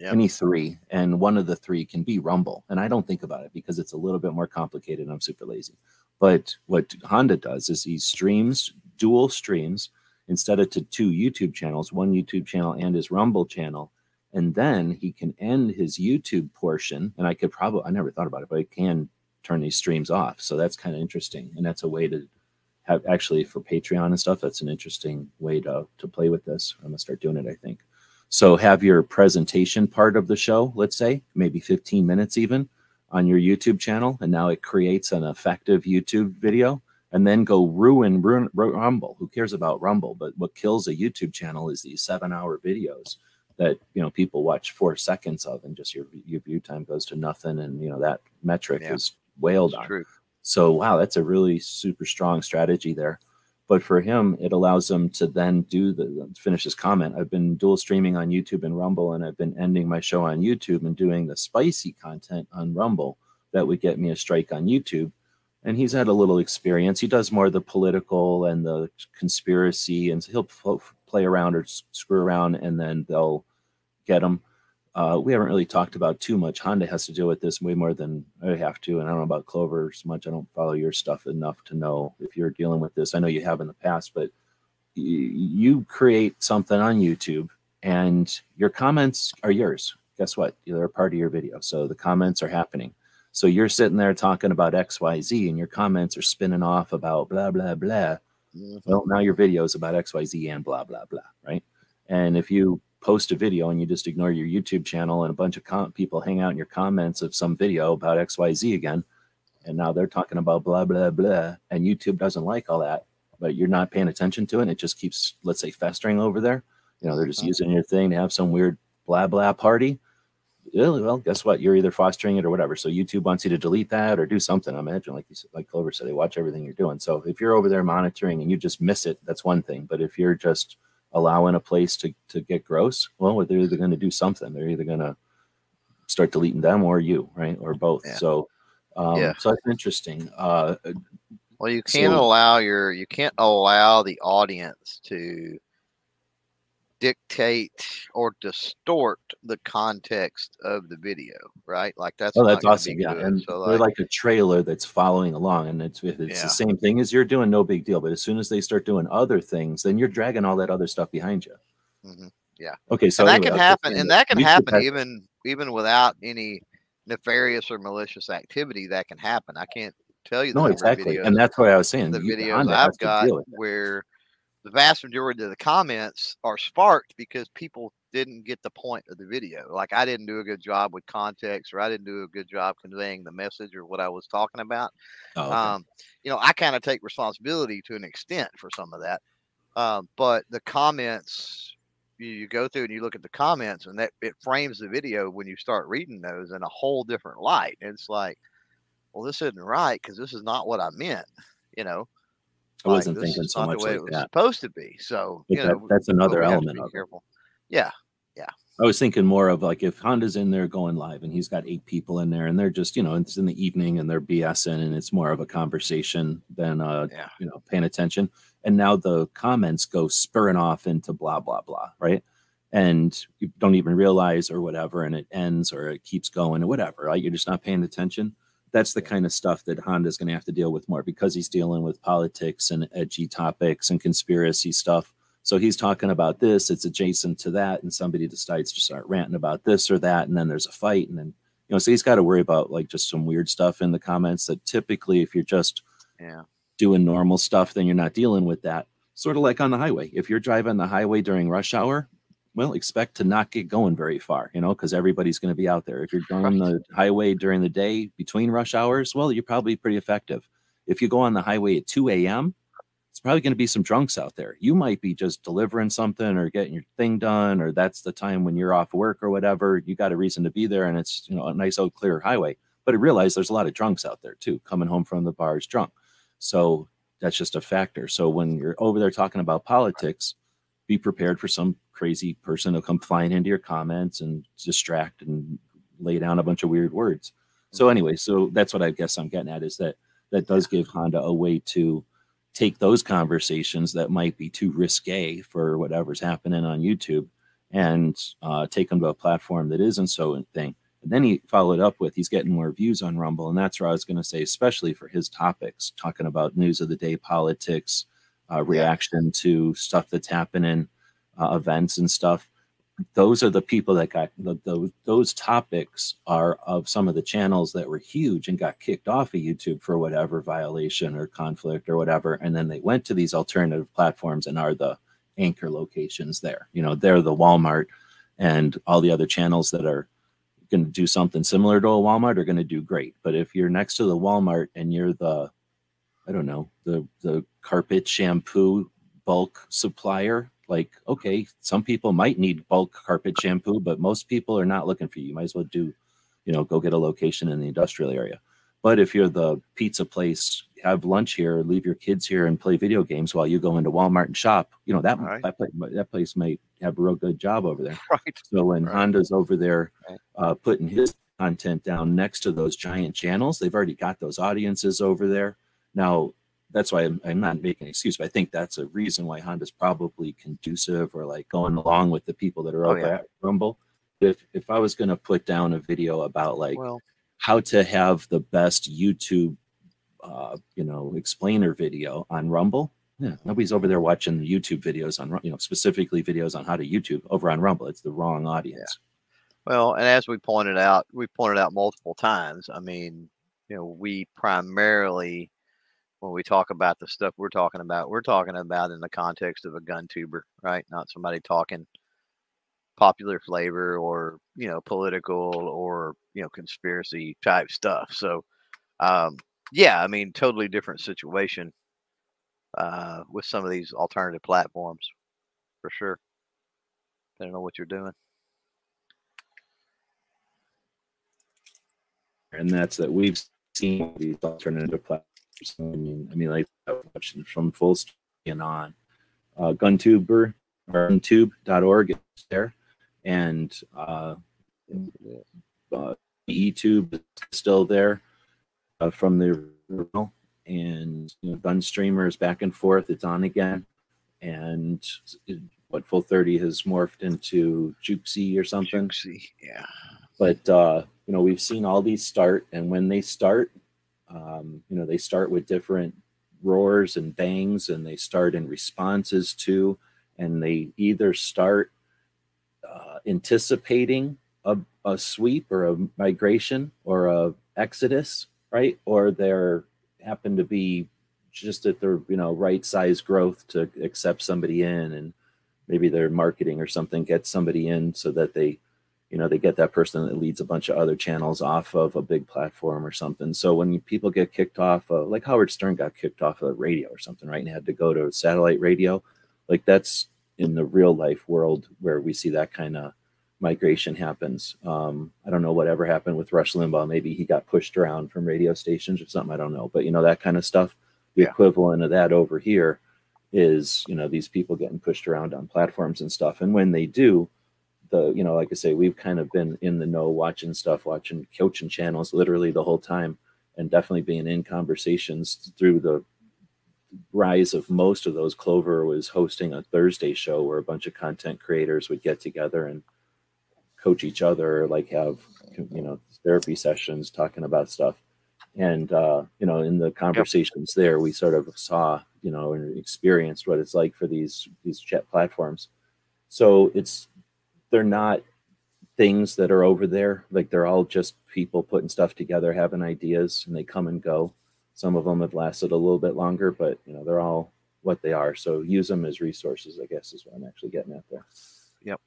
yep. any three, and one of the three can be Rumble. And I don't think about it because it's a little bit more complicated and I'm super lazy. But what Honda does is he streams, dual streams, instead of to two YouTube channels, one YouTube channel and his Rumble channel. And then he can end his YouTube portion. And I could probably, I never thought about it, but I can turn these streams off. So that's kind of interesting. And that's a way to have, actually for Patreon and stuff, that's an interesting way to, to play with this. I'm gonna start doing it, I think. So have your presentation part of the show, let's say, maybe fifteen minutes even on your YouTube channel. And now it creates an effective YouTube video. And then go ruin, ruin Rumble. Who cares about Rumble? But what kills a YouTube channel is these seven hour videos that, you know, people watch four seconds of, and just your, your view time goes to nothing. And, you know, that metric yeah. is wailed it's on. True. So, wow, that's a really super strong strategy there. But for him, it allows him to then do the, finish his comment. I've been dual streaming on YouTube and Rumble, and I've been ending my show on YouTube and doing the spicy content on Rumble that would get me a strike on YouTube. And he's had a little experience. He does more of the political and the conspiracy, and he'll play around or screw around, and then they'll get him. Uh, we haven't really talked about too much. Honda has to deal with this way more than I have to, and I don't know about Clover's much. I don't follow your stuff enough to know if you're dealing with this. I know you have in the past, but you create something on YouTube, and your comments are yours. guess what? They're a part of your video. So the comments are happening. So you're sitting there talking about X, Y, Z, and your comments are spinning off about blah, blah, blah. Mm-hmm. Well, now your video is about X, Y, Z and blah, blah, blah, right? And if you post a video and you just ignore your YouTube channel and a bunch of com people hang out in your comments of some video about X, Y, Z again, and now they're talking about blah, blah, blah, and YouTube doesn't like all that, but you're not paying attention to it, and it just keeps, let's say, festering over there. You know, they're just using your thing to have some weird blah, blah party. Well, guess what? You're either fostering it or whatever. So YouTube wants you to delete that or do something. I imagine, like you said, like Clover said, they watch everything you're doing. So if you're over there monitoring and you just miss it, that's one thing. But if you're just allowing a place to, to get gross, well, they're either going to do something. They're either going to start deleting them or you, right? Or both. Yeah. So, um, yeah. So that's interesting. Uh, well, you can't so, allow your, you can't allow the audience to dictate or distort the context of the video, right? Like that's, oh, that's awesome. Yeah. And so they're like, like a trailer that's following along, and it's, if it's yeah. the same thing as you're doing, no big deal. But as soon as they start doing other things, then you're dragging all that other stuff behind you. Mm-hmm. Yeah. Okay. So and anyway, that can happen. And that, that can happen has, even, even without any nefarious or malicious activity. That can happen. I can't tell you. The no, exactly. And that's what I was saying. The videos I've got where the vast majority of the comments are sparked because people didn't get the point of the video. Like I didn't do a good job with context, or I didn't do a good job conveying the message or what I was talking about. Oh, okay. Um, you know, I kind of take responsibility to an extent for some of that. Um, but the comments, you, you go through and you look at the comments, and that it frames the video when you start reading those in a whole different light. And it's like, well, this isn't right, 'cause this is not what I meant, you know? I wasn't like, thinking so much like it was that. Supposed to be. So you that, know, that's another element. Of it. Yeah, yeah. I was thinking more of like if Honda's in there going live and he's got eight people in there and they're just, you know, it's in the evening and they're BSing and it's more of a conversation than uh, yeah. you know, paying attention. And now the comments go spurring off into blah blah blah, right? And you don't even realize or whatever, and it ends or it keeps going or whatever. Right? You're just not paying attention. That's the kind of stuff that Honda's going to have to deal with more because he's dealing with politics and edgy topics and conspiracy stuff. So he's talking about this, it's adjacent to that, and somebody decides to start ranting about this or that, and then there's a fight, and then, you know, so he's got to worry about like just some weird stuff in the comments that typically if you're just yeah. doing normal stuff, then you're not dealing with that. Sort of like on the highway. If you're driving the highway during rush hour, well, expect to not get going very far, you know, because everybody's going to be out there. If you're going on the highway during the day between rush hours, well, you're probably pretty effective. If you go on the highway at two A M, it's probably going to be some drunks out there. You might be just delivering something or getting your thing done, or that's the time when you're off work or whatever. You got a reason to be there, and it's, you know, a nice old clear highway. But I realize there's a lot of drunks out there too, coming home from the bars drunk. So that's just a factor. So when you're over there talking about politics, be prepared for some crazy person who'll come flying into your comments and distract and lay down a bunch of weird words. So anyway, so that's what I guess I'm getting at, is that that does give Honda a way to take those conversations that might be too risque for whatever's happening on YouTube and uh, take them to a platform that isn't so in thing. And then he followed up with, he's getting more views on Rumble. And that's where I was going to say, especially for his topics, talking about news of the day, politics, Uh, reaction to stuff that's happening, uh, events and stuff. Those are the people that got the, the, those topics are of some of the channels that were huge and got kicked off of YouTube for whatever violation or conflict or whatever. And then they went to these alternative platforms and are the anchor locations there. You know, they're the Walmart and all the other channels that are going to do something similar to a Walmart are going to do great. But if you're next to the Walmart and you're the, I don't know, the, the carpet shampoo bulk supplier, like, okay, some people might need bulk carpet shampoo, but most people are not looking for you. You might as well do, you know, go get a location in the industrial area. But if you're the pizza place, have lunch here, leave your kids here and play video games while you go into Walmart and shop, you know, that, right. that, place, that place might have a real good job over there. Right. So when right. Honda's over there uh, putting his content down next to those giant channels, they've already got those audiences over there. Now, that's why I'm, I'm not making an excuse, but I think that's a reason why Honda's probably conducive or like going along with the people that are over oh, yeah. at Rumble. If, if I was going to put down a video about like well, how to have the best YouTube, uh, you know, explainer video on Rumble, yeah, nobody's over there watching YouTube videos on, you know, specifically videos on how to YouTube over on Rumble. It's the wrong audience. Yeah. Well, and as we pointed out, we pointed out multiple times, I mean, you know, we primarily, when we talk about the stuff we're talking about, we're talking about in the context of a gun tuber, right? Not somebody talking popular flavor or, you know, political or, you know, conspiracy type stuff. So, um, yeah, I mean, totally different situation uh, with some of these alternative platforms, for sure. Depending on what you're doing. And that's that we've seen these alternative platforms. I mean, I mean, like from Full thirty and on, uh, GunTuber or GunTube dot org is there, and uh, uh, YouTube is still there uh, from the original, and you know, Gun Streamers back and forth. It's on again, and it, what Full thirty has morphed into Jukesy or something. Jukesy, yeah. But, uh, you know, we've seen all these start, and when they start, um, you know, they start with different roars and bangs, and they start in responses to, and they either start uh, anticipating a, a sweep or a migration or a exodus, right? Or they're happen to be just at their, you know, right size growth to accept somebody in, and maybe their marketing or something gets somebody in so that they, you know, they get that person that leads a bunch of other channels off of a big platform or something. So when people get kicked off, uh, like Howard Stern got kicked off of radio or something, right? And had to go to satellite radio. Like that's in the real life world where we see that kind of migration happens. Um, I don't know whatever happened with Rush Limbaugh. Maybe he got pushed around from radio stations or something. I don't know. But, you know, that kind of stuff, the yeah. equivalent of that over here is, you know, these people getting pushed around on platforms and stuff. And when they do, the, you know, like I say, we've kind of been in the know, watching stuff, watching coaching channels literally the whole time, and definitely being in conversations through the rise of most of those. Clover was hosting a Thursday show where a bunch of content creators would get together and coach each other, like have, you know, therapy sessions talking about stuff. And, uh, you know, in the conversations yep. there, we sort of saw, you know, and experienced what it's like for these, these chat platforms. So it's, they're not things that are over there. Like they're all just people putting stuff together, having ideas, and they come and go. Some of them have lasted a little bit longer, but you know, they're all what they are. So use them as resources, I guess, is what I'm actually getting at there. Yep.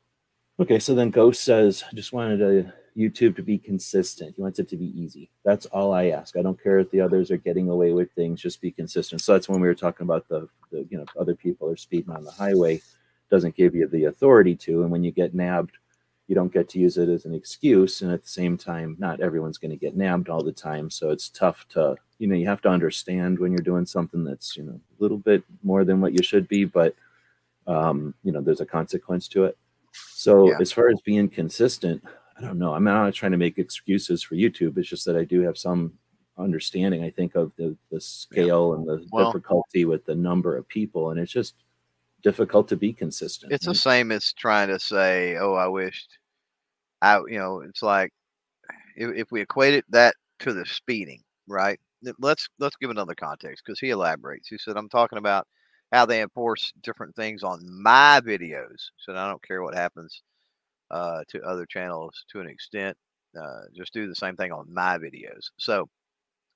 Okay. So then Ghost says, I just wanted a YouTube to be consistent. He wants it to be easy. That's all I ask. I don't care if the others are getting away with things, just be consistent. So that's when we were talking about the, the you know, other people are speeding on the highway. Doesn't give you the authority to, and when you get nabbed, you don't get to use it as an excuse. And at the same time, not everyone's going to get nabbed all the time. So it's tough to, you know, you have to understand when you're doing something that's, you know, a little bit more than what you should be, but, um, you know, there's a consequence to it. So yeah. as far as being consistent, I don't know. I'm not trying to make excuses for YouTube. It's just that I do have some understanding, I think, of the, the scale yeah. and the well, difficulty with the number of people. And it's just difficult to be consistent. It's right? the same as trying to say, oh, I wished I, you know, it's like if, if we equated that to the speeding, right? Let's, let's give another context because he elaborates. He said, I'm talking about how they enforce different things on my videos. So I don't care what happens uh, to other channels to an extent, uh, just do the same thing on my videos. So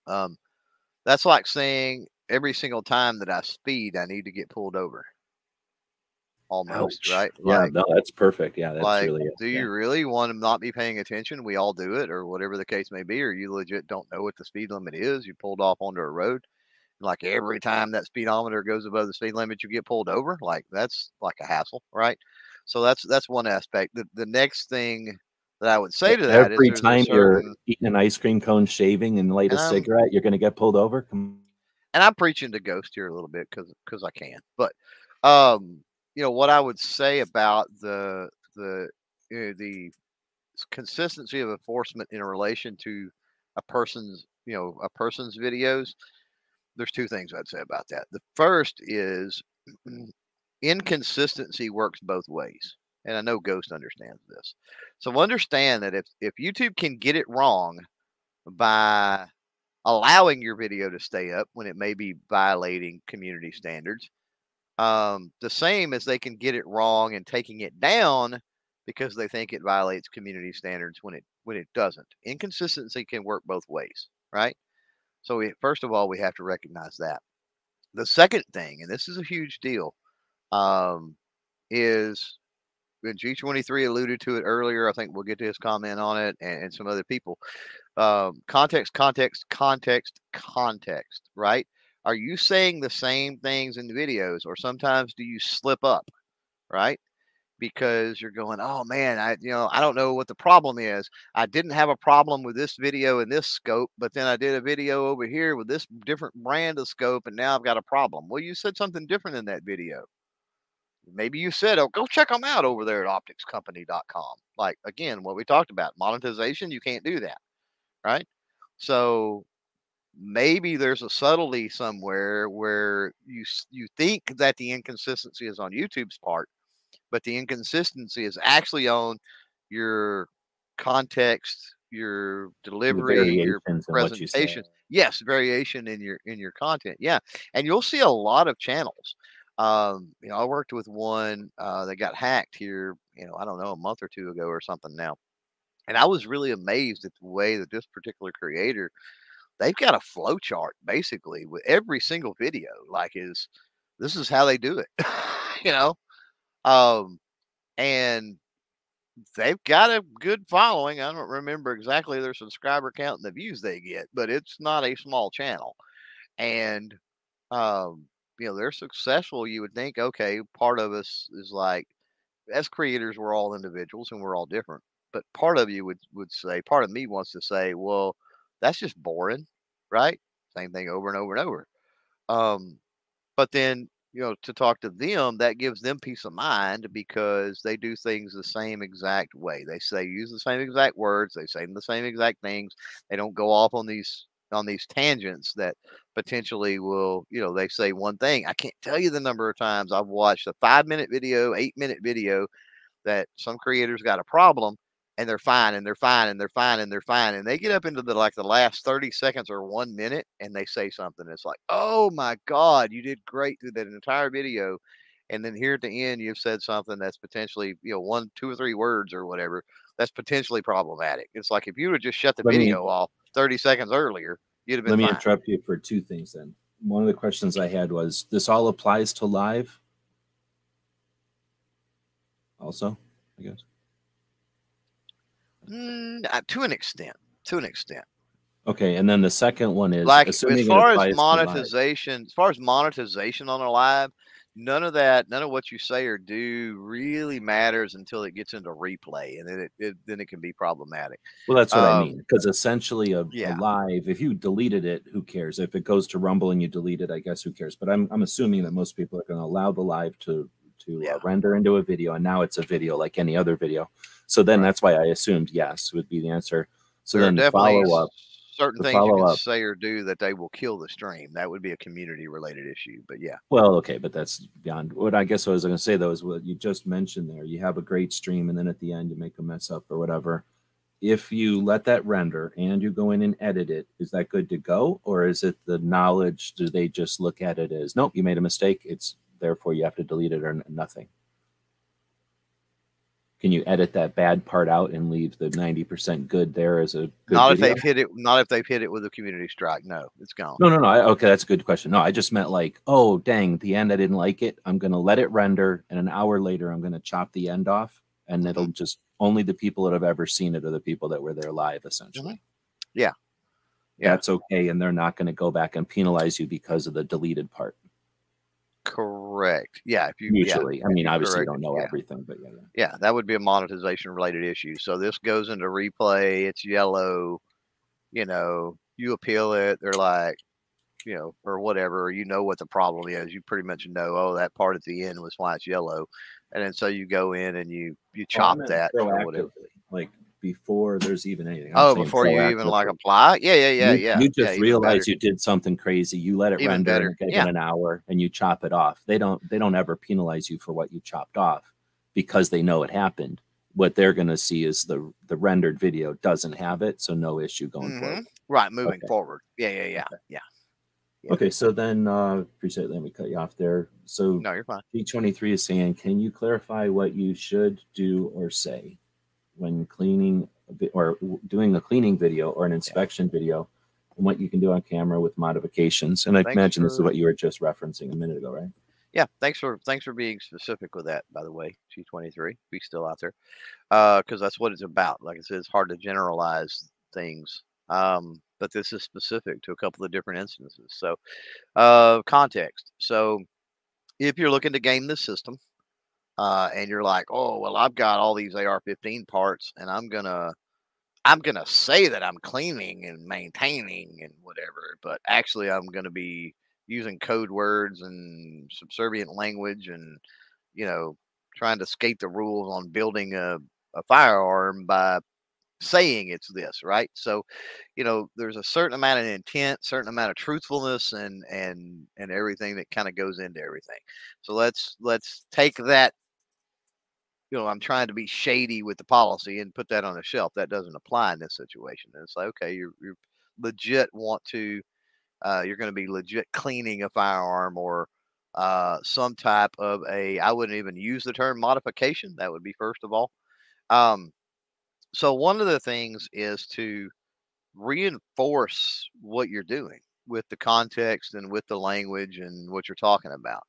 um, that's like saying every single time that I speed, I need to get pulled over. Almost, Ouch. Right? Yeah, like, no, that's perfect. Yeah, that's like, really it. Do yeah. you really want to not be paying attention? We all do it, or whatever the case may be, or you legit don't know what the speed limit is. You pulled off onto a road, and like every time that speedometer goes above the speed limit, you get pulled over. Like that's like a hassle, right? So that's that's one aspect. The, the next thing that I would say to that every is every time certain, you're eating an ice cream cone, shaving, and light a um, cigarette, you're going to get pulled over. Come and I'm preaching to Ghost here a little bit because because I can, but um. you know, what I would say about the, the, you know, the consistency of enforcement in relation to a person's, you know, a person's videos, there's two things I'd say about that. The first is inconsistency works both ways. And I know Ghost understands this. So understand that if, if YouTube can get it wrong by allowing your video to stay up when it may be violating community standards, Um, the same as they can get it wrong and taking it down because they think it violates community standards when it when it doesn't. Inconsistency can work both ways, right? So we, first of all, we have to recognize that. The second thing, and this is a huge deal, um, is G twenty-three alluded to it earlier. I think we'll get to his comment on it and, and some other people. Um, context, context, context, context, right? Are you saying the same things in the videos, or sometimes do you slip up, right? Because you're going, oh man, I, you know, I don't know what the problem is. I didn't have a problem with this video in this scope, but then I did a video over here with this different brand of scope, and now I've got a problem. Well, you said something different in that video. Maybe you said, oh, go check them out over there at optics company dot com. Like, again, what we talked about, monetization, you can't do that, right? So maybe there's a subtlety somewhere where you, you think that the inconsistency is on YouTube's part, but the inconsistency is actually on your context, your delivery, your presentation. You yes, variation in your in your content. Yeah, and you'll see a lot of channels. Um, you know, I worked with one uh, that got hacked here. You know, I don't know, a month or two ago or something now, and I was really amazed at the way that this particular creator, they've got a flow chart basically with every single video. Like, is this is how they do it, you know. Um, and they've got a good following. I don't remember exactly their subscriber count and the views they get, but it's not a small channel. And, um, you know, they're successful. You would think, okay, part of us is like, as creators, we're all individuals and we're all different, but part of you would, would say, part of me wants to say, well, that's just boring, right? Same thing over and over and over. Um, but then, you know, to talk to them, that gives them peace of mind because they do things the same exact way. They say, use the same exact words. They say the same exact things. They don't go off on these, on these tangents that potentially will, you know, they say one thing. I can't tell you the number of times I've watched a five minute video, eight minute video that some creators got a problem and they're fine and they're fine and they're fine and they're fine. And they get up into the, like the last thirty seconds or one minute and they say something. It's like, oh my God, you did great through that entire video. And then here at the end, you've said something that's potentially, you know, one, two or three words or whatever. That's potentially problematic. It's like, if you would just shut the let video me, off thirty seconds earlier, you'd have been Let fine. me interrupt you for two things then. One of the questions I had was, this all applies to live also, I guess. Mm, to an extent, to an extent. Okay. And then the second one is, like, as far as monetization, as far as monetization on a live, none of that, none of what you say or do really matters until it gets into replay, and then it, it then it can be problematic. Well, that's what um, I mean, because essentially a, yeah. a live, if you deleted it, who cares? If it goes to Rumble and you delete it, I guess who cares? But I'm, I'm assuming that most people are going to allow the live to, to yeah. uh, render into a video, and now it's a video like any other video. So then right. that's why I assumed yes would be the answer. So there then the follow up. Certain things you can say or do that they will kill the stream. That would be a community related issue, but yeah. Well, okay, but that's beyond what I guess what I was going to say though is what you just mentioned there. You have a great stream and then at the end you make a mess up or whatever. If you let that render and you go in and edit it, is that good to go? Or is it the knowledge? Do they just look at it as, nope, you made a mistake. It's therefore you have to delete it or nothing. Can you edit that bad part out and leave the ninety percent good there as a good not video? If they've hit it, not if they've hit it with a community strike. No, it's gone. No, no, no. I, okay, that's a good question. No, I just meant like, oh, dang, the end, I didn't like it. I'm going to let it render, and an hour later, I'm going to chop the end off, and it'll just only the people that have ever seen it are the people that were there live, essentially. Mm-hmm. Yeah. Yeah. That's okay, and they're not going to go back and penalize you because of the deleted part. Correct. Yeah. If you usually, yeah, I mean, obviously correct. you don't know yeah. everything, but yeah, yeah. Yeah. That would be a monetization related issue. So this goes into replay. It's yellow, you know, you appeal it. They're like, you know, or whatever, you know what the problem is. You pretty much know, oh, that part at the end was why it's yellow. And then so you go in and you, you chop well, that or whatever. Like before there's even anything. I'm oh, before you even like apply? Yeah, yeah, yeah, you, yeah. You just yeah, realize you did something crazy. You let it even render better. And yeah. in an hour and you chop it off. They don't they don't ever penalize you for what you chopped off because they know it happened. What they're going to see is the the rendered video doesn't have it, so no issue going mm-hmm. forward. Right, moving okay. forward. Yeah, yeah, yeah. Okay. Yeah. Yeah. Okay, so then uh, appreciate that we cut you off there. So no, you're fine. G twenty-three is saying, can you clarify what you should do or say when cleaning or doing a cleaning video or an inspection yeah. video, and what you can do on camera with modifications? And I thanks imagine for, this is what you were just referencing a minute ago, right? Yeah, thanks for thanks for being specific with that. By the way, G twenty-three, be still out there, because uh, that's what it's about. Like I said, it's hard to generalize things. Um, but this is specific to a couple of different instances. So uh, context. So if you're looking to game this system uh, and you're like, oh, well, I've got all these A R fifteen parts and I'm going to I'm going to say that I'm cleaning and maintaining and whatever, but actually I'm going to be using code words and subservient language and, you know, trying to skate the rules on building a, a firearm by saying it's this, right? So, you know, there's a certain amount of intent, certain amount of truthfulness and and and everything that kind of goes into everything. So let's let's take that, you know, I'm trying to be shady with the policy and put that on a shelf. That doesn't apply in this situation. And it's like, okay, you you legit want to uh you're going to be legit cleaning a firearm or uh some type of a, I wouldn't even use the term modification. That would be first of all. um So one of the things is to reinforce what you're doing with the context and with the language and what you're talking about.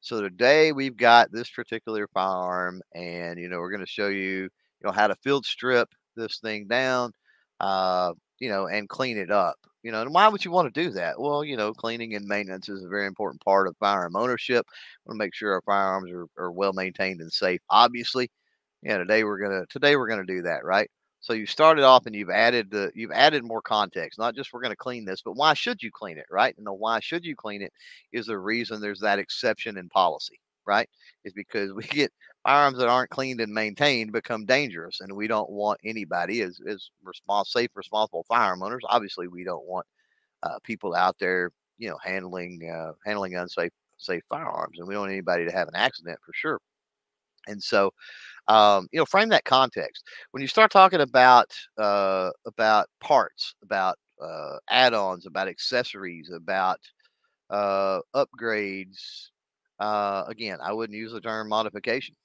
So today we've got this particular firearm and, you know, we're going to show you, you know, how to field strip this thing down, uh, you know, and clean it up, you know, and why would you want to do that? Well, you know, cleaning and maintenance is a very important part of firearm ownership. We want to make sure our firearms are, are well maintained and safe, obviously. Yeah, today we're gonna today we're gonna do that, right? So you started off and you've added the you've added more context, not just we're gonna clean this, but why should you clean it, right? And the why should you clean it is the reason there's that exception in policy, right? Is because we get firearms that aren't cleaned and maintained become dangerous, and we don't want anybody as as response safe, responsible firearm owners. Obviously, we don't want uh, people out there, you know, handling uh, handling unsafe safe firearms, and we don't want anybody to have an accident for sure. And so, um, you know, frame that context. When you start talking about uh, about parts, about uh, add-ons, about accessories, about uh, upgrades, uh, again, I wouldn't use the term modification.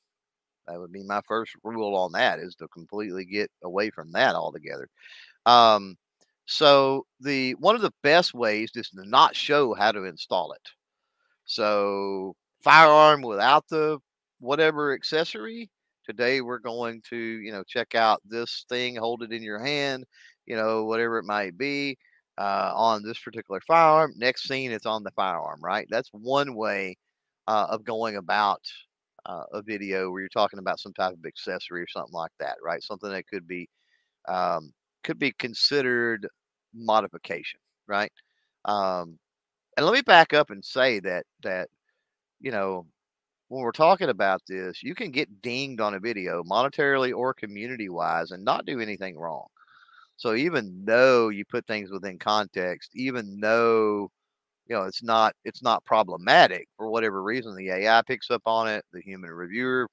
That would be my first rule on that, is to completely get away from that altogether. Um, so the one of the best ways is to not show how to install it. So firearm without the whatever accessory, today we're going to, you know, check out this thing, hold it in your hand, you know, whatever it might be, uh, on this particular firearm. Next scene, it's on the firearm, right? That's one way uh, of going about uh, a video where you're talking about some type of accessory or something like that, right? Something that could be, um, could be considered modification, right? Um, and let me back up and say that, that, you know, when we're talking about this, you can get dinged on a video monetarily or community-wise and not do anything wrong. So even though you put things within context, even though, you know, it's not it's not problematic for whatever reason, the A I picks up on it, the human reviewer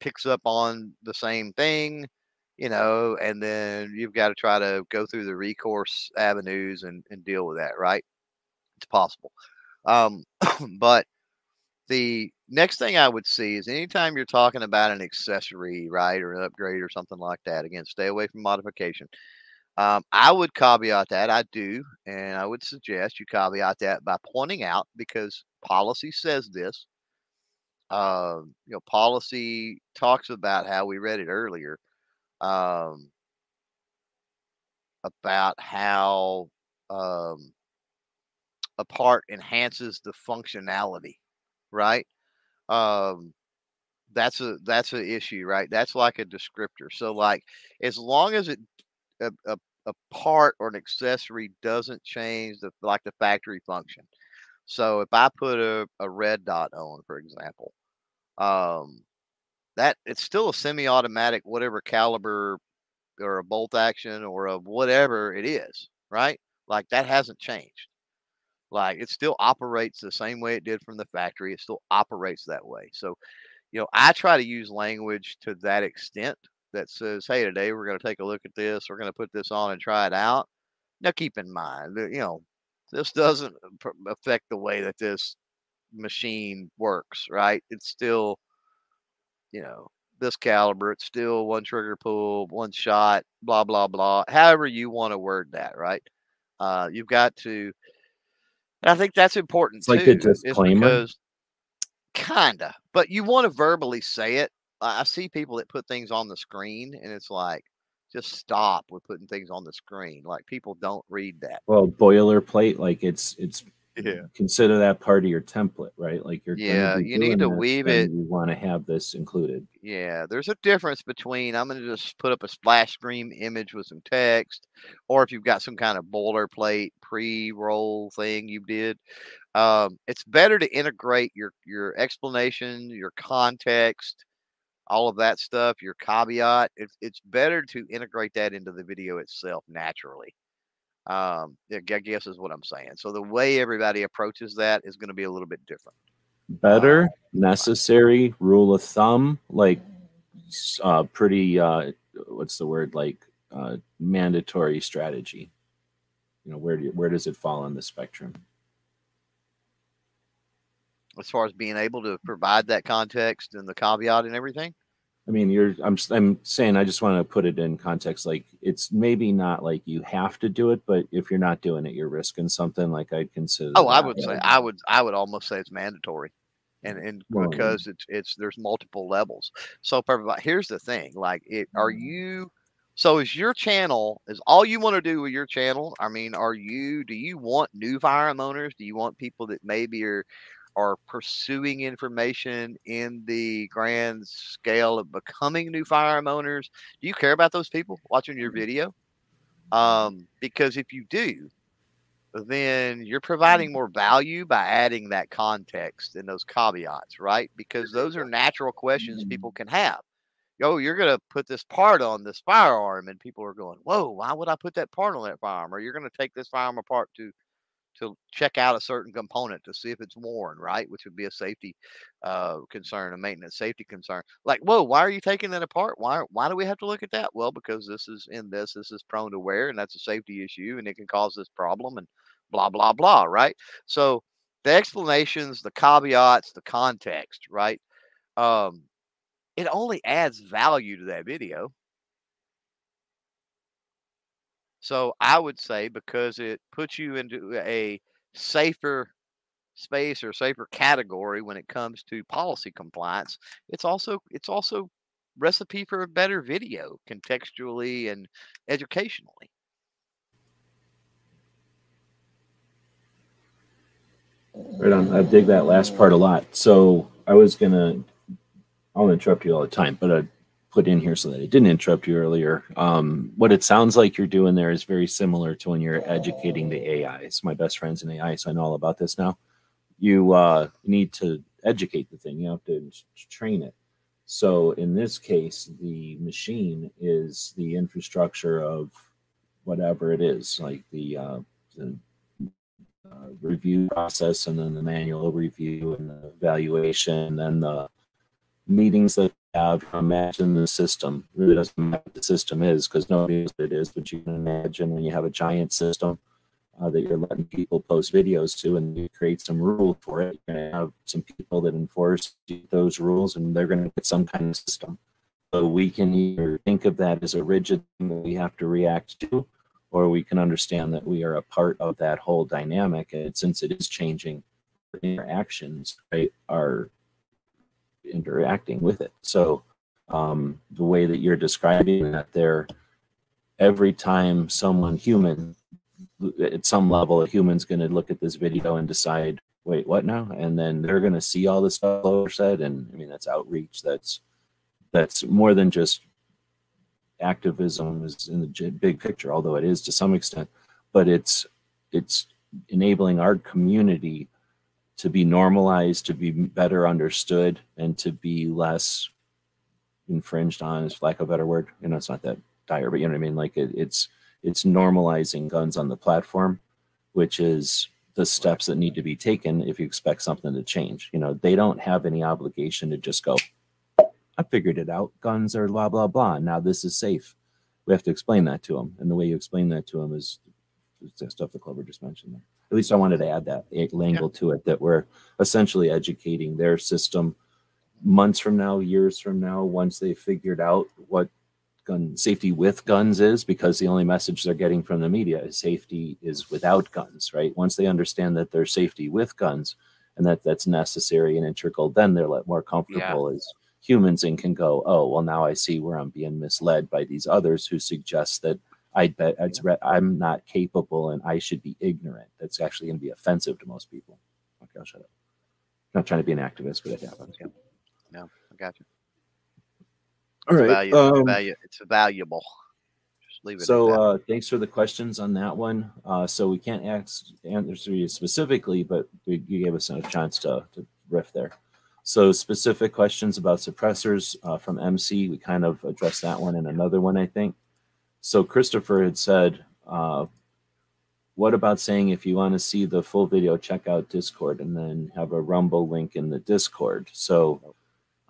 picks up on the same thing, you know, and then you've got to try to go through the recourse avenues and, and deal with that, right? It's possible. Um, but the next thing I would see is anytime you're talking about an accessory, right, or an upgrade or something like that, again, stay away from modification. Um, I would caveat that. I do, and I would suggest you caveat that by pointing out, because policy says this. Uh, you know, policy talks about how we read it earlier, um, about how um, a part enhances the functionality. Right. Um, that's a, that's an issue, right? That's like a descriptor. So like, as long as it, a, a, a part or an accessory doesn't change the, like the factory function. So if I put a, a red dot on, for example, um, that it's still a semi-automatic, whatever caliber or a bolt action or a whatever it is, right? Like that hasn't changed. Like it still operates the same way it did from the factory. It still operates that way. So, you know, I try to use language to that extent that says, hey, today we're going to take a look at this. We're going to put this on and try it out. Now, keep in mind that, you know, this doesn't affect the way that this machine works, right? It's still, you know, this caliber. It's still one trigger pull, one shot, blah, blah, blah. However you want to word that, right? Uh, you've got to, and I think that's important. It's too, like a disclaimer. Kind of, but you want to verbally say it. I see people that put things on the screen, and it's like, just stop with putting things on the screen. Like, people don't read that. Well, boilerplate, like it's it's yeah. Consider that part of your template, right? Like you're yeah, you need to weave it. You want to have this included. Yeah, there's a difference between I'm going to just put up a splash screen image with some text, or if you've got some kind of boilerplate pre-roll thing you did. Um, it's better to integrate your your explanation, your context, all of that stuff, your caveat. It's, it's better to integrate that into the video itself naturally. Um, I guess is what I'm saying. So the way everybody approaches that is going to be a little bit different. Better, uh, necessary, rule of thumb, like uh, pretty, uh, what's the word, like uh, mandatory strategy. You know, where do you, where does it fall on the spectrum? As far as being able to provide that context and the caveat and everything? I mean, you're, I'm, I'm saying, I just want to put it in context. Like, it's maybe not like you have to do it, but if you're not doing it, you're risking something. Like, I'd consider. Oh, I would say, I would, I would almost say it's mandatory. And, and well, because it's, it's, there's multiple levels. So here's the thing, like, it, are you, so is your channel, is all you want to do with your channel? I mean, are you, do you want new firearm owners? Do you want people that maybe are, are pursuing information in the grand scale of becoming new firearm owners? Do you care about those people watching your video? Um, because if you do, then you're providing more value by adding that context and those caveats, right? Because those are natural questions people can have. Yo, you're going to put this part on this firearm, and people are going, whoa, why would I put that part on that firearm? Or you're going to take this firearm apart to to check out a certain component to see if it's worn, right? Which would be a safety uh, concern, a maintenance safety concern. Like, whoa, why are you taking that apart? Why why do we have to look at that? Well, because this is in this, this is prone to wear, and that's a safety issue, and it can cause this problem, and blah, blah, blah, right? So the explanations, the caveats, the context, right? Um, it only adds value to that video. So I would say, because it puts you into a safer space or safer category when it comes to policy compliance, it's also it's also recipe for a better video contextually and educationally. Right on. I dig that last part a lot. So I was gonna, I'll interrupt you all the time, but I put in here so that it didn't interrupt you earlier. Um, what it sounds like you're doing there is very similar to when you're educating the A I. It's my best friend's in A I, so I know all about this now. You uh, need to educate the thing. You have to train it. So in this case, the machine is the infrastructure of whatever it is, like the, uh, the uh, review process, and then the manual review and the evaluation, and then the meetings that have. Imagine the system. It really doesn't matter what the system is, because nobody knows what it is, but you can imagine when you have a giant system uh, that you're letting people post videos to, and you create some rule for it. You're going to have some people that enforce those rules, and they're going to get some kind of system. So we can either think of that as a rigid thing that we have to react to, or we can understand that we are a part of that whole dynamic, and since it is changing, interactions, right, are interacting with it. So um, the way that you're describing that there, every time someone human, at some level, a human's going to look at this video and decide, wait, what now? And then they're going to see all this stuff Lower said, and I mean, that's outreach. That's that's more than just activism is in the big picture, although it is to some extent, but it's it's enabling our community to be normalized, to be better understood, and to be less infringed on, is lack of a better word. You know, it's not that dire, but you know what I mean? Like it, it's, it's normalizing guns on the platform, which is the steps that need to be taken if you expect something to change. You know, they don't have any obligation to just go, I figured it out. Guns are blah, blah, blah. Now this is safe. We have to explain that to them. And the way you explain that to them is the stuff that Clover just mentioned there. at least I wanted to add that angle yeah. to it, that we're essentially educating their system months from now, years from now, once they've figured out what gun safety with guns is, because the only message they're getting from the media is safety is without guns, right? Once they understand that there's safety with guns and that that's necessary and integral, then they're more comfortable yeah. as humans and can go, oh, well, now I see where I'm being misled by these others who suggest that I bet yeah. I'm not capable and I should be ignorant. That's actually going to be offensive to most people. Okay, I'll shut up. I'm not trying to be an activist, but it happens. Yeah. No, I got you. All right. It's valuable. Um, valuable. It's valuable. Just leave it. So uh, thanks for the questions on that one. Uh, so we can't ask, answer you specifically, but we, you gave us a chance to, to riff there. So specific questions about suppressors uh, from M C. We kind of addressed that one and another one, I think. So Christopher had said, uh, what about saying if you want to see the full video, check out Discord, and then have a Rumble link in the Discord. So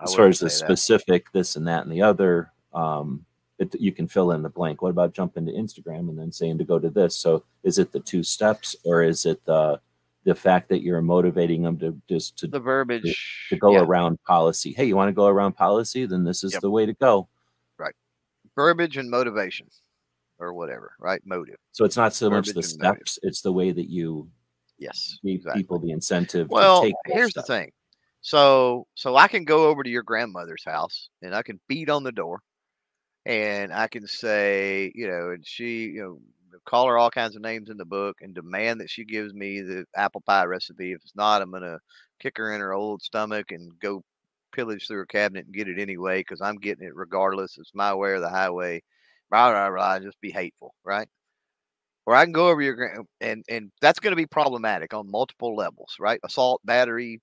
as far as the specific that. this and that and the other, um, it, you can fill in the blank. What about jumping to Instagram and then saying to go to this? So is it the two steps, or is it the the fact that you're motivating them to just to the verbiage to, to go yeah. around policy? Hey, you want to go around policy? Then this is yep. the way to go. Right. Verbiage and motivation or whatever. Right. Motive. So it's not so verbiage much the steps. Motive. It's the way that you yes, give exactly. people the incentive. Well, to take here's step. the thing. So, so I can go over to your grandmother's house and I can beat on the door and I can say, you know, and she, you know, call her all kinds of names in the book and demand that she gives me the apple pie recipe. If it's not, I'm going to kick her in her old stomach and go pillage through her cabinet and get it anyway, because I'm getting it regardless. It's my way or the highway, blah, blah, blah, just be hateful, right? Or I can go over your grand and, and that's going to be problematic on multiple levels, right? Assault, battery,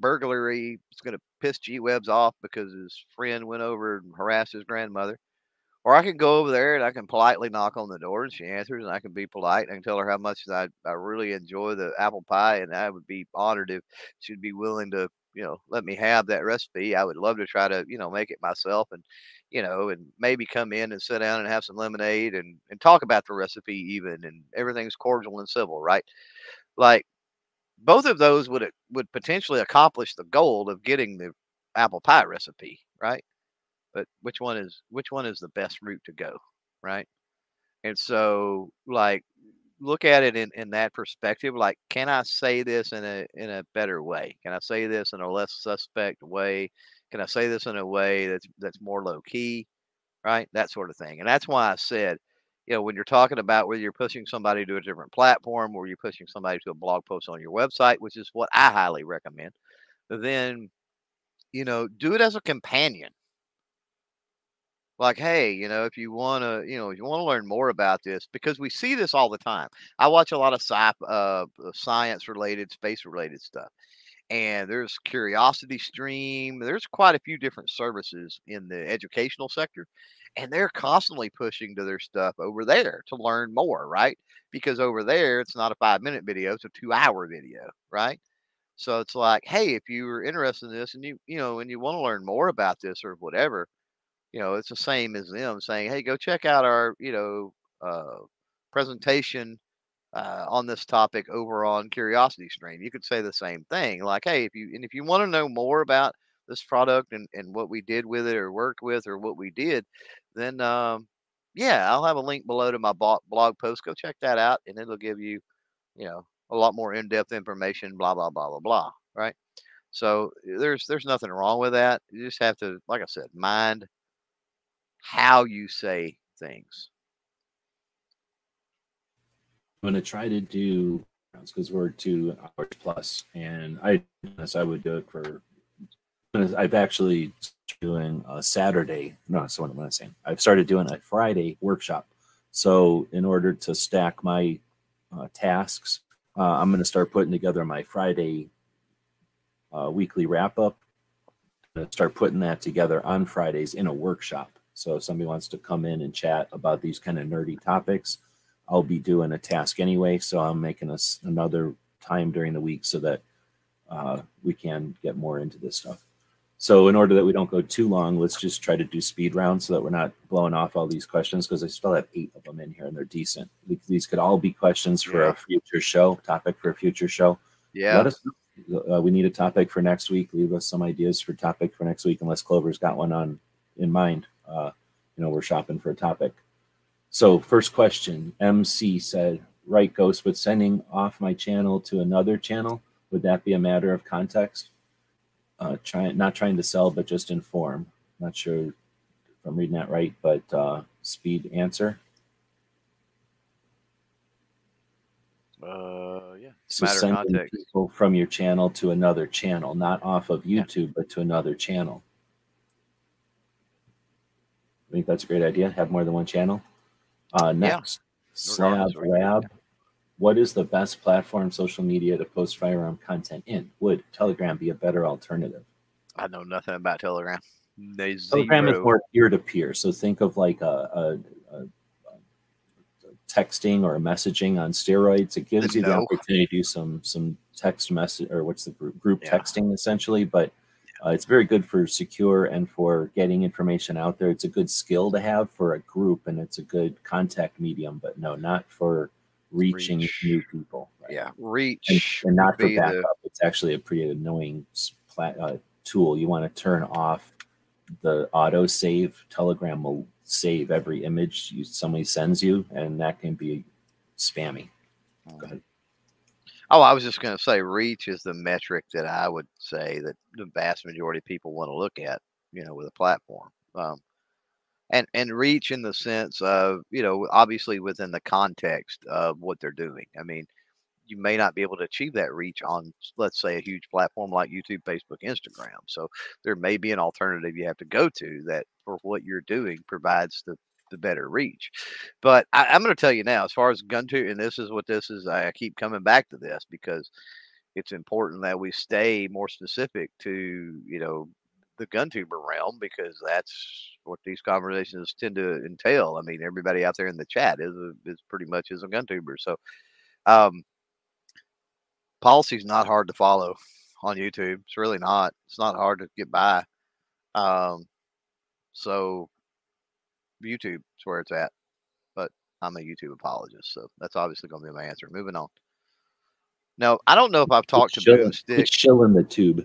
burglary. It's going to piss G-Webs off because his friend went over and harassed his grandmother. Or I can go over there and I can politely knock on the door and she answers and I can be polite and I can tell her how much I, I really enjoy the apple pie and I would be honored if she'd be willing to, you know, let me have that recipe. I would love to try to, you know, make it myself and, you know, and maybe come in and sit down and have some lemonade and, and talk about the recipe even, and everything's cordial and civil, right? Like, both of those would would potentially accomplish the goal of getting the apple pie recipe, right? But which one is which one is the best route to go, right? And so, like, look at it in, in that perspective. Like, can I say this in a in a better way? Can I say this in a less suspect way? Can I say this in a way that's that's more low key, right? That sort of thing. And that's why I said, you know, when you're talking about whether you're pushing somebody to a different platform or you're pushing somebody to a blog post on your website, which is what I highly recommend, then, you know, do it as a companion. Like, hey, you know, if you want to, you know, if you want to learn more about this, because we see this all the time. I watch a lot of sci uh, science related, space related stuff. And there's Curiosity Stream. There's quite a few different services in the educational sector. And they're constantly pushing to their stuff over there to learn more, right? Because over there, it's not a five-minute video. It's a two-hour video, right? So it's like, hey, if you were interested in this and you, you know, and you want to learn more about this or whatever, you know, it's the same as them saying, hey, go check out our, you know, uh, presentation Uh, on this topic over on Curiosity Stream. You could say the same thing, like, hey, if you and if you want to know more about this product and, and what we did with it or worked with or what we did, then um, yeah, I'll have a link below to my blog post. Go check that out, and it'll give you, you know, a lot more in-depth information. Blah blah blah blah blah. Right? So there's there's nothing wrong with that. You just have to, like I said, mind how you say things. I'm going to try to do, because we're two hours plus, and I I would do it for, I've actually doing a Saturday, no, that's what I'm going to say. I've started doing a Friday workshop. So in order to stack my uh, tasks, uh, I'm going to start putting together my Friday uh, weekly wrap-up. I'm going to start putting that together on Fridays in a workshop. So if somebody wants to come in and chat about these kind of nerdy topics, I'll be doing a task anyway, so I'm making us another time during the week so that uh, we can get more into this stuff. So in order that we don't go too long, let's just try to do speed rounds so that we're not blowing off all these questions, because I still have eight of them in here and they're decent. These could all be questions for yeah. a future show, topic for a future show. Yeah. Let us know. Uh, we need a topic for next week. Leave us some ideas for topic for next week, unless Clover's got one on in mind. Uh, you know, we're shopping for a topic. So first question, M C said, right, Ghost, but sending off my channel to another channel, would that be a matter of context? Uh, try, not trying to sell, but just inform. Not sure if I'm reading that right, but uh, speed answer. Uh, yeah. So sending people from your channel to another channel, not off of YouTube, yeah. but to another channel. I think that's a great idea. Have more than one channel. Uh, next, yeah. Slab Lab. What is the best platform, social media, to post firearm content in? Would Telegram be a better alternative? I know nothing about Telegram. They Telegram zero. is more peer-to-peer. So think of like a, a, a, a texting or a messaging on steroids. It gives you no. the opportunity to do some some text message, or what's the group, group yeah. texting essentially. But uh, it's very good for secure and for getting information out there. It's a good skill to have for a group, and it's a good contact medium. But no, not for reaching reach. new people, right? yeah reach and, and not for backup. The... it's actually a pretty annoying plat, uh, tool. You want to turn off the auto save. Telegram will save every image you, somebody sends you, and that can be spammy. Go ahead. Oh, I was just going to say reach is the metric that I would say that the vast majority of people want to look at, you know, with a platform. um And and reach in the sense of, you know, obviously within the context of what they're doing. I mean, you may not be able to achieve that reach on, let's say, a huge platform like YouTube, Facebook, Instagram. So there may be an alternative you have to go to that for what you're doing provides the, the better reach. But I, I'm going to tell you now, as far as gun to, and this is what this is, I keep coming back to this because it's important that we stay more specific to, you know, the GunTuber realm, because that's what these conversations tend to entail. I mean, everybody out there in the chat is a, is pretty much is a GunTuber. So um, policy is not hard to follow on YouTube. It's really not. It's not hard to get by. Um, so YouTube is where it's at. But I'm a YouTube apologist, so that's obviously going to be my answer. Moving on. Now, I don't know if I've talked it's to chilling, Boomstick. It's chilling the tube.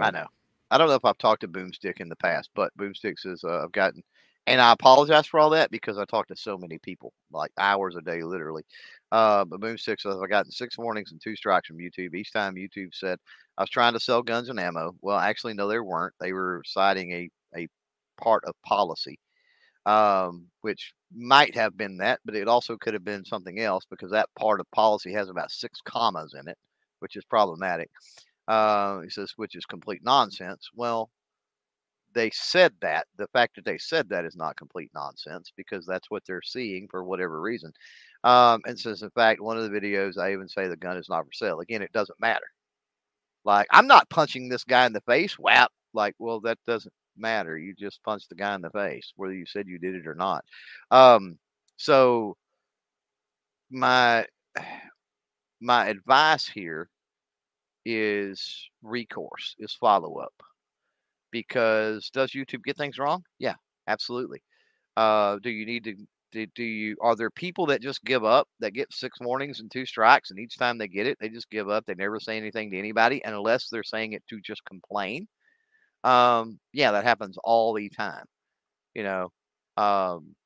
I know. I don't know if I've talked to Boomstick in the past, but Boomsticks is uh, I've gotten, and I apologize for all that because I talk to so many people, like hours a day, literally. Uh, but Boomsticks, I've gotten six warnings and two strikes from YouTube. Each time YouTube said I was trying to sell guns and ammo. Well, actually, no, they weren't. They were citing a a part of policy, um, which might have been that, but it also could have been something else because that part of policy has about six commas in it, which is problematic. Uh, he says, which is complete nonsense. Well, they said that. The fact that they said that is not complete nonsense because that's what they're seeing for whatever reason. Um, and says, in fact, one of the videos, I even say the gun is not for sale. Again, it doesn't matter. Like, I'm not punching this guy in the face. Wow. Like, well, that doesn't matter. You just punched the guy in the face, whether you said you did it or not. Um, so my, my advice here is recourse, is follow-up, because does YouTube get things wrong? Yeah, absolutely. Uh, do you need to, do, do you, are there people that just give up, that get six warnings and two strikes, and each time they get it, they just give up, they never say anything to anybody, and unless they're saying it to just complain? Um, yeah, that happens all the time, you know. Um,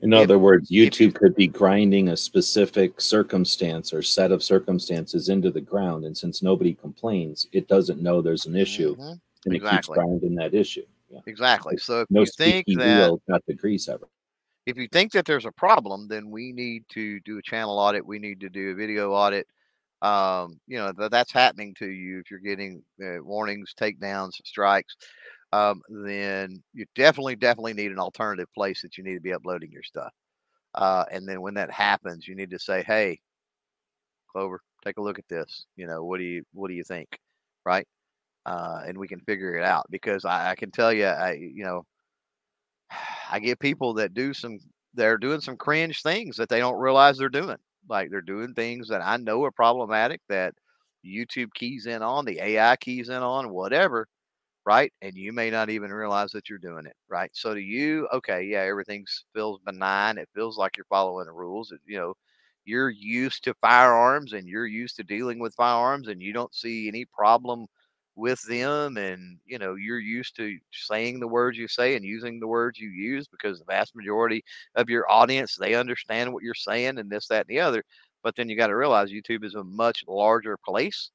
In other words, YouTube could be grinding a specific circumstance or set of circumstances into the ground. And since nobody complains, it doesn't know there's an issue. Mm-hmm. And exactly. it keeps grinding that issue. Yeah. Exactly. So if no you think that not the grease ever. If you think that there's a problem, then we need to do a channel audit. We need to do a video audit. Um, you know, th that's happening to you. If you're getting uh, warnings, takedowns, strikes. Um, then you definitely, definitely need an alternative place that you need to be uploading your stuff. Uh, and then when that happens, you need to say, hey, Clover, take a look at this. You know, what do you, what do you think? Right. Uh, and we can figure it out, because I, I can tell you, I, you know, I get people that do some, they're doing some cringe things that they don't realize they're doing. Like, they're doing things that I know are problematic that YouTube keys in on, the A I keys in on, whatever. right? And you may not even realize that you're doing it, right? So to you, okay, yeah, everything feels benign. It feels like you're following the rules. You know, you're used to firearms and you're used to dealing with firearms and you don't see any problem with them. And, you know, you're used to saying the words you say and using the words you use because the vast majority of your audience, they understand what you're saying and this, that, and the other. But then you got to realize YouTube is a much larger place.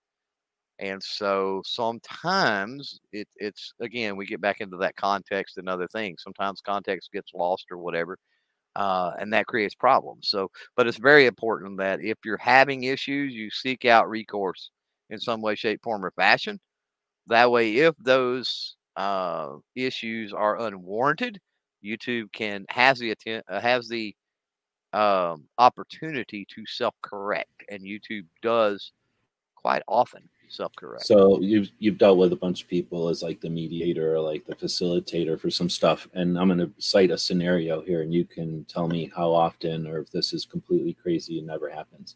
And so sometimes it, it's, again, we get back into that context and other things. Sometimes context gets lost or whatever, uh, and that creates problems. So, but it's very important that if you're having issues, you seek out recourse in some way, shape, form, or fashion. That way, if those uh, issues are unwarranted, YouTube can has the atten- has the um, opportunity to self-correct, and YouTube does quite often. Self-correct. So you've you've dealt with a bunch of people as like the mediator or like the facilitator for some stuff, and I'm going to cite a scenario here and you can tell me how often or if this is completely crazy and never happens.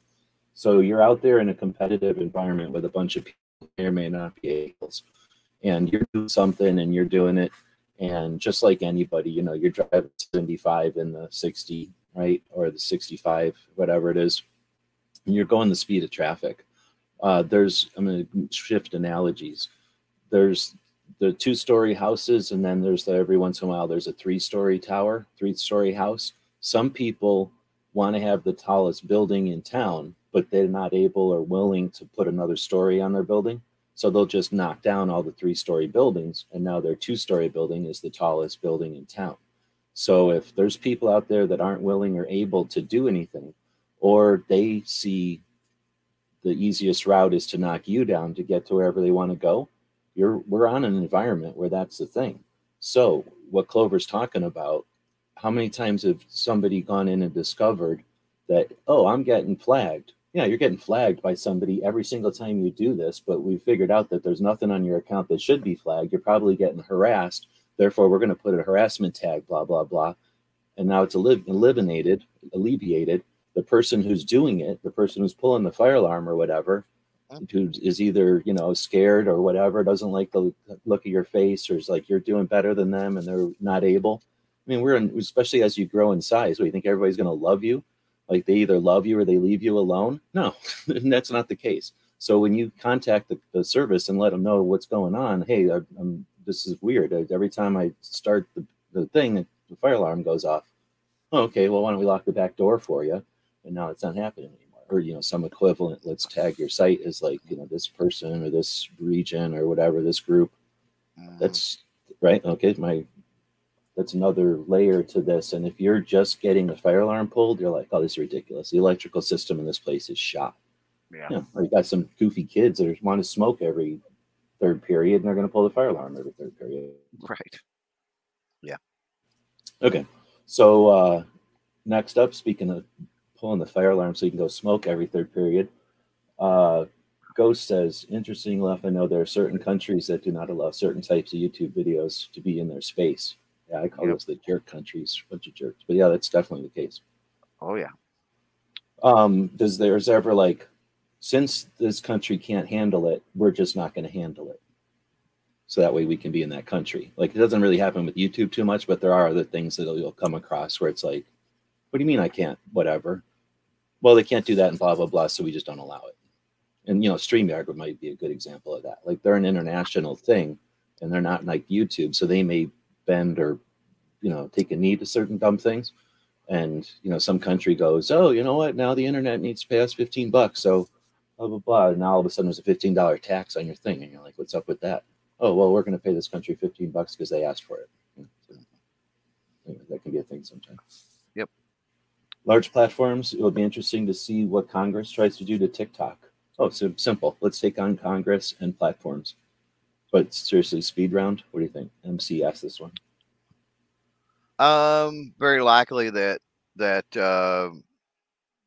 So you're out there in a competitive environment with a bunch of people who may or may not be equals, and you're doing something and you're doing it, and just like anybody, you know, you're driving seventy-five in the sixty, right, or the sixty-five, whatever it is, and you're going the speed of traffic. Uh, there's, I'm going to shift analogies. There's the two-story houses, and then there's the, every once in a while, there's a three-story tower, three-story house. Some people want to have the tallest building in town, but they're not able or willing to put another story on their building. So they'll just knock down all the three-story buildings, and now their two-story building is the tallest building in town. So if there's people out there that aren't willing or able to do anything, or they see the easiest route is to knock you down to get to wherever they want to go, You're we're on an environment where that's the thing. So what Clover's talking about, how many times have somebody gone in and discovered that, oh, I'm getting flagged. Yeah, you're getting flagged by somebody every single time you do this, but we figured out that there's nothing on your account that should be flagged. You're probably getting harassed. Therefore, we're going to put a harassment tag, blah, blah, blah. And now it's eliminated, alleviated. The person who's doing it, the person who's pulling the fire alarm or whatever, who is either, you know, scared or whatever, doesn't like the look of your face, or is like you're doing better than them and they're not able. I mean, we're in, especially as you grow in size, what, you think everybody's going to love you? Like they either love you or they leave you alone? No, that's not the case. So when you contact the, the service and let them know what's going on, hey, I, I'm, this is weird. I, every time I start the, the thing, the fire alarm goes off. Oh, okay, well, why don't we lock the back door for you? And now it's not happening anymore. Or, you know, some equivalent, let's tag your site as like, you know, this person or this region or whatever, this group. Um, that's right. Okay. My, that's another layer to this. And if you're just getting the fire alarm pulled, you're like, oh, this is ridiculous. The electrical system in this place is shot. Yeah. You know, or you got some goofy kids that want to smoke every third period and they're going to pull the fire alarm every third period. Right. Yeah. Okay. So uh, next up, speaking of pulling the fire alarm so you can go smoke every third period. Uh, Ghost says, interesting enough, I know there are certain countries that do not allow certain types of YouTube videos to be in their space. Yeah, I call yep. those the jerk countries, bunch of jerks. But yeah, that's definitely the case. Oh, yeah. Um, does there's ever like, since this country can't handle it, we're just not going to handle it. So that way we can be in that country. Like, it doesn't really happen with YouTube too much, but there are other things that you'll come across where it's like, what do you mean I can't? Whatever. Well, they can't do that and blah, blah, blah, so we just don't allow it. And, you know, StreamYard might be a good example of that. Like, they're an international thing, and they're not like YouTube, so they may bend or, you know, take a knee to certain dumb things. And, you know, some country goes, oh, you know what, now the internet needs to pay us fifteen bucks, so blah, blah, blah. And now all of a sudden there's a fifteen dollar tax on your thing, and you're like, what's up with that? Oh, well, we're going to pay this country fifteen bucks because they asked for it. You know, so anyway, that can be a thing sometimes. Yep. Large platforms, it will be interesting to see what Congress tries to do to TikTok. Oh, so simple. Let's take on Congress and platforms. But seriously, speed round, what do you think? M C asked this one. Um, very likely that that uh,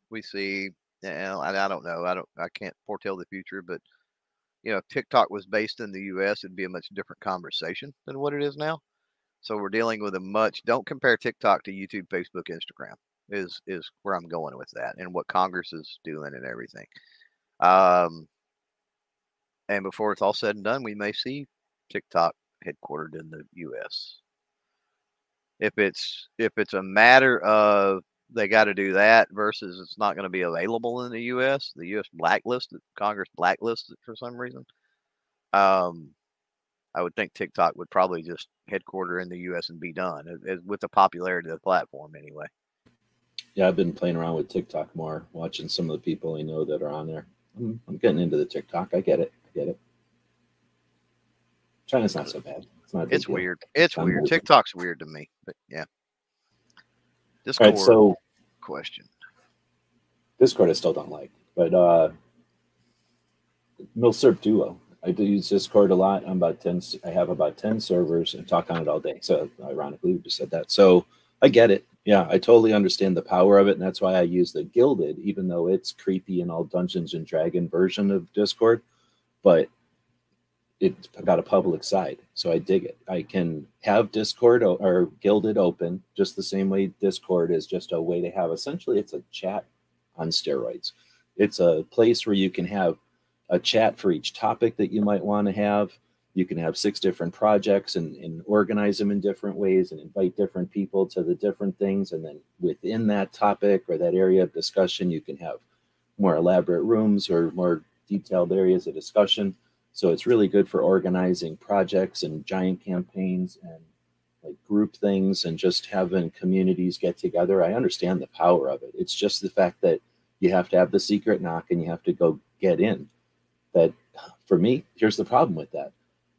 we see, and I don't know, I don't, I can't foretell the future, but you know, if TikTok was based in the U S, it'd be a much different conversation than what it is now. So we're dealing with a much, don't compare TikTok to YouTube, Facebook, Instagram. is is where I'm going with that and what Congress is doing and everything. Um, and before it's all said and done, we may see TikTok headquartered in the U S If it's if it's a matter of they got to do that versus it's not going to be available in the U S, the U S blacklisted, Congress blacklisted for some reason, um, I would think TikTok would probably just headquarter in the U S and be done, as, as with the popularity of the platform anyway. Yeah, I've been playing around with TikTok more, watching some of the people I know that are on there. I'm, I'm getting into the TikTok. I get it. I get it. China's not so bad. It's not. It's weird. It's I'm weird. Moving. TikTok's weird to me, but yeah. Discord. All right, so question. Discord I still don't like, but uh, Milsurp Duo. I do use Discord a lot. I'm about ten. I have about ten servers and talk on it all day. So ironically, we just said that. So I get it. Yeah, I totally understand the power of it, and that's why I use the Guilded, even though it's creepy and all Dungeons and Dragon version of Discord, but it's got a public side, so I dig it. I can have Discord or, or Guilded open just the same way Discord is just a way to have, essentially, it's a chat on steroids. It's a place where you can have a chat for each topic that you might want to have. You can have six different projects and, and organize them in different ways and invite different people to the different things. And then within that topic or that area of discussion, you can have more elaborate rooms or more detailed areas of discussion. So it's really good for organizing projects and giant campaigns and like group things and just having communities get together. I understand the power of it. It's just the fact that you have to have the secret knock and you have to go get in. That for me, here's the problem with that.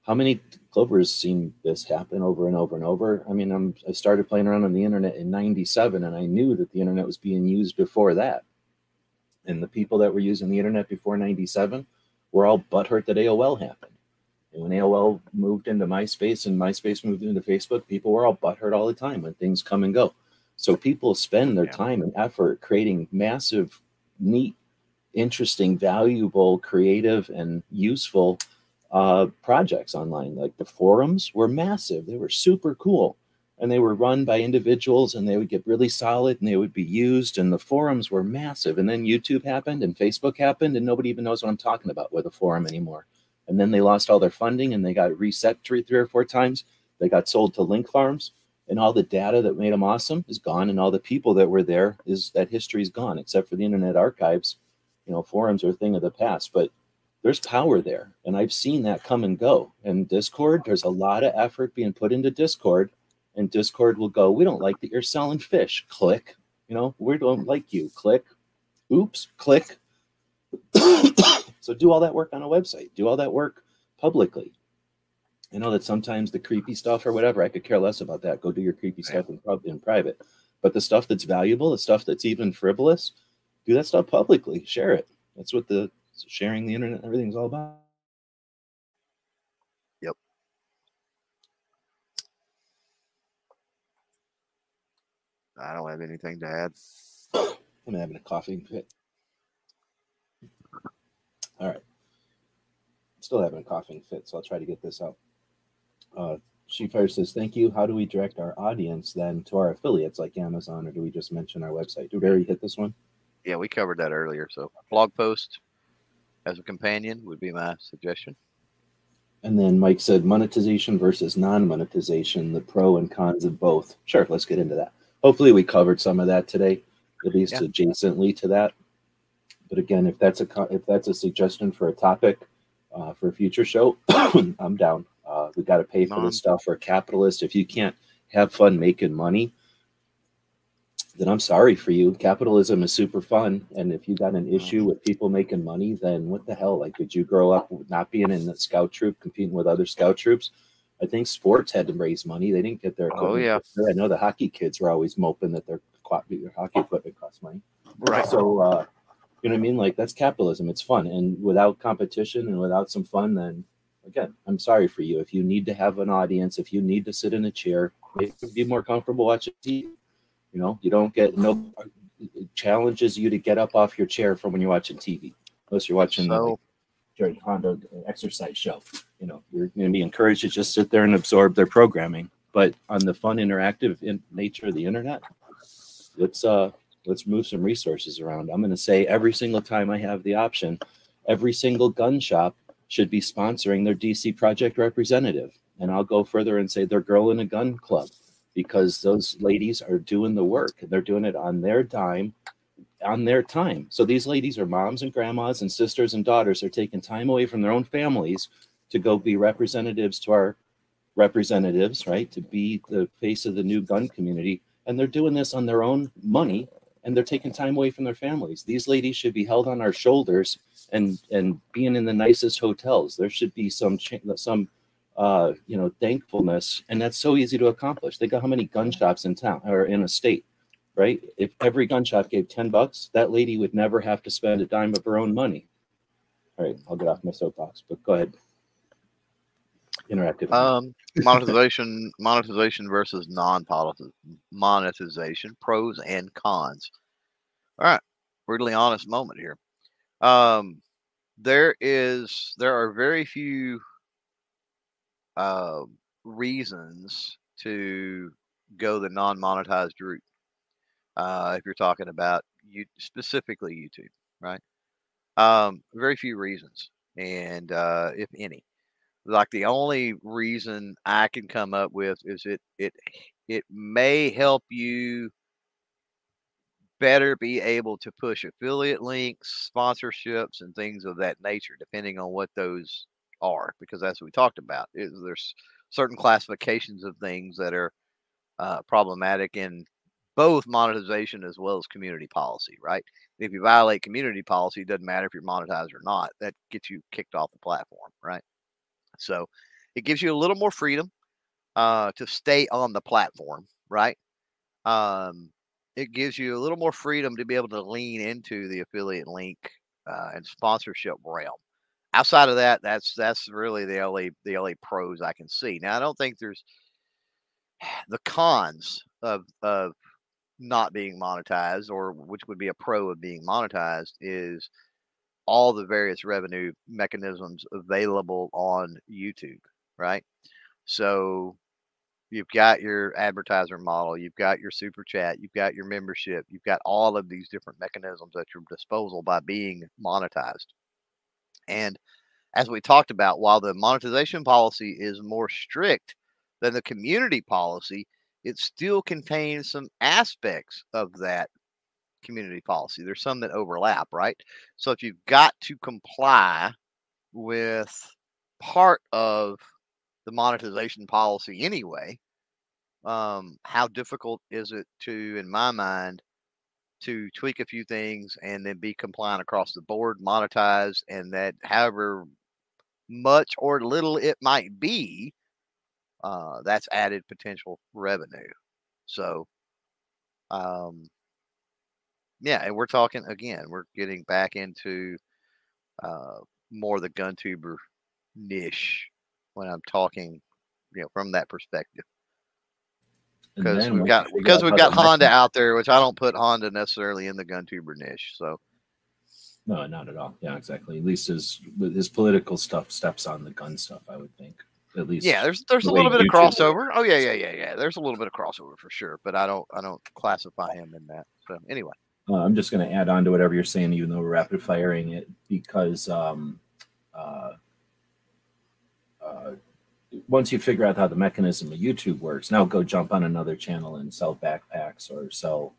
How many Clovers seen this happen over and over and over? I mean, I'm, I started playing around on the internet in ninety-seven, and I knew that the internet was being used before that. And the people that were using the internet before ninety-seven were all butthurt that A O L happened. And when A O L moved into MySpace and MySpace moved into Facebook, people were all butthurt all the time when things come and go. So people spend their time and effort creating massive, neat, interesting, valuable, creative, and useful uh projects online. Like the forums were massive, they were super cool, and they were run by individuals, and they would get really solid, and they would be used, and the forums were massive. And then YouTube happened and Facebook happened, and nobody even knows what I'm talking about with a forum anymore. And then they lost all their funding, and they got reset three three or four times. They got sold to link farms, and all the data that made them awesome is gone, and all the people that were there, is that history is gone, except for the internet archives. You know, forums are a thing of the past, but there's power there, and I've seen that come and go. And Discord, there's a lot of effort being put into Discord, and Discord will go, we don't like that you're selling fish, click. You know, we don't like you, click. Oops, click. So do all that work on a website. Do all that work publicly. I know that sometimes the creepy stuff or whatever, I could care less about that. Go do your creepy stuff in, in private. But the stuff that's valuable, the stuff that's even frivolous, do that stuff publicly. Share it. That's what the... So sharing the internet and everything's all about. Yep. I don't have anything to add. I'm having a coughing fit. All right. I'm still having a coughing fit, so I'll try to get this out. Uh, Sheepire says, thank you. How do we direct our audience then to our affiliates like Amazon, or do we just mention our website? Did we already hit this one? Yeah, we covered that earlier. So blog post as a companion would be my suggestion. And then Mike said monetization versus non-monetization, the pro and cons of both. Sure, let's get into that. Hopefully we covered some of that today, at least yeah. adjacently to that. But again, if that's a if that's a suggestion for a topic uh, for a future show, I'm down. Uh, we got to pay for non this stuff. We're capitalists. If you can't have fun making money, then I'm sorry for you. Capitalism is super fun. And if you got an issue with people making money, then what the hell? Like, did you grow up not being in the scout troop, competing with other scout troops? I think sports had to raise money. They didn't get their equipment. Oh, yeah. I know the hockey kids were always moping that their, their hockey equipment costs money. Right. So, uh, you know what I mean? Like, that's capitalism. It's fun. And without competition and without some fun, then, again, I'm sorry for you. If you need to have an audience, if you need to sit in a chair, it would be more comfortable watching T V. You know, you don't get no it challenges you to get up off your chair from when you're watching T V, unless you're watching so, like, Jared Hondo exercise show. You know, you're going to be encouraged to just sit there and absorb their programming. But on the fun, interactive in nature of the internet, let's uh, let's move some resources around. I'm going to say every single time I have the option, every single gun shop should be sponsoring their D C project representative. And I'll go further and say they're girl in a gun club, because those ladies are doing the work and they're doing it on their dime, on their time. So these ladies are moms and grandmas and sisters and daughters. They're taking time away from their own families to go be representatives to our representatives, right? To be the face of the new gun community. And they're doing this on their own money, and they're taking time away from their families. These ladies should be held on our shoulders and, and being in the nicest hotels. There should be some, some uh, you know, thankfulness. And that's so easy to accomplish. Think of how many gun shops in town or in a state, right? If every gun shop gave ten bucks, that lady would never have to spend a dime of her own money. All right, I'll get off my soapbox, but go ahead. Interactive. Um, monetization, monetization versus non-monetization, pros and cons. All right, brutally honest moment here. Um, there is, there are very few uh, reasons to go the non-monetized route. Uh, if you're talking about you specifically YouTube, right? Um, very few reasons, and uh, if any. Like the only reason I can come up with is it it it may help you better be able to push affiliate links, sponsorships, and things of that nature, depending on what those are, because that's what we talked about. Is there's certain classifications of things that are uh, problematic in both monetization as well as community policy, right? If you violate community policy, it doesn't matter if you're monetized or not. That gets you kicked off the platform, right? So it gives you a little more freedom uh, to stay on the platform, right? Um, it gives you a little more freedom to be able to lean into the affiliate link uh, and sponsorship realm. Outside of that, that's that's really the only the only pros I can see. Now, I don't think there's the cons of of not being monetized, or which would be a pro of being monetized, is all the various revenue mechanisms available on YouTube, right? So you've got your advertiser model, you've got your super chat, you've got your membership, you've got all of these different mechanisms at your disposal by being monetized. And as we talked about, while the monetization policy is more strict than the community policy, it still contains some aspects of that community policy. There's some that overlap, right? So if you've got to comply with part of the monetization policy anyway, um, how difficult is it to, in my mind, to tweak a few things and then be compliant across the board, monetized, and that however much or little it might be, uh, that's added potential revenue. So, um, yeah, and we're talking, again, we're getting back into uh, more the GunTuber niche when I'm talking, you know, from that perspective. Because we've got because we've got Honda out there, which I don't put Honda necessarily in the GunTuber niche. So no, not at all. Yeah, exactly. At least his his political stuff steps on the gun stuff, I would think. At least, yeah, there's there's a little bit of crossover. Oh yeah, yeah, yeah, yeah. There's a little bit of crossover for sure, but I don't I don't classify him in that. So anyway. Uh, I'm just going to add on to whatever you're saying, even though we're rapid firing it, because um, uh, uh, once you figure out how the mechanism of YouTube works, now go jump on another channel and sell backpacks or sell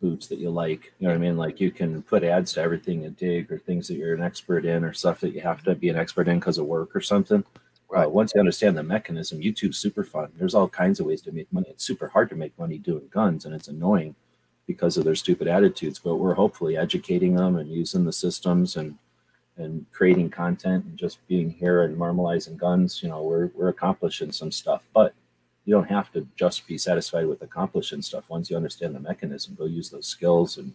boots that you like. You know what I mean? Like you can put ads to everything you dig, or things that you're an expert in, or stuff that you have to be an expert in because of work or something. Right. Uh, once you understand the mechanism, YouTube's super fun. There's all kinds of ways to make money. It's super hard to make money doing guns, and it's annoying because of their stupid attitudes, but we're hopefully educating them and using the systems and and creating content and just being here and normalizing guns. You know, we're we're accomplishing some stuff, but you don't have to just be satisfied with accomplishing stuff. Once you understand the mechanism, go use those skills and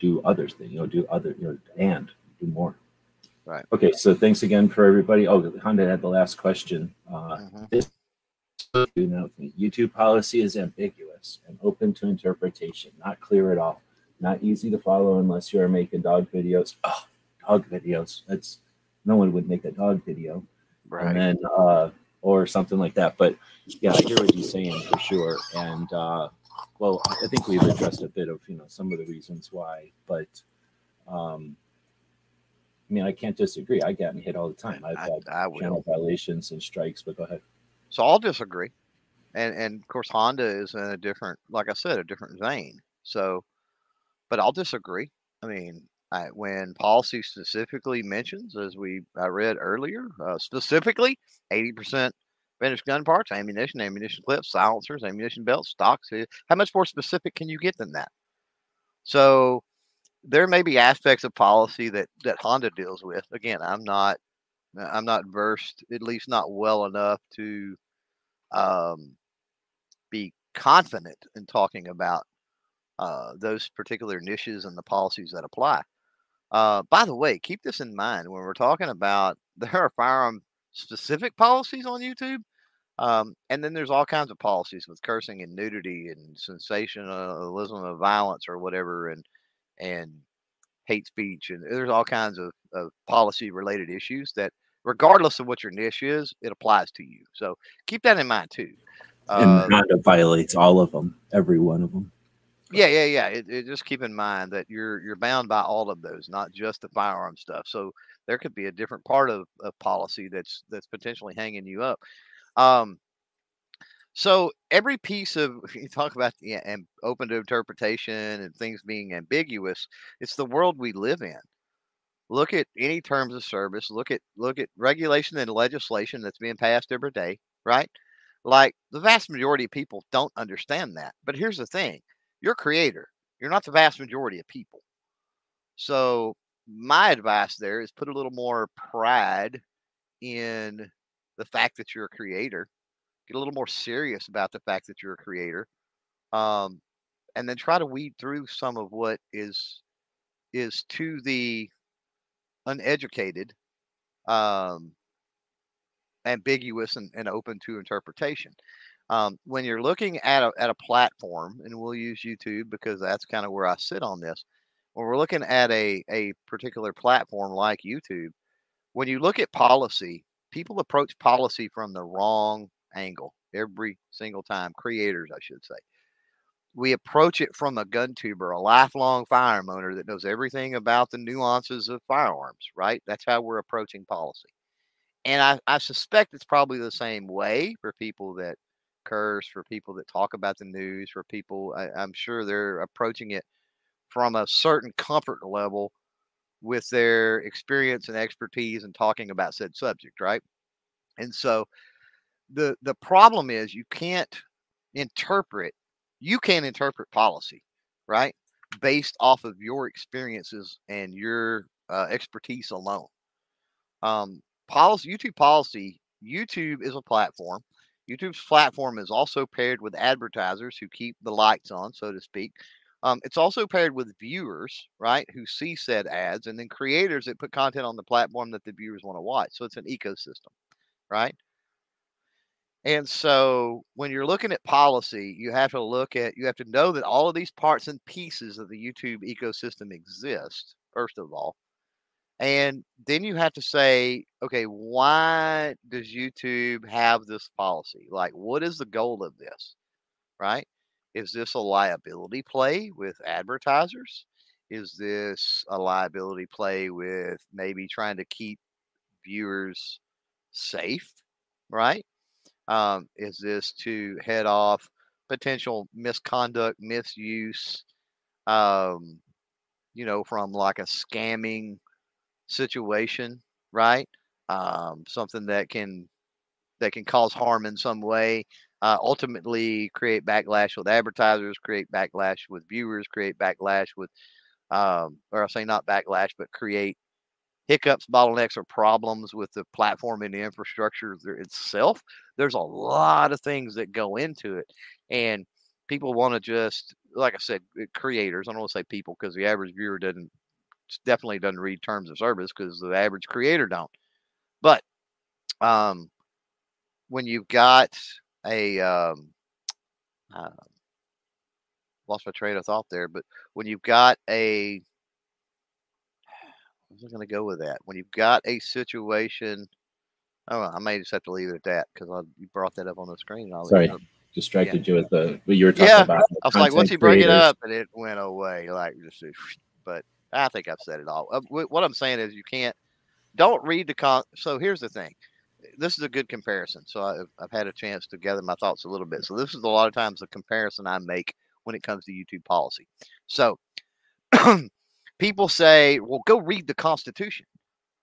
do other things. You know, do other you know, and do more. Right. Okay. So thanks again for everybody. Oh, Honda had the last question. Uh, mm-hmm. This YouTube policy is ambiguous and open to interpretation, not clear at all, not easy to follow unless you are making dog videos. Oh, dog videos. That's, no one would make a dog video, right? And then, uh, or something like that. But yeah, I hear what you're saying for sure. And uh, well, I think we've addressed a bit of, you know, some of the reasons why, but um, I mean, I can't disagree. I get hit all the time. I've I, had I channel violations and strikes, but go ahead. So I'll disagree. And, and of course, Honda is in a different, like I said, a different vein. So, but I'll disagree. I mean, I, when policy specifically mentions, as we I read earlier, uh, specifically eighty percent finished gun parts, ammunition, ammunition clips, silencers, ammunition belts, stocks. How much more specific can you get than that? So there may be aspects of policy that that Honda deals with. Again, I'm not, I'm not versed, at least not well enough to um, be confident in talking about uh, those particular niches and the policies that apply. Uh, by the way, keep this in mind when we're talking about there are firearm specific policies on YouTube. Um, and then there's all kinds of policies with cursing and nudity and sensationalism of violence or whatever, and and hate speech. And there's all kinds of, of policy related issues that regardless of what your niche is, it applies to you. So keep that in mind too. Uh, and Honda violates all of them, every one of them. Yeah, yeah, yeah. It, it just keep in mind that you're you're bound by all of those, not just the firearm stuff. So there could be a different part of, of policy that's that's potentially hanging you up. Um, so every piece of, you talk about yeah, and open to interpretation and things being ambiguous, it's the world we live in. Look at any terms of service, look at, look at regulation and legislation that's being passed every day, right? Like the vast majority of people don't understand that, but here's the thing, you're a creator. You're not the vast majority of people. So my advice there is put a little more pride in the fact that you're a creator, get a little more serious about the fact that you're a creator, um, and then try to weed through some of what is, is to the uneducated, um, ambiguous and, and open to interpretation. Um, when you're looking at a, at a platform, and we'll use YouTube because that's kind of where I sit on this. When we're looking at a, a particular platform like YouTube, when you look at policy, people approach policy from the wrong angle every single time. Creators, I should say. We approach it from a gun tuber, a lifelong firearm owner that knows everything about the nuances of firearms, right? That's how we're approaching policy. And I, I suspect it's probably the same way for people that curse, for people that talk about the news, for people, I, I'm sure they're approaching it from a certain comfort level with their experience and expertise and talking about said subject, right? And so the the problem is you can't interpret, you can't interpret policy, right? Based off of your experiences and your uh, expertise alone. Um, policy, YouTube policy, YouTube is a platform. YouTube's platform is also paired with advertisers who keep the lights on, so to speak. Um, it's also paired with viewers, right, who see said ads, and then creators that put content on the platform that the viewers want to watch. So it's an ecosystem, right? And so when you're looking at policy, you have to look at, you have to know that all of these parts and pieces of the YouTube ecosystem exist, first of all. And then you have to say, okay, why does YouTube have this policy? Like, what is the goal of this, right? Is this a liability play with advertisers? Is this a liability play with maybe trying to keep viewers safe, right? Um, is this to head off potential misconduct, misuse, um, you know, from like a scamming situation, right? Um, something that can, that can cause harm in some way. Uh, ultimately create backlash with advertisers, create backlash with viewers, create backlash with, um, or I say not backlash, but create hiccups, bottlenecks, or problems with the platform and the infrastructure itself. There's a lot of things that go into it. And people want to just, like I said, creators, I don't want to say people because the average viewer doesn't, definitely doesn't read terms of service because the average creator don't. But um, when you've got a um uh, lost my train of thought there, but when you've got a I was gonna go with that. When you've got a situation, oh, I may just have to leave it at that because you brought that up on the screen. And Sorry, distracted yeah. you with the what you were talking yeah. about. I was like, once he bring it up, and it went away. Like, just, but I think I've said it all. Uh, what I'm saying is you can't, don't read the con. So here's the thing. This is a good comparison. So I've, I've had a chance to gather my thoughts a little bit. So this is a lot of times the comparison I make when it comes to YouTube policy. So people say, well, go read the Constitution.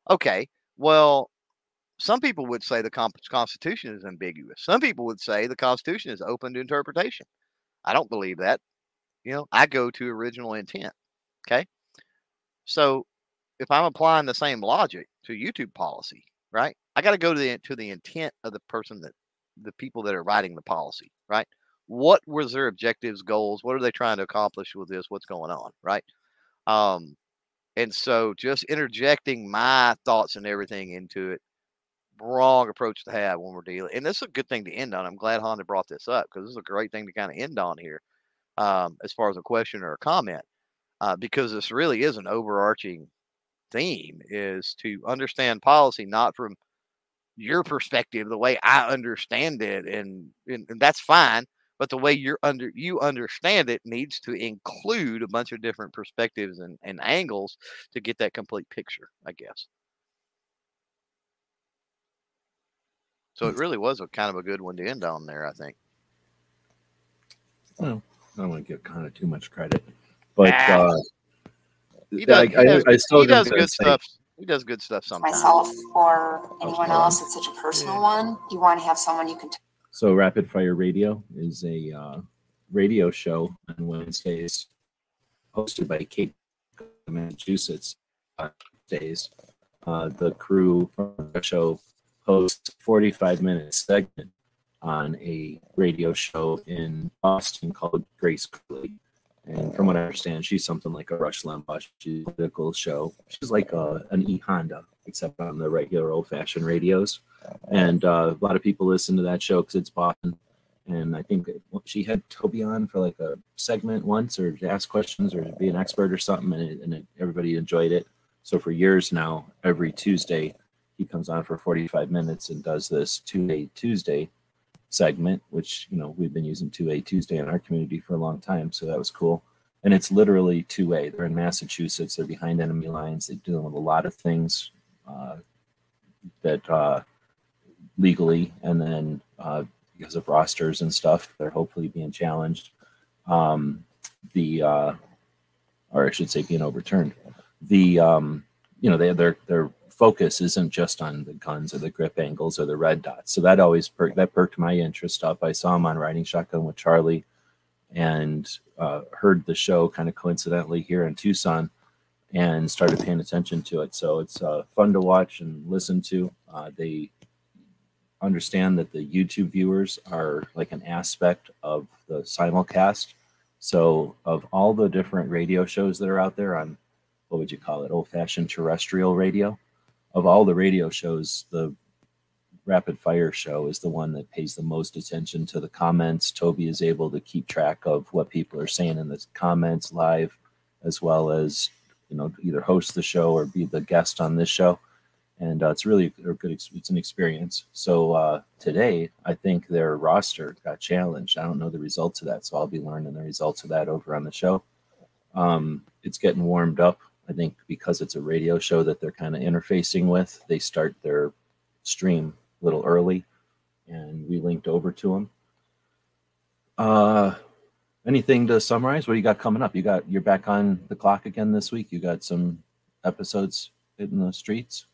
Okay. Well, some people would say the Constitution is ambiguous. Some people would say the Constitution is open to interpretation. I don't believe that. You know, I go to original intent. Okay. So if I'm applying the same logic to YouTube policy, right, I got to go to the, to the intent of the person that the people that are writing the policy, right? What was their objectives, goals? What are they trying to accomplish with this? What's going on? Right. Um, and so just interjecting my thoughts and everything into it, wrong approach to have when we're dealing. And this is a good thing to end on. I'm glad Honda brought this up because this is a great thing to kind of end on here um, as far as a question or a comment, uh, because this really is an overarching theme, is to understand policy not from your perspective, the way I understand it, and, and, and that's fine, but the way you're under, you understand it needs to include a bunch of different perspectives and, and angles to get that complete picture, I guess. So it really was a kind of a good one to end on there, I think. Well, I don't want to give Connor too much credit, but ah. uh, he does, I, he does, I, I still he does good stuff. He does good stuff sometimes. Myself or anyone oh, else, it's such a personal yeah. one. You want to have someone you can. T- so Rapid Fire Radio is a uh, radio show on Wednesdays, hosted by Cape Gun Works, Massachusetts. Uh, days, uh, the crew from the show hosts a forty-five minute segment on a radio show in Boston called Grace Cooley. And from what I understand, she's something like a Rush Limbaugh. She's a political show. She's like a, an E-Honda, except on the regular old-fashioned radios. And uh, a lot of people listen to that show because it's Boston. And I think she had Toby on for like a segment once, or to ask questions, or to be an expert or something, and, it, and it, everybody enjoyed it. So for years now, every Tuesday, he comes on for forty-five minutes and does this two-day Tuesday segment, which, you know, we've been using two A Tuesday in our community for a long time, so that was cool. And it's literally two A. They're in Massachusetts. They're behind enemy lines. They're dealing with a lot of things uh, that uh, legally, and then uh, because of rosters and stuff, they're hopefully being challenged. Um, the, uh, or I should say being overturned. The, um, you know, they, they're, they're, focus isn't just on the guns or the grip angles or the red dots. So that always per- that perked my interest up. I saw him on Riding Shotgun with Charlie, and uh, heard the show kind of coincidentally here in Tucson, and started paying attention to it. So it's uh, fun to watch and listen to. Uh, they understand that the YouTube viewers are like an aspect of the simulcast. So of all the different radio shows that are out there on, what would you call it, old-fashioned terrestrial radio, of all the radio shows, the Rapid Fire show is the one that pays the most attention to the comments. Toby is able to keep track of what people are saying in the comments live, as well as, you know, either host the show or be the guest on this show. And uh, it's really a good, it's an experience. So uh, today, I think their roster got challenged. I don't know the results of that, so I'll be learning the results of that over on the show. Um, it's getting warmed up. I think because it's a radio show that they're kind of interfacing with, they start their stream a little early, and we linked over to them. Uh, anything to summarize? What do you got coming up? You got, you're back on the clock again this week. You got some episodes hitting the streets.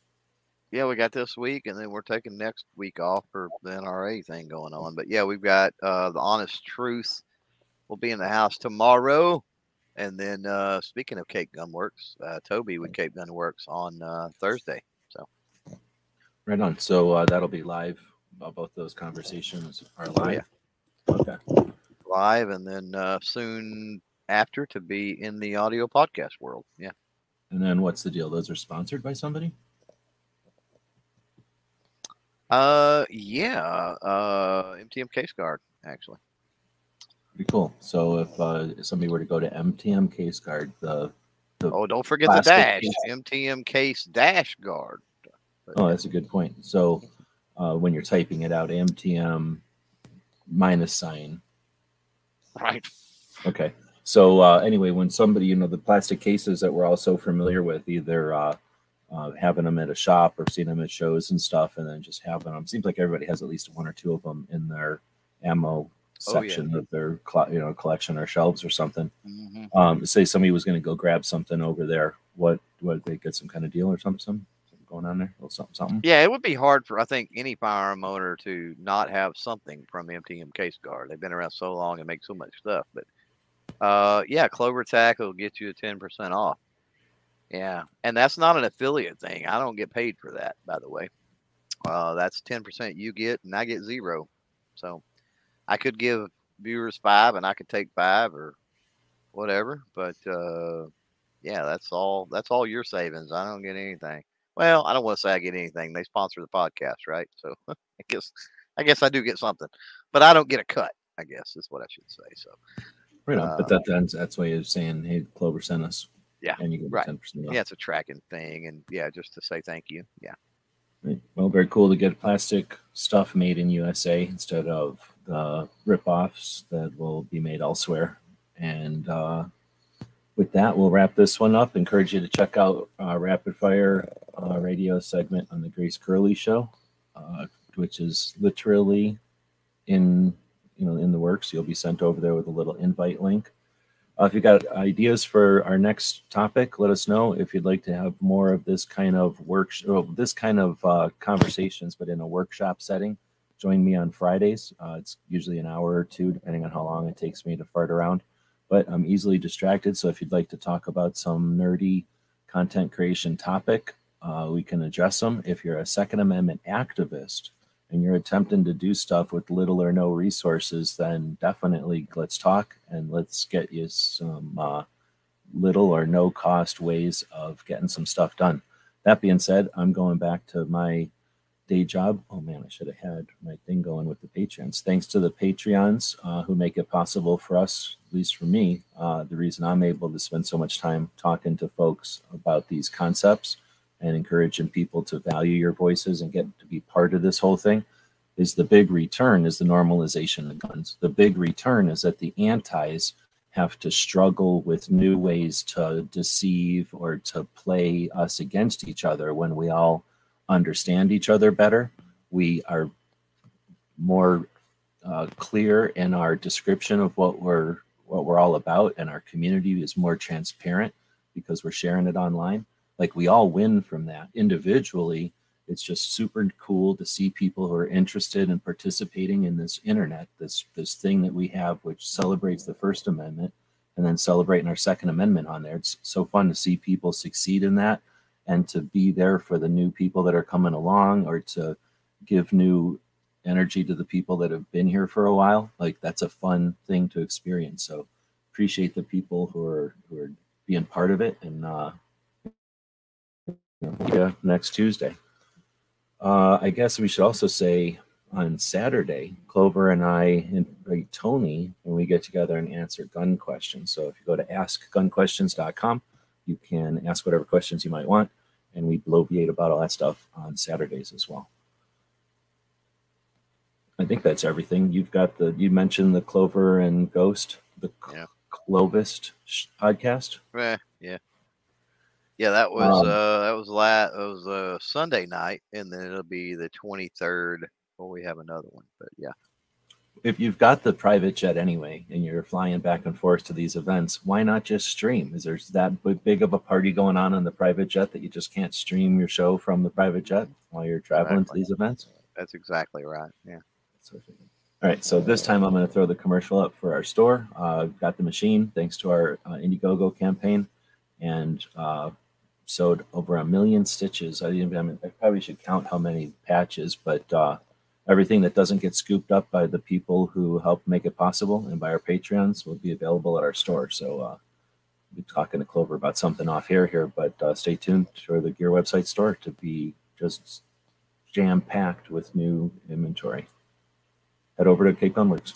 Yeah, we got this week, and then we're taking next week off for the N R A thing going on. But yeah, we've got uh, The Honest Truth will be in the house tomorrow. And then, uh, speaking of Cape Gun Works, uh, Toby with Cape Gun Works on uh, Thursday. So, right on. So uh, that'll be live. Uh, both those conversations are live. Oh, yeah. Okay. Live, and then uh, soon after to be in the audio podcast world. Yeah. And then what's the deal? Those are sponsored by somebody? Uh, yeah. Uh, M T M Case Guard, actually. Pretty cool. So if uh, somebody were to go to M T M Case Guard, the, the oh, don't forget the dash case. M T M Case Dash Guard. But, oh, that's a good point. So uh, when you're typing it out, M T M minus sign. Right. Okay. So uh, anyway, when somebody, you know, the plastic cases that we're all so familiar with, either uh, uh, having them at a shop or seeing them at shows and stuff, and then just having them, seems like everybody has at least one or two of them in their ammo section oh, yeah. of their, you know, collection or shelves or something. Mm-hmm. um, say somebody was going to go grab something over there. What, what, they get some kind of deal or something, something going on there? Or something, something? Yeah, it would be hard for, I think, any firearm owner to not have something from M T M Case Guard. They've been around so long and make so much stuff. But uh, yeah, Clover Tack will get you a ten percent off. Yeah, and that's not an affiliate thing. I don't get paid for that, by the way. Uh, that's ten percent you get, and I get zero. So I could give viewers five, and I could take five or whatever. But uh, yeah, that's all. That's all your savings. I don't get anything. Well, I don't want to say I get anything. They sponsor the podcast, right? So I guess I guess I do get something, but I don't get a cut, I guess is what I should say. So right on. Uh, but that, that's that's why you're saying, hey, Clover sent us. Yeah, and you get right. ten percent off. Yeah, it's a tracking thing, and yeah, just to say thank you. Yeah. Right. Well, very cool to get plastic stuff made in U S A instead of the rip-offs that will be made elsewhere. And uh, with that, we'll wrap this one up. Encourage you to check out uh, Rapid Fire uh, radio segment on the Grace Curley Show, uh, which is literally in you know in the works. You'll be sent over there with a little invite link. Uh, if you got ideas for our next topic, let us know. If you'd like to have more of this kind of work, or this kind of uh, conversations, but in a workshop setting, join me on Fridays. Uh, it's usually an hour or two, depending on how long it takes me to fart around. But I'm easily distracted, so if you'd like to talk about some nerdy content creation topic, uh, we can address them. If you're a Second Amendment activist and you're attempting to do stuff with little or no resources, then definitely let's talk, and let's get you some uh, little or no cost ways of getting some stuff done. That being said, I'm going back to my day job. Oh man, I should have had my thing going with the Patreons. Thanks to the Patreons uh, who make it possible for us, at least for me, uh, the reason I'm able to spend so much time talking to folks about these concepts and encouraging people to value your voices and get to be part of this whole thing, is the big return is the normalization of guns. The big return is that the antis have to struggle with new ways to deceive or to play us against each other. When we all understand each other better, we are more uh, clear in our description of what we're, what we're all about, and our community is more transparent because we're sharing it online. Like, we all win from that individually. It's just super cool to see people who are interested in participating in this internet, this this thing that we have, which celebrates the First Amendment, and then celebrating our Second Amendment on there. It's so fun to see people succeed in that, and to be there for the new people that are coming along, or to give new energy to the people that have been here for a while. Like, that's a fun thing to experience. So appreciate the people who are who are being part of it, and uh, yeah, next Tuesday. Uh, I guess we should also say on Saturday, Clover and I invite Tony, and we get together and answer gun questions. So if you go to ask gun questions dot com, you can ask whatever questions you might want, and we bloviate about all that stuff on Saturdays as well. I think that's everything. You've got the, you mentioned the Clover and Ghost, the yeah. Clovist podcast. Yeah, yeah. Yeah, that was um, uh, that was last, that was uh, Sunday night, and then it'll be the twenty-third. Well, we have another one, but yeah. If you've got the private jet anyway, and you're flying back and forth to these events, why not just stream? Is there that big of a party going on in the private jet that you just can't stream your show from the private jet while you're traveling exactly. to these events? That's exactly right. Yeah. All right, so this time I'm going to throw the commercial up for our store. Uh, got the machine thanks to our uh, Indiegogo campaign, and. Uh, sewed over a million stitches. I didn't. I, mean, I probably should count how many patches, but uh, everything that doesn't get scooped up by the people who help make it possible and by our Patreons will be available at our store. So uh, we'll be talking to Clover about something off here, here, but uh, stay tuned for the Gear website store to be just jam-packed with new inventory. Head over to Cape Gun Works.